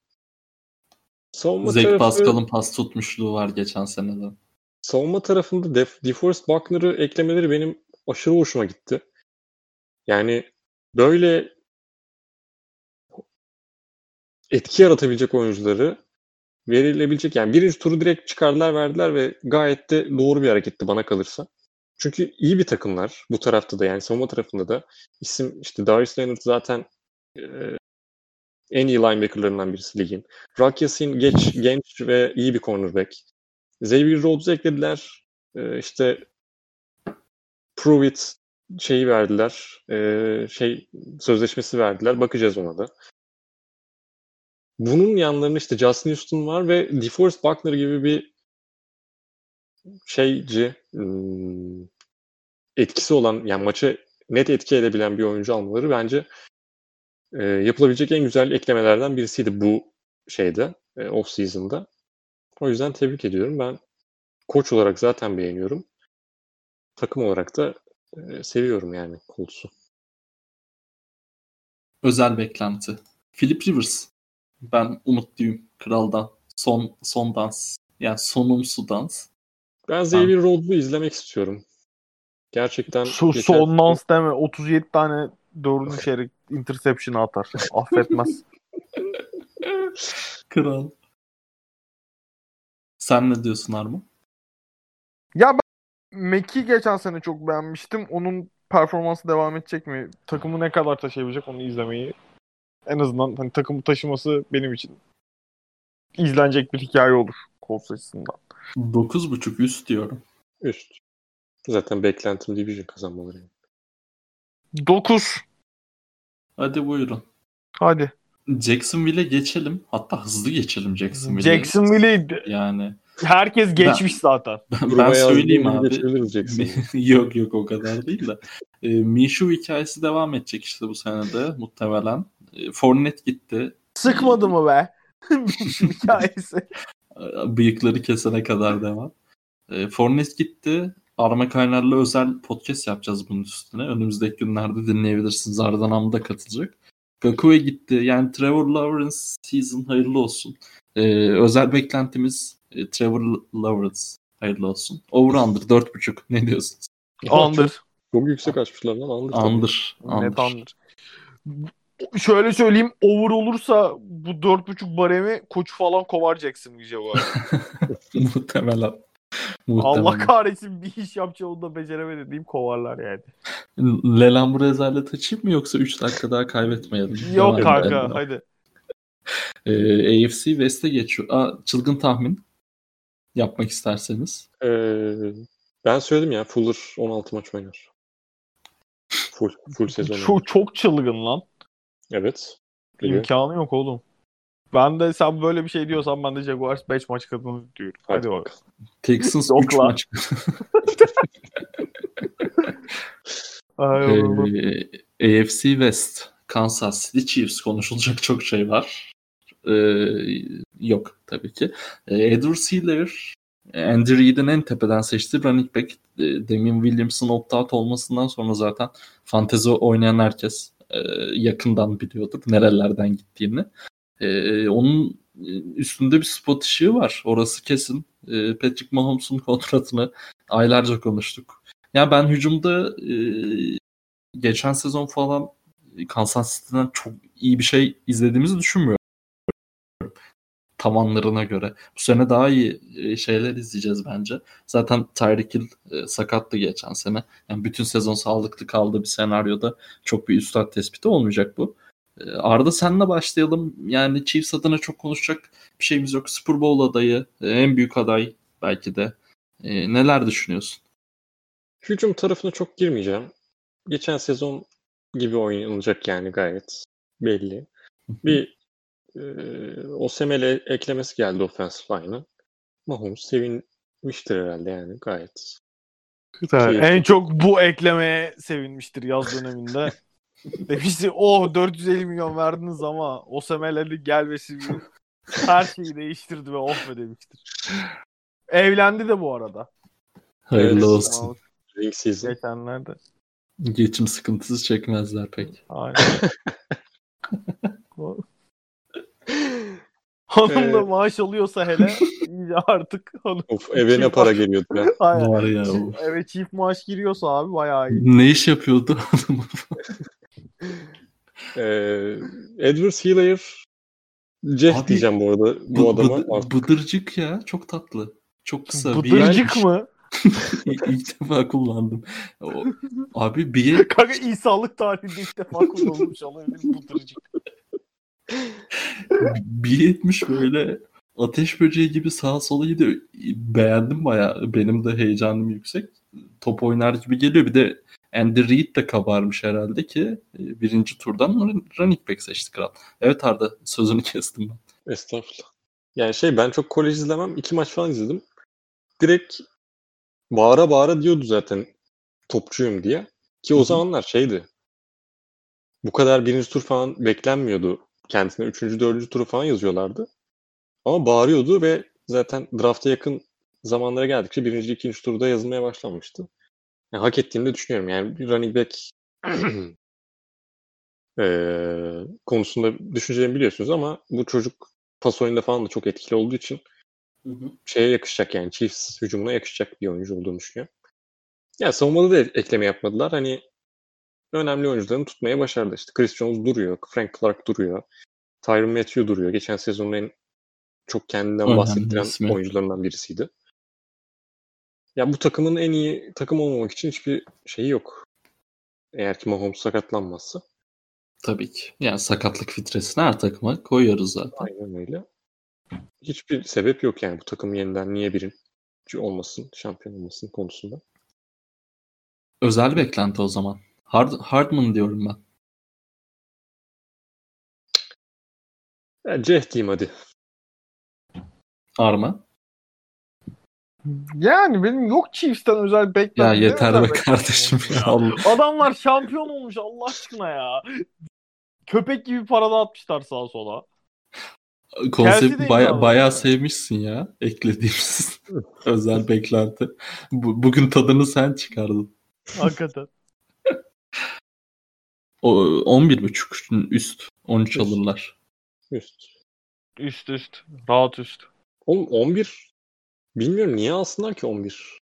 Savunma Zach tarafı... Pascal'ın pas tutmuşluğu var geçen seneden. Savunma tarafında DeForest Buckner'ı eklemeleri benim aşırı hoşuma gitti. Yani böyle etki yaratabilecek oyuncuları verilebilecek. Yani birinci turu direkt çıkardılar verdiler ve gayet de doğru bir hareketti bana kalırsa. Çünkü iyi bir takımlar bu tarafta da yani savunma tarafında da isim işte Darius Leonard zaten en iyi linebackerlarından birisi ligin. Rock Yassin genç ve iyi bir cornerback. Xavier Rhodes'u eklediler. İşte Pruitt şeyi verdiler. Sözleşmesi verdiler. Bakacağız ona da. Bunun yanlarında işte Justin Houston var ve DeForest Buckner gibi bir etkisi olan yani maça net etki edebilen bir oyuncu almaları bence yapılabilecek en güzel eklemelerden birisiydi bu şeyde off-season'da. O yüzden tebrik ediyorum. Ben koç olarak zaten beğeniyorum. Takım olarak da seviyorum yani Colts'u. Özel beklenti. Philip Rivers. Ben umutluyum kraldan. Son dans. Yani sonumsu dans. Ben Xavier Rhodes'u izlemek istiyorum. Gerçekten. Son dans deme. 37 tane 4. çeyrek interception atar. Affetmez. Kral. Sen ne diyorsun Arman? Ya ben Mekki geçen sene çok beğenmiştim. Onun performansı devam edecek mi? Takımı ne kadar taşıyabilecek onu izlemeyi. En azından hani takımı taşıması benim için izlenecek bir hikaye olur Colts açısından. 9.5 üst diyorum. Üst. Zaten beklentim division kazanmaları. 9. Hadi buyurun. Hadi. Jacksonville'e geçelim. Hatta hızlı geçelim Jacksonville'e. Jacksonville'e yani herkes geçmiş zaten. Ben söyleyeyim abi. yok o kadar değil de. Minshew hikayesi devam edecek işte bu senede muhtemelen. Fournette gitti. Sıkmadı mı be? Minshew hikayesi. Bıyıkları kesene kadar devam. Fournette gitti. Arma Kaynar'la özel podcast yapacağız bunun üstüne. Önümüzdeki günlerde dinleyebilirsiniz. Ardan Ham da katılacak. Gakue gitti. Yani Trevor Lawrence season hayırlı olsun. Özel beklentimiz Trevor Lawrence hayırlı olsun. Over under 4.5 ne diyorsunuz? Under. Çok yüksek açmışlar lan. Under. Net under. Şöyle söyleyeyim over olursa bu 4.5 baremi koç falan kovaracaksın güce bu arada. Muhtemelen. Allah kahretsin bir iş yapacağım onu da beceremedi diyeyim kovarlar yani. Lelan bu rezalet açayım mı yoksa 3 dakika daha kaybetmeyelim? Yok kanka hadi. AFC West'e geçiyor. Çılgın tahmin yapmak isterseniz. Ben söyledim ya Fuller 16 maç oynar. Full sezon. Çok çılgın lan. Evet. İmkanı yok oğlum. Ben de sen böyle bir şey diyorsan ben de Jaguars 5 maç kazanır diyorum. Hadi bak. Texans 3 maç. AFC West, Kansas City Chiefs konuşulacak çok şey var. Yok tabii ki. Edward Sealer, Andy Reid'in en tepeden seçtiği running back. Demin Williams'ın opt-out olmasından sonra zaten fantezi oynayan herkes yakından biliyordur nerelerden gittiğini. Onun üstünde bir spot ışığı var. Orası kesin. Patrick Mahomes'un kontratını aylarca konuştuk. Yani ben hücumda geçen sezon falan Kansas City'den çok iyi bir şey izlediğimizi düşünmüyorum. Tavanlarına göre. Bu sene daha iyi şeyler izleyeceğiz bence. Zaten Tyreek Hill sakattı geçen sene. Yani bütün sezon sağlıklı kaldığı bir senaryoda çok bir üstad tespiti olmayacak bu. Arda senle başlayalım. Yani Chiefs adına çok konuşacak bir şeyimiz yok. Super Bowl adayı, en büyük aday belki de Neler düşünüyorsun? Hücum tarafına çok girmeyeceğim. Geçen sezon gibi oynanacak yani gayet belli. Bir Osimhen'e eklemesi geldi offensive line'ı. Mahomes sevinmiştir herhalde yani gayet. Tabii, en çok bu eklemeye sevinmiştir yaz döneminde. Demişti 450 milyon verdiniz ama Osimhen'e gelmesi her şeyi değiştirdi ve oh be demiştir. Evlendi de bu arada. Hayırlı olsun. Geçenlerde. Geçim sıkıntısı çekmezler pek. Aynen. Hanım da maaş alıyorsa hele iyice artık hanım. Of, eve ne para geliyordu ya. Var ya. Eve çift maaş giriyorsa abi bayağı iyi. Ne iş yapıyordu hanım? Edwards Hilaire Ceh diyeceğim bu arada bu adama. Bıdırcık ya. Çok tatlı. Çok kısa. Bıdırcık mı? İlk defa kullandım. Abi bir kanka İsa'lık tarihinde ilk defa kullanılmış olabilir bıdırcık. 1.70 böyle ateş böceği gibi sağa sola gidiyor. Beğendim bayağı. Benim de heyecanım yüksek. Top oynar gibi geliyor. Bir de Andy Reid de kabarmış herhalde ki birinci turdan running back seçti kral. Evet Arda, sözünü kestim ben. Estağfurullah. Yani ben çok kolej izlemem. 2 maç falan izledim. Direkt bağıra bağıra diyordu zaten topçuyum diye. Ki o zamanlar bu kadar birinci tur falan beklenmiyordu. Kendisine 3. 4. turu falan yazıyorlardı. Ama bağırıyordu ve zaten drafta yakın zamanlara geldikçe 1. 2. turda yazılmaya başlanmıştı. Yani hak ettiğini de düşünüyorum. Yani bir running back konusunda düşüncelerimi biliyorsunuz ama bu çocuk pas oyunda falan da çok etkili olduğu için şeye yakışacak yani Chiefs hücumuna yakışacak bir oyuncu olduğunu düşünüyorum. Yani savunmada da ekleme yapmadılar. Önemli oyuncularını tutmaya başardı. Chris Jones duruyor, Frank Clark duruyor, Tyrann Mathieu duruyor. Geçen sezonun en çok kendinden bahsettiren oyuncularından birisiydi. Ya bu takımın en iyi takım olmamak için hiçbir şeyi yok. Eğer ki Mahomes sakatlanmazsa. Tabii ki. Yani sakatlık fitresini her takıma koyuyoruz zaten. Aynen öyle. Hiçbir sebep yok yani bu takım yeniden niye birinci olmasın, şampiyon olmasın konusunda. Özel beklenti o zaman. Hardman diyorum ben. Ceh diyeyim hadi. Arma. Yani benim yok Chiefs'ten özel beklentim. Ya yeter be kardeşim ya. Adamlar şampiyon olmuş Allah aşkına ya. Köpek gibi para dağıtmışlar sağa sola. Konsepti bayağı sevmişsin ya. Eklediğimiz özel beklenti. Bugün tadını sen çıkardın. Hakikaten. 11.5 üst. 13 alırlar. Üst. Rahat üst. Oğlum 11. Bilmiyorum niye alsınlar ki 11.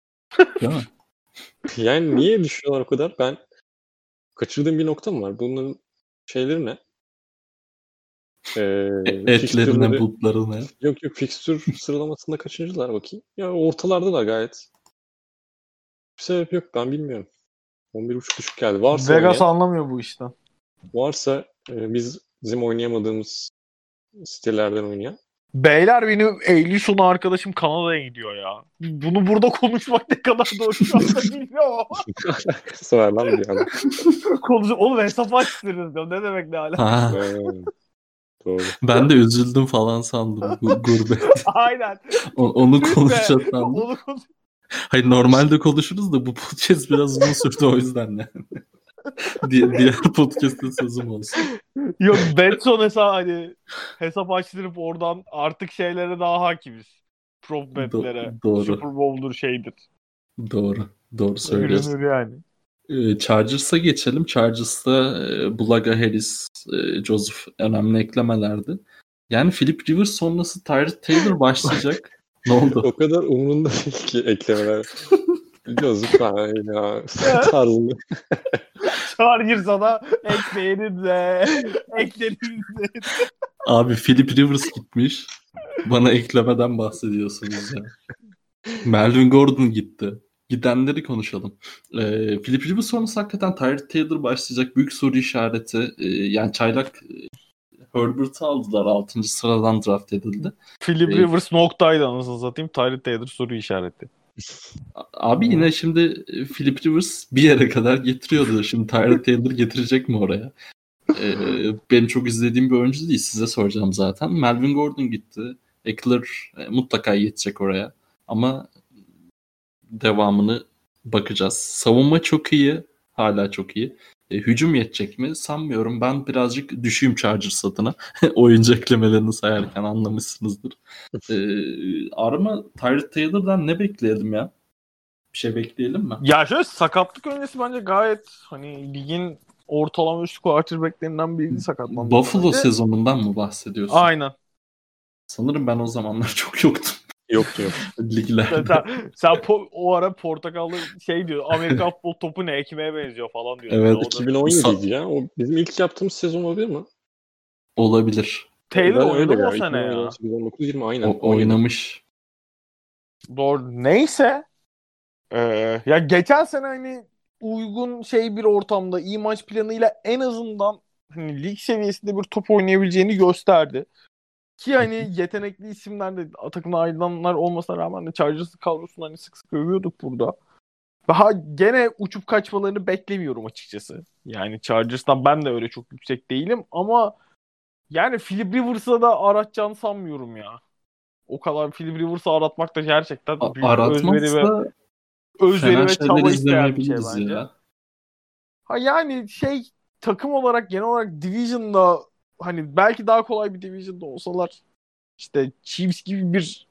Yani niye düşüyorlar o kadar? Ben kaçırdığım bir nokta mı var? Bunların şeyleri ne? Etlerine, butlarına. Yok. Fikstür sıralamasında kaçıncılar bakayım. Ya ortalardalar gayet. Bir sebep yok. Ben bilmiyorum. 11.5 düşük geldi. Varsa Vegas anlamıyor bu işten. Varsa bizim oynayamadığımız sitelerden oynayan. Beyler benim Eylül sonu arkadaşım Kanada'ya gidiyor ya. Bunu burada konuşmak ne kadar doğru şu anda bilmiyorum ama. Sorar lan bir adam. Oğlum hesap açtırırız diyorum. Ne demek ne hala? Doğru. Ben de üzüldüm falan sandım. Gurbet. Aynen. Onu konuşacağız sandım. Onu konuşacağız. Hayır normalde konuşuruz da bu podcast biraz uzun sürdü o yüzden yani. Diğer podcast'ın sözüm olsun. Yok Benson hesap açtırıp oradan artık şeylere daha hakimiz. Prop betlere. Doğru. Super Bowl'dur şeydir. Doğru söylüyorsun. Yürünür yani. Chargers'a geçelim. Chargers'ta Bulaga, Harris, Joseph önemli eklemelerdi. Yani Philip Rivers sonrası Tyrod Taylor başlayacak. Ne oldu? O kadar umurunda değil ki eklemeler. Joseph ya. Tarzını. Chargers'a ekleyelim de. Abi Philip Rivers gitmiş. Bana eklemeden bahsediyorsunuz ya. Melvin Gordon gitti. Gidenleri konuşalım. Philip Rivers sonrası hakikaten Tyrod Taylor başlayacak. Büyük soru işareti. Yani çaylak... Herbert'ı aldılar. 6. sıradan draft edildi. Philip Rivers noktaydı anasını satayım. Tyrod Taylor soru işareti. Abi yine şimdi Philip Rivers bir yere kadar getiriyordu. Şimdi Tyrod Taylor getirecek mi oraya? Benim çok izlediğim bir oyuncu değil. Size soracağım zaten. Melvin Gordon gitti. Eckler mutlaka yetecek oraya. Ama devamını bakacağız. Savunma çok iyi. Hala çok iyi. Hücum yetecek mi? Sanmıyorum. Ben birazcık düşeyim Chargers adına. Oyuncu eklemelerini sayarken anlamışsınızdır. Arma Tyrod Taylor'dan ne bekleyelim ya? Bir şey bekleyelim mi? Ya şöyle sakatlık öncesi bence gayet hani ligin ortalama üst quarterback'lerinden biri sakatlandı. Buffalo bence. Sezonundan mı bahsediyorsun? Aynen. Sanırım ben o zamanlar çok yoktum. Yoktu yok. Liglerde. Sen o ara portakallı şey diyor. Amerika futbol topu ne? Ekmeğe benziyor falan diyor. Evet. Yani 2017'ydi ya. O bizim ilk yaptığımız sezon olabilir mi? Olabilir. Taylor oynadı o sene ya. 2019-20 aynen. Oynamış. Doğru. Neyse. Ya geçen sene hani uygun şey bir ortamda iyi maç planıyla en azından hani lig seviyesinde bir top oynayabileceğini gösterdi. Ki hani yetenekli isimler de takımda ayrılanlar olmasına rağmen de Chargers'ın kadrosunu hani sık sık övüyorduk burada. Daha gene uçup kaçmalarını beklemiyorum açıkçası. Yani Chargers'tan ben de öyle çok yüksek değilim ama yani Philip Rivers'a da aratacağını sanmıyorum ya. O kadar Philip Rivers'a aratmak da gerçekten büyük özveri ve çaba isteyen bir şey bence. Ya. Ha yani şey takım olarak genel olarak Division'da hani belki daha kolay bir Division'da olsalar işte Chiefs gibi bir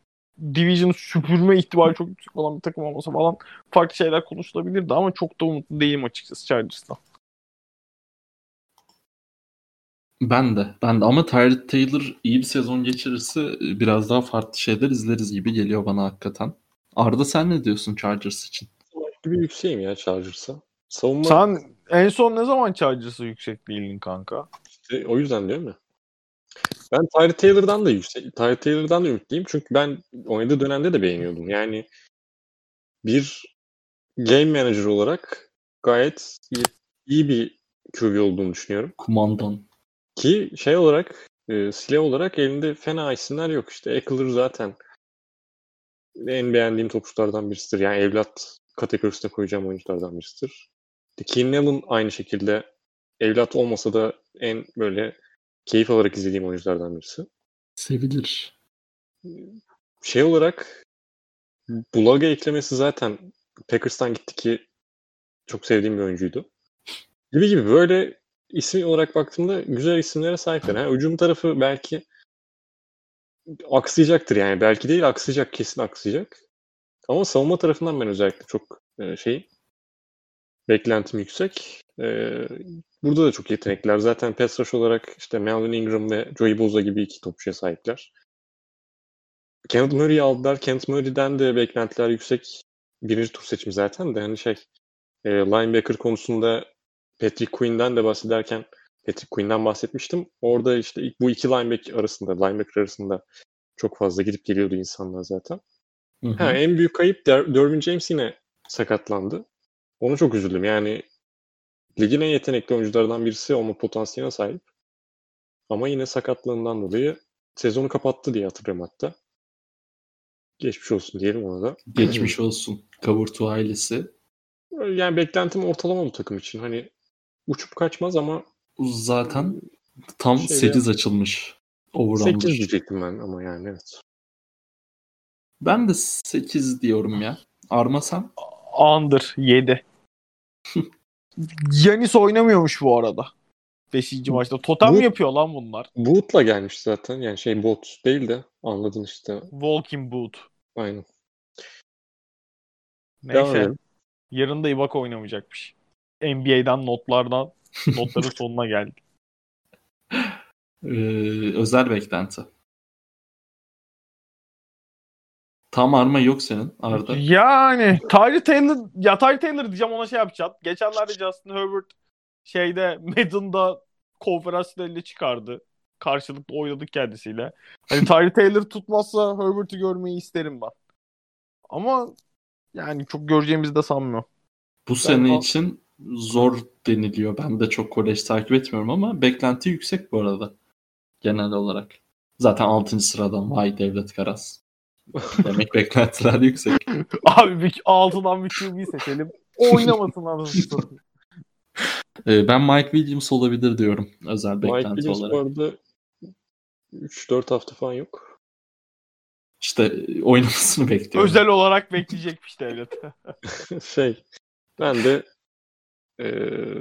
Division süpürme ihtimali çok yüksek olan bir takım olmasa falan farklı şeyler konuşulabilirdi ama çok da umutlu değilim açıkçası Chargers'tan. Ben de ama Tyrod Taylor iyi bir sezon geçirirse biraz daha farklı şeyler izleriz gibi geliyor bana hakikaten. Arda sen ne diyorsun Chargers için? Gibi yükseğim ya Chargers'a. Savunma... Sen en son ne zaman Chargers'a yüksek değildin kanka? O yüzden diyorum ya. Ben Tyrod Taylor'dan da ümitliyim. Çünkü ben oynadığı dönemde de beğeniyordum. Yani bir game manager olarak gayet iyi bir QB olduğunu düşünüyorum. Kumandan. Ki şey olarak, silah olarak elinde fena isimler yok. İşte Eckler zaten en beğendiğim topçulardan birisidir. Yani evlat kategorisine koyacağım oyunculardan birisidir. Keenan Allen aynı şekilde evlat olmasa da en böyle keyif alarak izlediğim oyunculardan birisi. Sevilir. Şey olarak Bulaga eklemesi zaten Packers'tan gitti ki çok sevdiğim bir oyuncuydu. Gibi böyle isim olarak baktığımda güzel isimlere sahipler. Yani hücum tarafı belki aksayacaktır yani. Belki değil aksayacak. Kesin aksayacak. Ama savunma tarafından ben özellikle çok beklentim yüksek. Burada da çok yetenekliler. Zaten pass rush olarak işte Melvin Ingram ve Joey Bosa gibi iki topçuya sahipler. Kenneth Murray'i aldılar. Kenneth Murray'den de beklentiler yüksek. Birinci tur seçimi zaten de hani linebacker konusunda Patrick Queen'den bahsetmiştim. Orada işte bu iki linebacker arasında çok fazla gidip geliyordu insanlar zaten. Hı hı. En büyük kayıp Derwin James yine sakatlandı. Ona çok üzüldüm. Yani ligin en yetenekli oyunculardan birisi onun potansiyeline sahip. Ama yine sakatlığından dolayı sezonu kapattı diye hatırlıyorum hatta. Geçmiş olsun diyelim ona da. Geçmiş olsun Kavurtu ailesi. Yani beklentim ortalama bu takım için. Hani uçup kaçmaz ama zaten tam 8 açılmış. 8 diyecektim ben ama yani evet. Ben de 8 diyorum ya. Arma sen? Under 7. Giannis oynamıyormuş bu arada. 5. maçta. Totem yapıyor lan bunlar. Boot'la gelmiş zaten. Yani bot değil de anladın işte. Walking boot. Aynen. Neyse. Yarın da Ibaka oynamayacakmış. NBA'den notların sonuna geldik. Özel beklenti. Tam arma yok senin Arda. Yani Tyrod Taylor diyeceğim ona yapacağım. Geçenlerde Justin Herbert Madden'da konferans finalini çıkardı. Karşılıklı oynadık kendisiyle. Hani Tyrod Taylor tutmazsa Herbert'i görmeyi isterim ben. Ama yani çok göreceğimizi de sanmıyorum. Bu sene için zor deniliyor. Ben de çok kolej takip etmiyorum ama beklenti yüksek bu arada. Genel olarak. Zaten 6. sıradan Devlet Feraz. Demek beklentiler yüksek. Abi bir altıdan bir QB'yi seçelim. Oynamasınlar. Ben Mike Williams olabilir diyorum. Özel Mike beklenti Williams olarak. Mike Williams bu arada 3-4 hafta falan yok. İşte oynamasını bekliyorum. Özel olarak bekleyecekmiş devlet. Ben de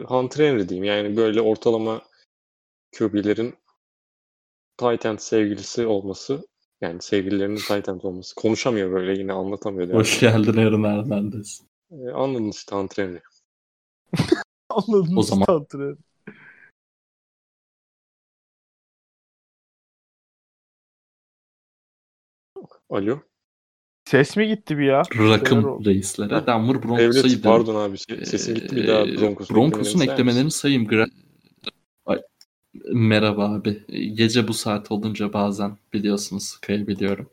Hunter Henry diyeyim. Yani böyle ortalama QB'lerin tight end sevgilisi olması, yani sevgililerinin tight end olması. Konuşamıyor böyle, yine anlatamıyor. Yani. Hoş geldin Aaron Hernandez. Anladın işte Hunter Henry. Anladın o zaman. Hunter Henry. Alo. Ses mi gitti bir ya? Rakım reislere. Denver Broncos'a gidelim. Pardon abi. Sesin gitti bir daha. Broncos'un eklemelerini sayayım. Merhaba abi. Gece bu saat olunca bazen biliyorsunuz kayabiliyorum.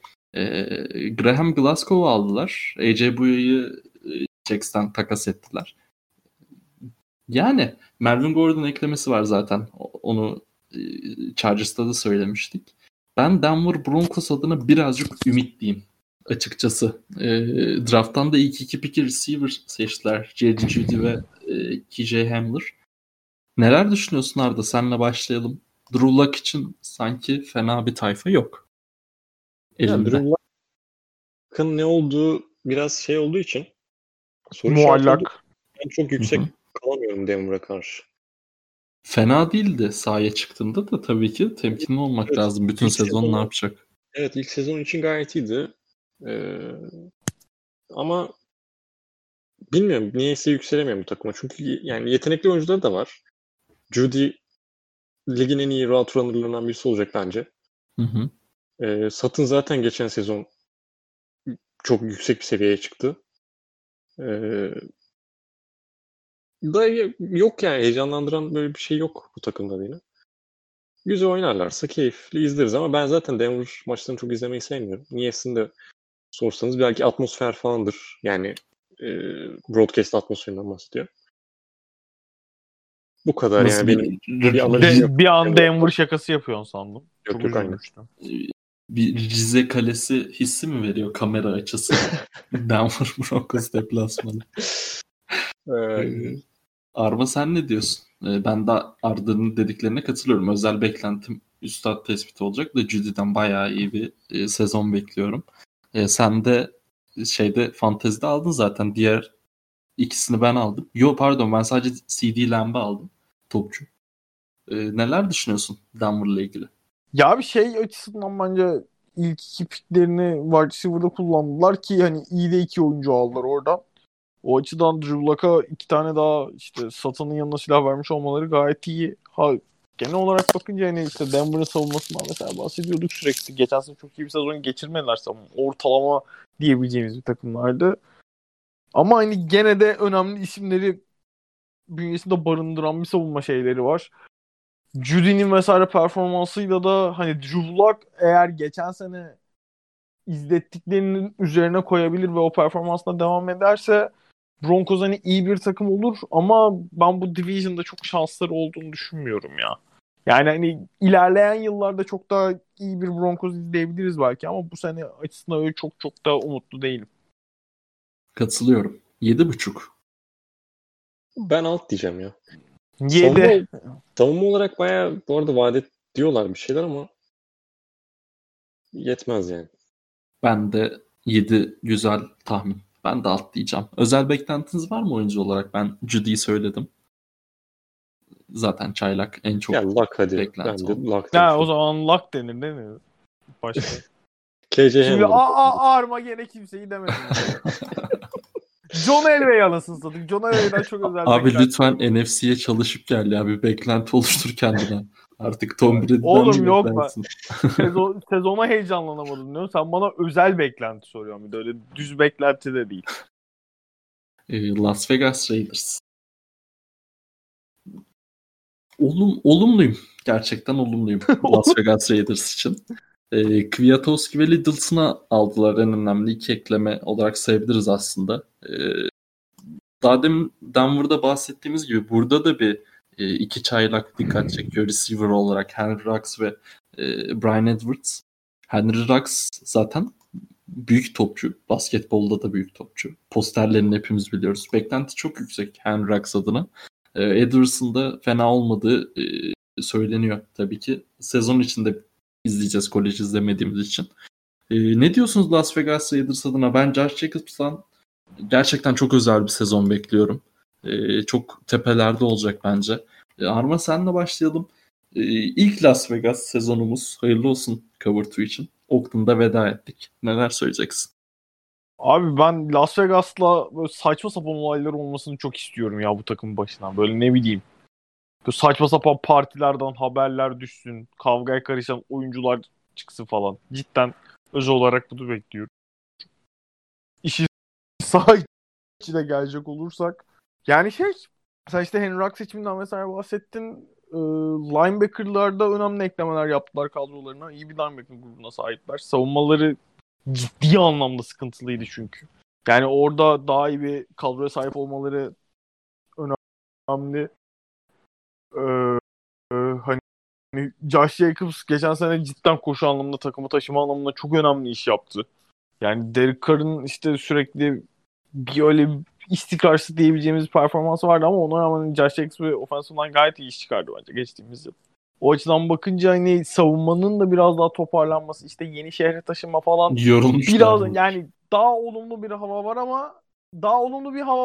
Graham Glasgow'u aldılar. AJ Buya'yı Jacks'ten takas ettiler. Yani Melvin Gordon eklemesi var zaten. Onu Chargers'ta da söylemiştik. Ben Denver Broncos adına birazcık ümitliyim. Açıkçası. Draft'tan da ilk iki pick receiver seçtiler. Jerry Judy ve KJ Hamler. Neler düşünüyorsun Arda? Seninle başlayalım. Drew Luck için sanki fena bir tayfa yok. Yani Drew Luck'ın ne olduğu biraz şey olduğu için muallak. Ben çok yüksek kalamıyorum Denver'a karşı. Fena değildi sahaya çıktığında da tabii ki temkinli olmak lazım. Bütün sezon ne yapacak? Evet, ilk sezon için gayet iyiydi. Ama bilmiyorum niyeyse yükselemiyorum bu takıma. Çünkü yani yetenekli oyuncular da var. Judy ligin en iyi route runner'larından birisi olacak bence. Sutton zaten geçen sezon çok yüksek bir seviyeye çıktı. Da yok yani, heyecanlandıran böyle bir şey yok bu takımda yine. Güzel oynarlarsa keyifli izleriz ama ben zaten Denver maçlarını çok izlemeyi sevmiyorum. Niyesini de sorsanız belki atmosfer falandır. Yani broadcast atmosferinden bahsediyor. Bu kadar. Nasıl yani. Bir an Denver şakası yapıyorsun sandım. Yok aynı. Bir Rize Kalesi hissi mi veriyor kamera açısı? Denver Broncos deplasmanı. Arma sen ne diyorsun? Ben de Arda'nın dediklerine katılıyorum. Özel beklentim üstad tespiti olacak da Judy'den bayağı iyi bir sezon bekliyorum. Sen de şeyde fantezide aldın zaten. Diğer ikisini ben aldım. Yo pardon, ben sadece CD Lamb'ı aldım. Topçu. Neler düşünüyorsun Denver'la ilgili? Ya bir şey açısından bence ilk iki picklerini wide receiver'da kullandılar ki hani iyi de iki oyuncu aldılar oradan. O açıdan Drew Luck'a iki tane daha işte Satan'ın yanına silah vermiş olmaları gayet iyi. Ha, genel olarak bakınca hani işte Denver'ın savunmasından mesela bahsediyorduk sürekli. Geçen sene çok iyi bir sezon geçirmediler savunma. Ortalama diyebileceğimiz bir takımlardı. Ama hani gene de önemli isimleri bünyesinde barındıran bir savunma şeyleri var. Judy'nin vesaire performansıyla da hani Drew Luck eğer geçen sene izlettiklerinin üzerine koyabilir ve o performansla devam ederse Broncos hani iyi bir takım olur ama ben bu Division'da çok şansları olduğunu düşünmüyorum ya. Yani hani ilerleyen yıllarda çok daha iyi bir Broncos izleyebiliriz belki ama bu sene açısından öyle çok çok daha umutlu değilim. Katılıyorum. 7.5. Ben alt diyeceğim ya. 7. Savunma olarak bayağı bu arada vaat diyorlar bir şeyler ama yetmez yani. Ben de 7 güzel tahmin. Ben de alt diyeceğim. Özel beklentiniz var mı oyuncu olarak? Ben Judy'yi söyledim. Zaten çaylak en çok yani luck hadi. Beklenti oldu. Ya o zaman luck denir değil mi? Başka. Şimdi arma gene kimseyi demedim. John Elway alasın zaten. John Elway'den çok özel beklenti. Abi lütfen NFC'ye çalışıp gel ya. Bir beklenti oluştur kendine. Artık Tom Brady'den oğlum yok ben. Sezona heyecanlanamadım diyorum. Sen bana özel beklenti soruyorsun. Bir de öyle düz beklenti de değil. Las Vegas Raiders. Olumluyum. Gerçekten olumluyum. Las Vegas Raiders için. Kwiatkowski ve Littleton'a aldılar. En önemli iki ekleme olarak sayabiliriz aslında. Daha demin Denver'da bahsettiğimiz gibi burada da bir iki çaylak dikkat çekiyor receiver olarak Henry Ruggs ve Brian Edwards. Henry Ruggs zaten büyük topçu. Basketbolda da büyük topçu. Posterlerini hepimiz biliyoruz. Beklenti çok yüksek Henry Ruggs adına. Ederson da fena olmadığı söyleniyor tabii ki. Sezon içinde izleyeceğiz kolej izlemediğimiz için. Ne diyorsunuz Las Vegas'a Ederson adına? Ben Josh Jacobs'tan gerçekten çok özel bir sezon bekliyorum. Çok tepelerde olacak bence. Arma senle başlayalım. İlk Las Vegas sezonumuz hayırlı olsun Cover 2 için. Oakland'da veda ettik. Neler söyleyeceksin? Abi ben Las Vegas'la böyle saçma sapan olaylar olmasını çok istiyorum ya bu takımın başından. Böyle ne bileyim. Böyle saçma sapan partilerden haberler düşsün. Kavgaya karışan oyuncular çıksın falan. Cidden özel olarak bunu bekliyorum. İşi saha içine gelecek olursak. Yani mesela işte Henry Ruggs seçiminden mesela bahsettin. Linebacker'larda önemli eklemeler yaptılar kadrolarına. İyi bir linebacker grubuna sahipler. Savunmaları ciddi anlamda sıkıntılıydı çünkü. Yani orada daha iyi bir kadroya sahip olmaları önemli. Hani Josh Jacobs geçen sene cidden koşu anlamında, takımı taşıma anlamında çok önemli iş yaptı. Yani Derek Carr'ın işte sürekli bir öyle istikrarsız diyebileceğimiz performansı vardı ama ona rağmen Josh Jacobs ve offensive line gayet iyi iş çıkardı bence geçtiğimiz yıl. O açıdan bakınca hani savunmanın da biraz daha toparlanması, işte yeni şehre taşınma falan biraz yani daha olumlu bir hava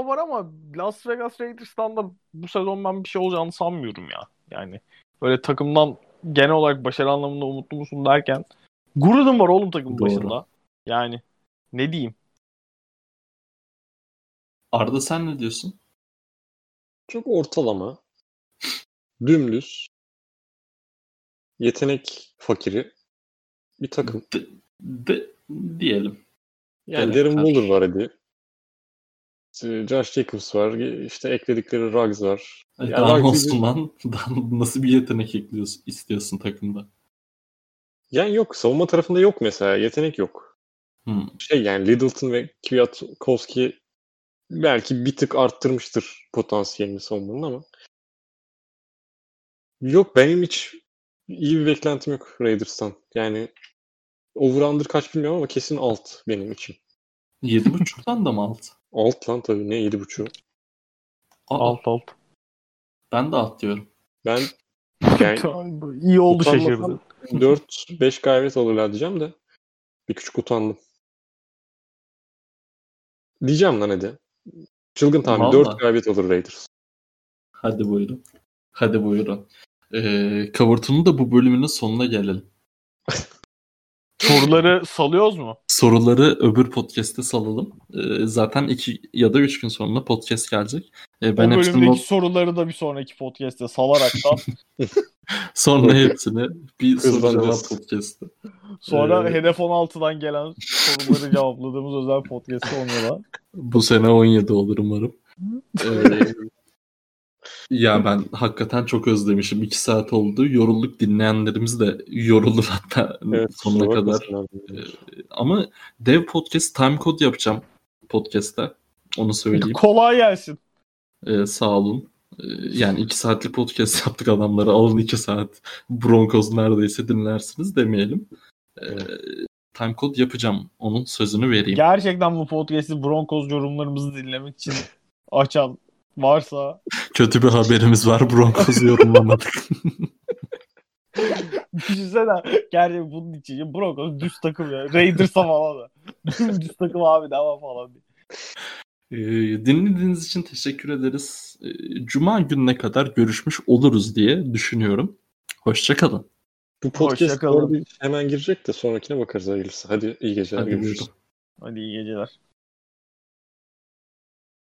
var ama Las Vegas Raiders'tan da bu sezon ben bir şey olacağını sanmıyorum ya. Yani böyle takımdan genel olarak başarı anlamında umutlu musun derken Gruden var oğlum takımın başında. Yani ne diyeyim? Arda sen ne diyorsun? Çok ortalama, dümdüz, yetenek fakiri bir takım. Diyelim. Yani Darren Waller var hadi. Josh Jacobs var. İşte ekledikleri Ruggs var. Yani Ruggs'dan nasıl bir yetenek ekliyorsun, istiyorsun takımda? Yani yok. Savunma tarafında yok mesela. Yetenek yok. Yani Littleton ve Kwiatkowski belki bir tık arttırmıştır potansiyelini savunmanın ama yok, benim hiç iyi bir beklentim yok Raiders'tan. Yani over-under kaç bilmiyorum ama kesin alt benim için. 7.5'tan da mı alt? Alt lan tabii. Ne 7.5'u? Alt. Ben de alt diyorum. Ben yani iyi oldu şaşırdım. 4-5 galibiyet alırlar diyeceğim de bir küçük utandım. Diyeceğim lan hadi. Çılgın tahmin. Vallahi. 4 galibiyet alır Raiders. Hadi buyurun. Covert'un da bu bölümünün sonuna gelelim. Soruları salıyoruz mu? Soruları öbür podcast'te salalım. Zaten 2 ya da 3 gün sonra podcast gelecek. Ben bu bölümdeki soruları da bir sonraki podcast'te salaraktan sonra hepsini bir soru-cevap podcast'te. Sonra Hedef 16'dan gelen soruları cevapladığımız özel podcast'te onunla. Bu sene 17 olur umarım. Ya ben hakikaten çok özlemişim. 2 saat oldu. Yorulduk. Dinleyenlerimiz de yorulur hatta evet, sonuna kadar. Ama dev podcast time code yapacağım podcast'ta. Onu söyleyeyim. Kolay gelsin. Sağ olun. Yani 2 saatlik podcast yaptık adamlara. Alın 2 saat. Broncos neredeyse dinlersiniz demeyelim. Time code yapacağım. Onun sözünü vereyim. Gerçekten bu podcast'i Broncos yorumlarımızı dinlemek için açan varsa kötü bir haberimiz var. Broncos'u yorumlamadık. Düşünsene. Gerçi bunun için Broncos düz takım ya. Raiders'a falan da. Düz takım abi de ama falan diye. Dinlediğiniz için teşekkür ederiz. Cuma gününe kadar görüşmüş oluruz diye düşünüyorum. Hoşçakalın. Bu podcast hemen girecek de sonrakine bakarız hayırlısı. Hadi iyi geceler. Hadi iyi geceler.